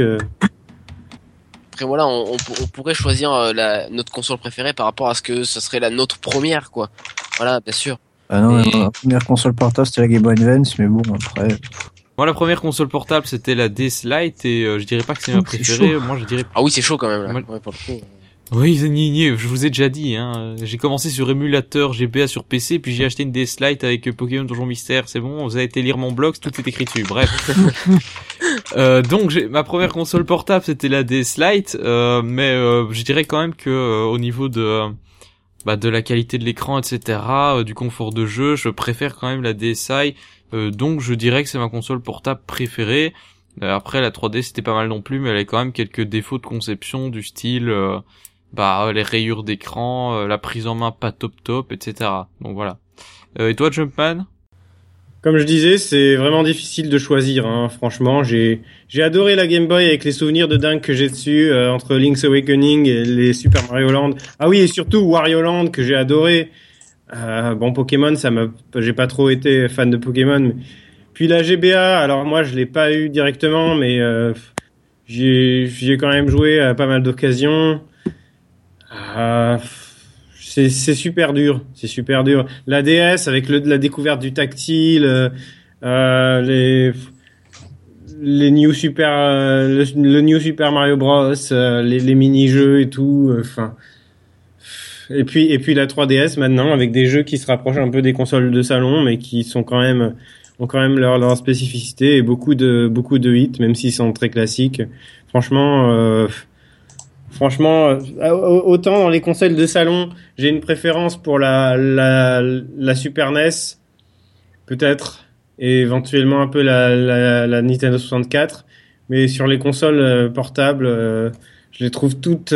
Après voilà, on pourrait choisir notre console préférée par rapport à ce que ça serait la nôtre première, quoi. Voilà, bien sûr. Ah non, mais la première console portable c'était la Game Boy Advance, mais bon après. Moi la première console portable c'était la DS Lite et je dirais pas que c'est ma préférée. Moi je dirais. Ah oui, c'est chaud quand même. Là. Moi... Ouais, pour le coup. Oui, je vous ai déjà dit, hein. J'ai commencé sur émulateur GBA sur PC, puis j'ai acheté une DS Lite avec Pokémon Donjon Mystère. C'est bon, vous avez été lire mon blog, tout est écrit dessus. Bref. Donc, ma première console portable, c'était la DS Lite, mais je dirais quand même que au niveau de la qualité de l'écran, etc., du confort de jeu, je préfère quand même la DSi. Donc, je dirais que c'est ma console portable préférée. Après, la 3D, c'était pas mal non plus, mais elle a quand même quelques défauts de conception du style. Les rayures d'écran, la prise en main pas top, etc. Donc voilà. Et toi, Jumpman ? Comme je disais, c'est vraiment difficile de choisir. Hein. Franchement, j'ai adoré la Game Boy avec les souvenirs de dingue que j'ai dessus, entre Link's Awakening et les Super Mario Land. Ah oui, et surtout Wario Land que j'ai adoré. Pokémon, j'ai pas trop été fan de Pokémon. Mais... Puis la GBA, alors moi je l'ai pas eu directement, mais j'y ai quand même joué à pas mal d'occasions. C'est super dur. La DS avec la découverte du tactile, les New Super, le New Super Mario Bros, les mini-jeux et tout. Enfin, et puis la 3DS maintenant avec des jeux qui se rapprochent un peu des consoles de salon, mais qui sont ont quand même leur spécificité et beaucoup de hits, même s'ils sont très classiques. Franchement, autant dans les consoles de salon, j'ai une préférence pour la Super NES, peut-être, et éventuellement un peu la Nintendo 64. Mais sur les consoles portables, je les trouve toutes.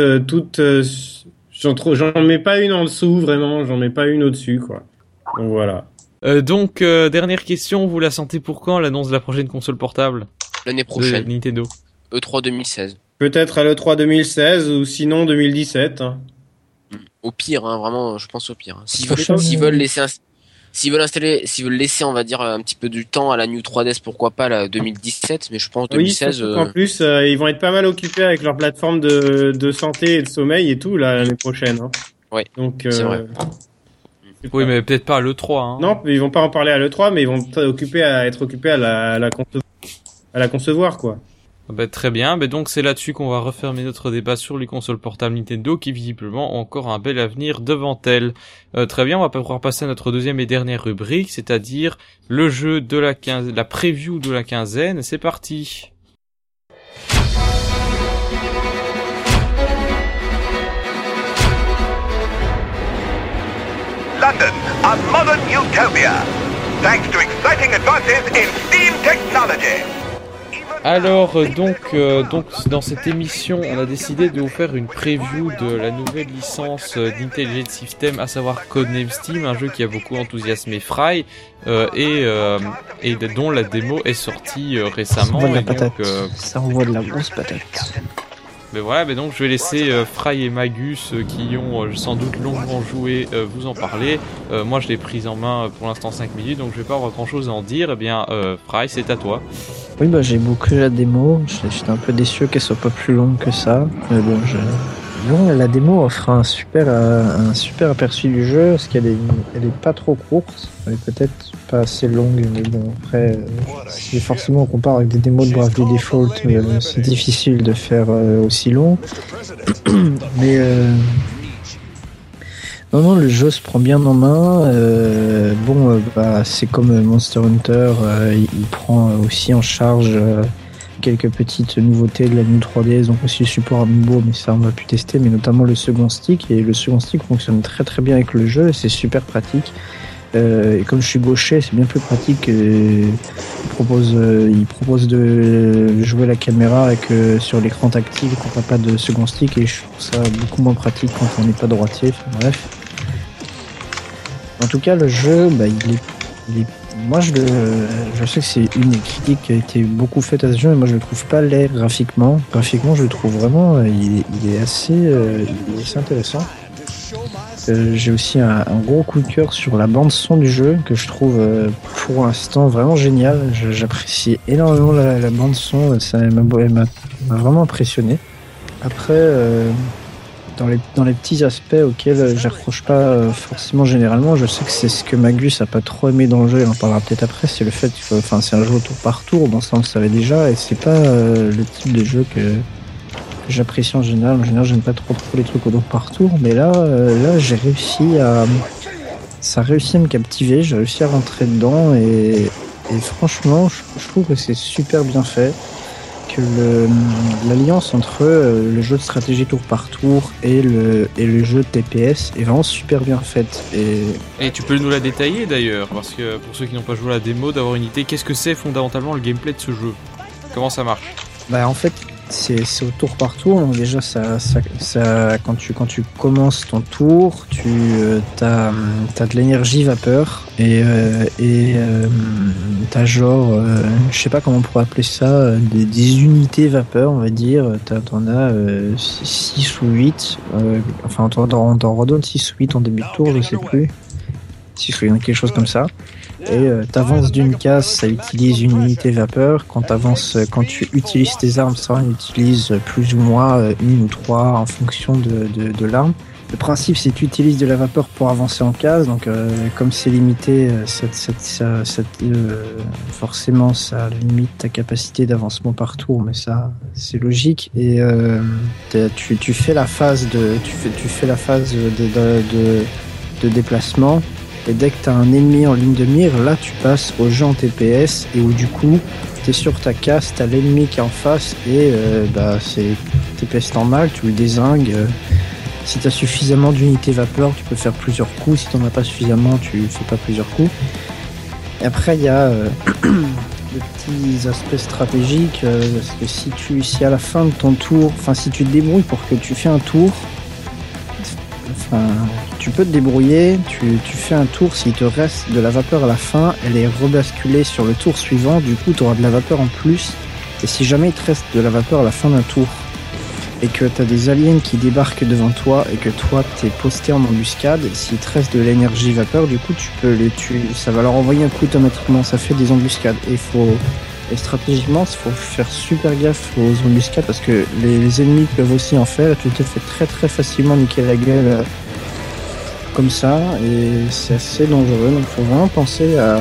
J'en mets pas une en dessous, vraiment. J'en mets pas une au-dessus, quoi. Donc voilà. Donc, dernière question. Vous la sentez pour quand, l'annonce de la prochaine console portable ? L'année prochaine. Nintendo. E3 2016. Peut-être à l'E3 2016 ou sinon 2017. Au pire, hein, vraiment, je pense au pire. S'ils veulent laisser, on va dire, un petit peu du temps à la New 3DS, pourquoi pas la 2017, mais je pense 2016. Oui, en plus, ils vont être pas mal occupés avec leur plateforme de santé et de sommeil et tout là, l'année prochaine. Hein. Ouais. Donc, c'est vrai. Oui, mais peut-être pas à l'E3. Hein. Non, ils vont pas en parler à l'E3, mais ils vont être occupés à la concevoir, quoi. Très bien, donc c'est là-dessus qu'on va refermer notre débat sur les consoles portables Nintendo qui visiblement ont encore un bel avenir devant elles. Très bien, on va pouvoir passer à notre deuxième et dernière rubrique, c'est-à-dire le jeu de la preview de la quinzaine. C'est parti. London, a modern utopia, thanks to exciting advances in steam technology. Alors donc dans cette émission, on a décidé de vous faire une preview de la nouvelle licence d'Intelligent System, à savoir Code Name Steam, un jeu qui a beaucoup enthousiasmé Fry et dont la démo est sortie récemment. Ça envoie de la grosse patate. Mais voilà, donc je vais laisser Fry et Magus qui ont sans doute longuement joué vous en parler. Moi je l'ai prise en main pour l'instant 5 minutes, donc je vais pas avoir grand chose à en dire. Eh bien Fry, c'est à toi. Oui, j'ai beaucoup la démo, j'étais un peu déçu qu'elle soit pas plus longue que ça, mais bon, la démo offre un super aperçu du jeu, parce qu'elle est pas trop courte, elle est peut-être pas assez longue, mais bon, après, si forcément on compare avec des démos de Bravely Default, mais c'est difficile de faire aussi long, mais... Non, le jeu se prend bien en main. C'est comme Monster Hunter, il prend aussi en charge quelques petites nouveautés de la New 3DS, donc aussi le support Amiibo, mais ça on va plus tester, mais notamment le second stick. Et le second stick fonctionne très très bien avec le jeu, et c'est super pratique. Et comme je suis gaucher, c'est bien plus pratique. Il propose de jouer la caméra avec sur l'écran tactile quand on n'a pas de second stick, et je trouve ça beaucoup moins pratique quand on n'est pas droitier. Enfin, bref. En tout cas, le jeu, moi je sais que c'est une critique qui a été beaucoup faite à ce jeu, mais moi je le trouve pas laid graphiquement. Graphiquement, je le trouve vraiment, il est assez intéressant. j'ai aussi un gros coup de cœur sur la bande-son du jeu que je trouve pour l'instant vraiment géniale. J'apprécie énormément la bande-son, elle m'a vraiment impressionné. Après, dans les petits aspects auxquels je n'accroche pas forcément généralement, je sais que c'est ce que Magus n'a pas trop aimé dans le jeu, il en parlera peut-être après, c'est le fait que c'est un jeu au tour par tour, bon ça on le savait déjà, et c'est pas le type de jeu que j'apprécie en général. En général, j'aime pas trop les trucs au tour par tour, mais là j'ai réussi à... ça a réussi à me captiver, j'ai réussi à rentrer dedans, et franchement, je trouve que c'est super bien fait. Que l'alliance entre le jeu de stratégie tour par tour et le jeu de TPS est vraiment super bien faite. Et tu peux nous la détailler d'ailleurs, parce que pour ceux qui n'ont pas joué à la démo, d'avoir une idée, qu'est-ce que c'est fondamentalement le gameplay de ce jeu ? Comment ça marche ? Bah en fait, c'est au tour par tour. Donc déjà, ça quand tu commences ton tour, tu t'as de l'énergie vapeur et t'as genre je sais pas comment on pourrait appeler ça, des unités vapeur on va dire. T'en as 6 ou 8, enfin t'en redonne 6 ou 8 en début de tour, je sais plus, 6 ou 8, quelque chose comme ça. Et t'avances d'une case, ça utilise une unité vapeur. Quand tu utilises tes armes, ça utilise plus ou moins une ou trois en fonction de l'arme. Le principe, c'est que tu utilises de la vapeur pour avancer en case. Donc, comme c'est limité, forcément, ça limite ta capacité d'avancement par tour, mais ça, c'est logique. Et tu fais la phase de déplacement. Et dès que t'as un ennemi en ligne de mire, là tu passes au jeu en TPS, et où du coup t'es sur ta case, t'as l'ennemi qui est en face, et c'est TPS normal, tu le dézingues. Si t'as suffisamment d'unités vapeur, tu peux faire plusieurs coups, si t'en as pas suffisamment, tu fais pas plusieurs coups. Et après il y a les petits aspects stratégiques, parce que si à la fin de ton tour, enfin si tu te débrouilles pour que tu fais un tour, tu peux te débrouiller, tu fais un tour, s'il te reste de la vapeur à la fin, elle est rebasculée sur le tour suivant, du coup tu auras de la vapeur en plus, et si jamais il te reste de la vapeur à la fin d'un tour, et que tu as des aliens qui débarquent devant toi, et que toi t'es posté en embuscade, s'il te reste de l'énergie vapeur, du coup tu peux les tuer, ça va leur envoyer un coup automatiquement, ça fait des embuscades, et stratégiquement il faut faire super gaffe aux embuscades, parce que les ennemis peuvent aussi en faire, tu te fais très très facilement niquer la gueule comme ça, et c'est assez dangereux, donc faut vraiment penser à...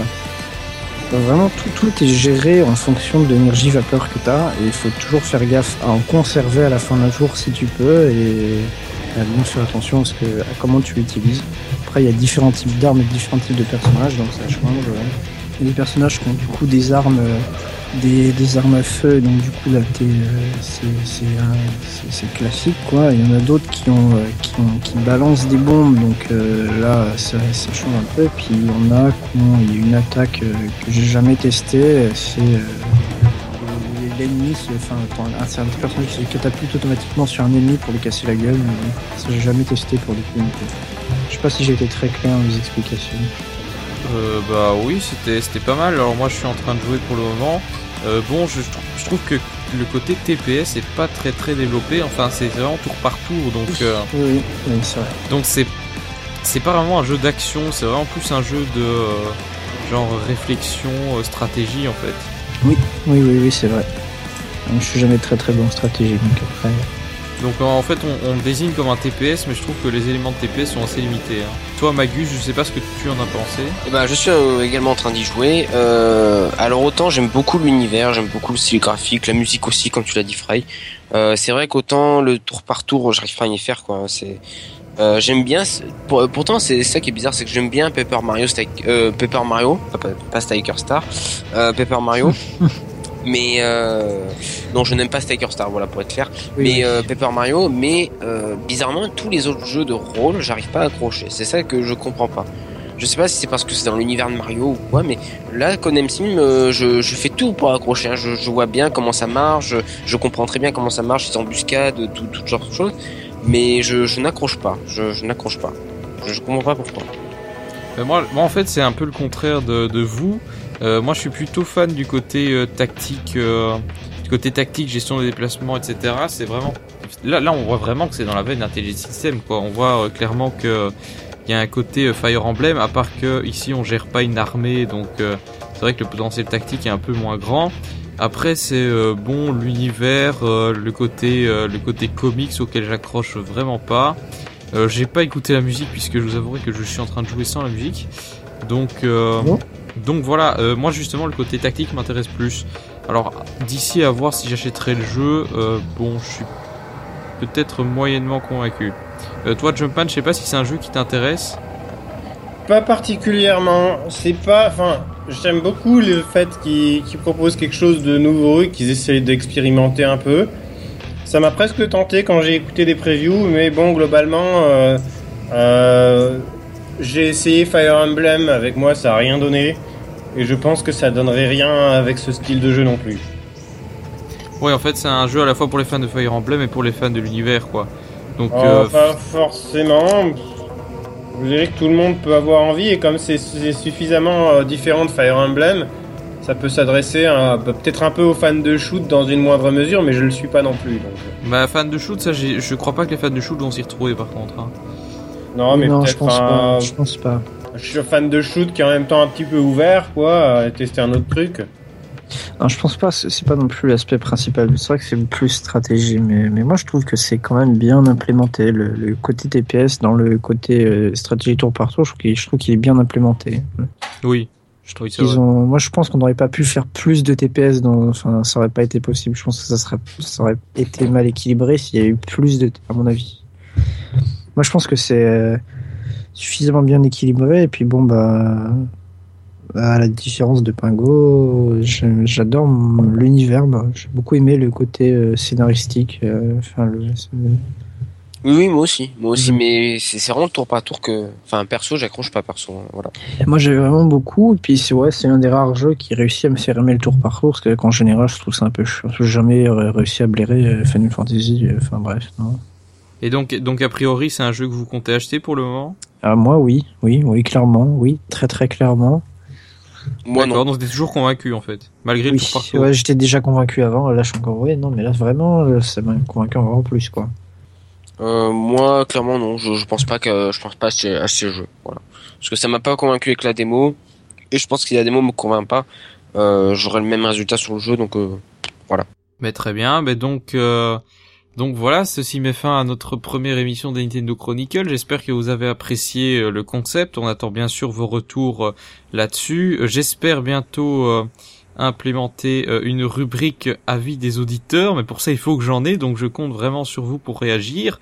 Vraiment tout est géré en fonction de l'énergie vapeur que t'as, et il faut toujours faire gaffe à en conserver à la fin d'un jour si tu peux, et à bien faire attention à comment tu l'utilises. Après il y a différents types d'armes et différents types de personnages, donc ça change. Il y a des personnages qui ont du coup des armes, des armes à feu, donc du coup là c'est classique quoi. Il y en a d'autres qui balancent des bombes, donc là ça change un peu. Puis il y en a qui ont une attaque que j'ai jamais testée, c'est l'ennemi, c'est un personnage qui se catapulte automatiquement sur un ennemi pour lui casser la gueule, mais ça j'ai jamais testé pour le coup. Je sais pas si j'ai été très clair dans les explications. Oui, c'était pas mal. Alors moi je suis en train de jouer pour le moment. Je trouve que le côté TPS est pas très très développé. Enfin c'est vraiment tour par tour, donc oui, c'est vrai. Donc c'est pas vraiment un jeu d'action, c'est vraiment plus un jeu de genre réflexion, stratégie en fait. Oui, c'est vrai. Je suis jamais très très bon en stratégie, donc après. Donc en fait on le désigne comme un TPS, mais je trouve que les éléments de TPS sont assez limités. Toi Magus, je sais pas ce que tu en as pensé. Je suis également en train d'y jouer. Alors autant j'aime beaucoup l'univers, j'aime beaucoup le style graphique, la musique aussi comme tu l'as dit Fry. C'est vrai qu'autant le tour par tour j'arrive pas à y faire quoi. J'aime bien. Pourtant c'est ça qui est bizarre, c'est que j'aime bien Paper Mario. Mais non, je n'aime pas Sticker Star, voilà pour être clair. Paper Mario, mais bizarrement tous les autres jeux de rôle, j'arrive pas à accrocher. C'est ça que je comprends pas. Je sais pas si c'est parce que c'est dans l'univers de Mario ou quoi, mais là, Code Name Steam, je fais tout pour accrocher. Hein. Je vois bien comment ça marche, je comprends très bien comment ça marche, les embuscades, toutes sortes de choses, mais je n'accroche pas. Je n'accroche pas. Je comprends pas pourquoi. Moi, en fait, c'est un peu le contraire de vous. Moi je suis plutôt fan du côté tactique côté tactique, gestion des déplacements, etc. C'est vraiment... Là on voit vraiment que c'est dans la veine d'un télésystème, quoi. On voit clairement que il y a un côté Fire Emblem, à part que ici on gère pas une armée, donc c'est vrai que le potentiel tactique est un peu moins grand. Après c'est bon, l'univers, le côté comics auquel j'accroche vraiment pas. J'ai pas écouté la musique puisque je vous avouerai que je suis en train de jouer sans la musique. Donc voilà, moi justement le côté tactique m'intéresse plus. Alors d'ici à voir si j'achèterai le jeu, bon je suis peut-être moyennement convaincu. Toi Jumpman, je sais pas si c'est un jeu qui t'intéresse. Pas particulièrement, c'est pas... Enfin, j'aime beaucoup le fait qu'ils proposent quelque chose de nouveau et qu'ils essayent d'expérimenter un peu. Ça m'a presque tenté quand j'ai écouté des previews, mais bon, globalement, j'ai essayé Fire Emblem, avec moi ça a rien donné, et je pense que ça donnerait rien avec ce style de jeu non plus. Ouais, en fait, c'est un jeu à la fois pour les fans de Fire Emblem et pour les fans de l'univers, quoi. Donc, pas forcément, je dirais que tout le monde peut avoir envie, et comme c'est suffisamment différent de Fire Emblem, ça peut s'adresser peut-être un peu aux fans de shoot dans une moindre mesure, mais je ne le suis pas non plus. Donc. Bah, fans de shoot, ça, je crois pas que les fans de shoot vont s'y retrouver par contre. Hein. Non, mais non, peut-être je pense pas. Je suis fan de shoot qui est en même temps un petit peu ouvert, quoi, à tester un autre truc. Non, je pense pas, c'est pas non plus l'aspect principal. C'est vrai que c'est plus stratégie, mais moi je trouve que c'est quand même bien implémenté. Le côté TPS dans le côté stratégie tour par tour, je trouve qu'il est bien implémenté. Oui. Moi, je pense qu'on n'aurait pas pu faire plus de TPS. Enfin, ça aurait pas été possible. Je pense que ça aurait été mal équilibré s'il y a eu plus de, à mon avis. Moi, je pense que c'est suffisamment bien équilibré. Et puis, bon, à la différence de Pingo, j'adore l'univers. J'ai beaucoup aimé le côté scénaristique. Oui, moi aussi, mais c'est vraiment le tour par tour que, enfin, perso, j'accroche pas perso, voilà. Moi, j'ai vraiment beaucoup, et puis c'est un des rares jeux qui réussit à me faire aimer le tour par tour, parce que, en général, je trouve ça un peu chiant, je n'ai jamais réussi à blairer Final Fantasy, enfin, bref, non. Et donc, a priori, c'est un jeu que vous comptez acheter pour le moment? Ah, moi, oui, clairement, oui, très très clairement. Moi non. Donc t'es toujours convaincu en fait, malgré le tour par tour. Ouais, j'étais déjà convaincu avant, là, je suis encore, oui, non, mais là, vraiment, ça m'a convaincu encore plus, quoi. Moi, clairement, non. Je pense pas à ce jeu. Voilà. Parce que ça m'a pas convaincu avec la démo. Et je pense que si la démo me convainc pas, j'aurai le même résultat sur le jeu. Donc, voilà. Mais très bien. Mais donc voilà. Ceci met fin à notre première émission des Nintendo Chronicles. J'espère que vous avez apprécié le concept. On attend bien sûr vos retours là-dessus. J'espère bientôt implémenter une rubrique avis des auditeurs, mais pour ça il faut que j'en ai, donc je compte vraiment sur vous pour réagir.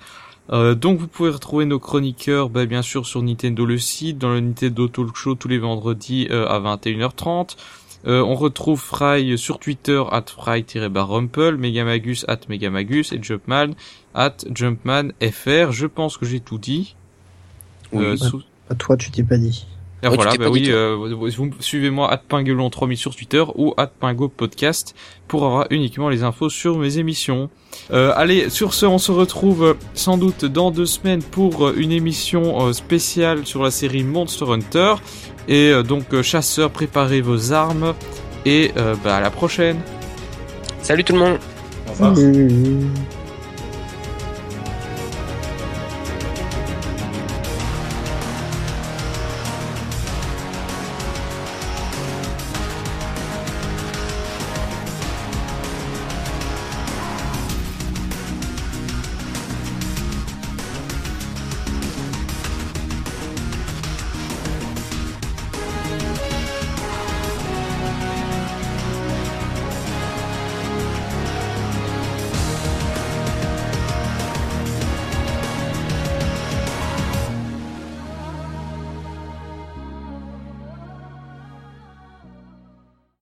Donc vous pouvez retrouver nos chroniqueurs bien sûr sur Nintendo le site, dans le Nintendo Talk Show tous les vendredis à 21h30. On retrouve Fry sur Twitter @fry_rumple, Megamagus @megamagus et Jumpman @jumpmanfr. Je pense que j'ai tout dit. Toi tu t'es pas dit. Alors voilà, vous suivez-moi @pinguelon3000 sur Twitter ou @pingopodcast pour avoir uniquement les infos sur mes émissions. Allez, sur ce, on se retrouve sans doute dans 2 semaines pour une émission spéciale sur la série Monster Hunter. Et donc, chasseurs, préparez vos armes et à la prochaine. Salut tout le monde. Au revoir. Salut.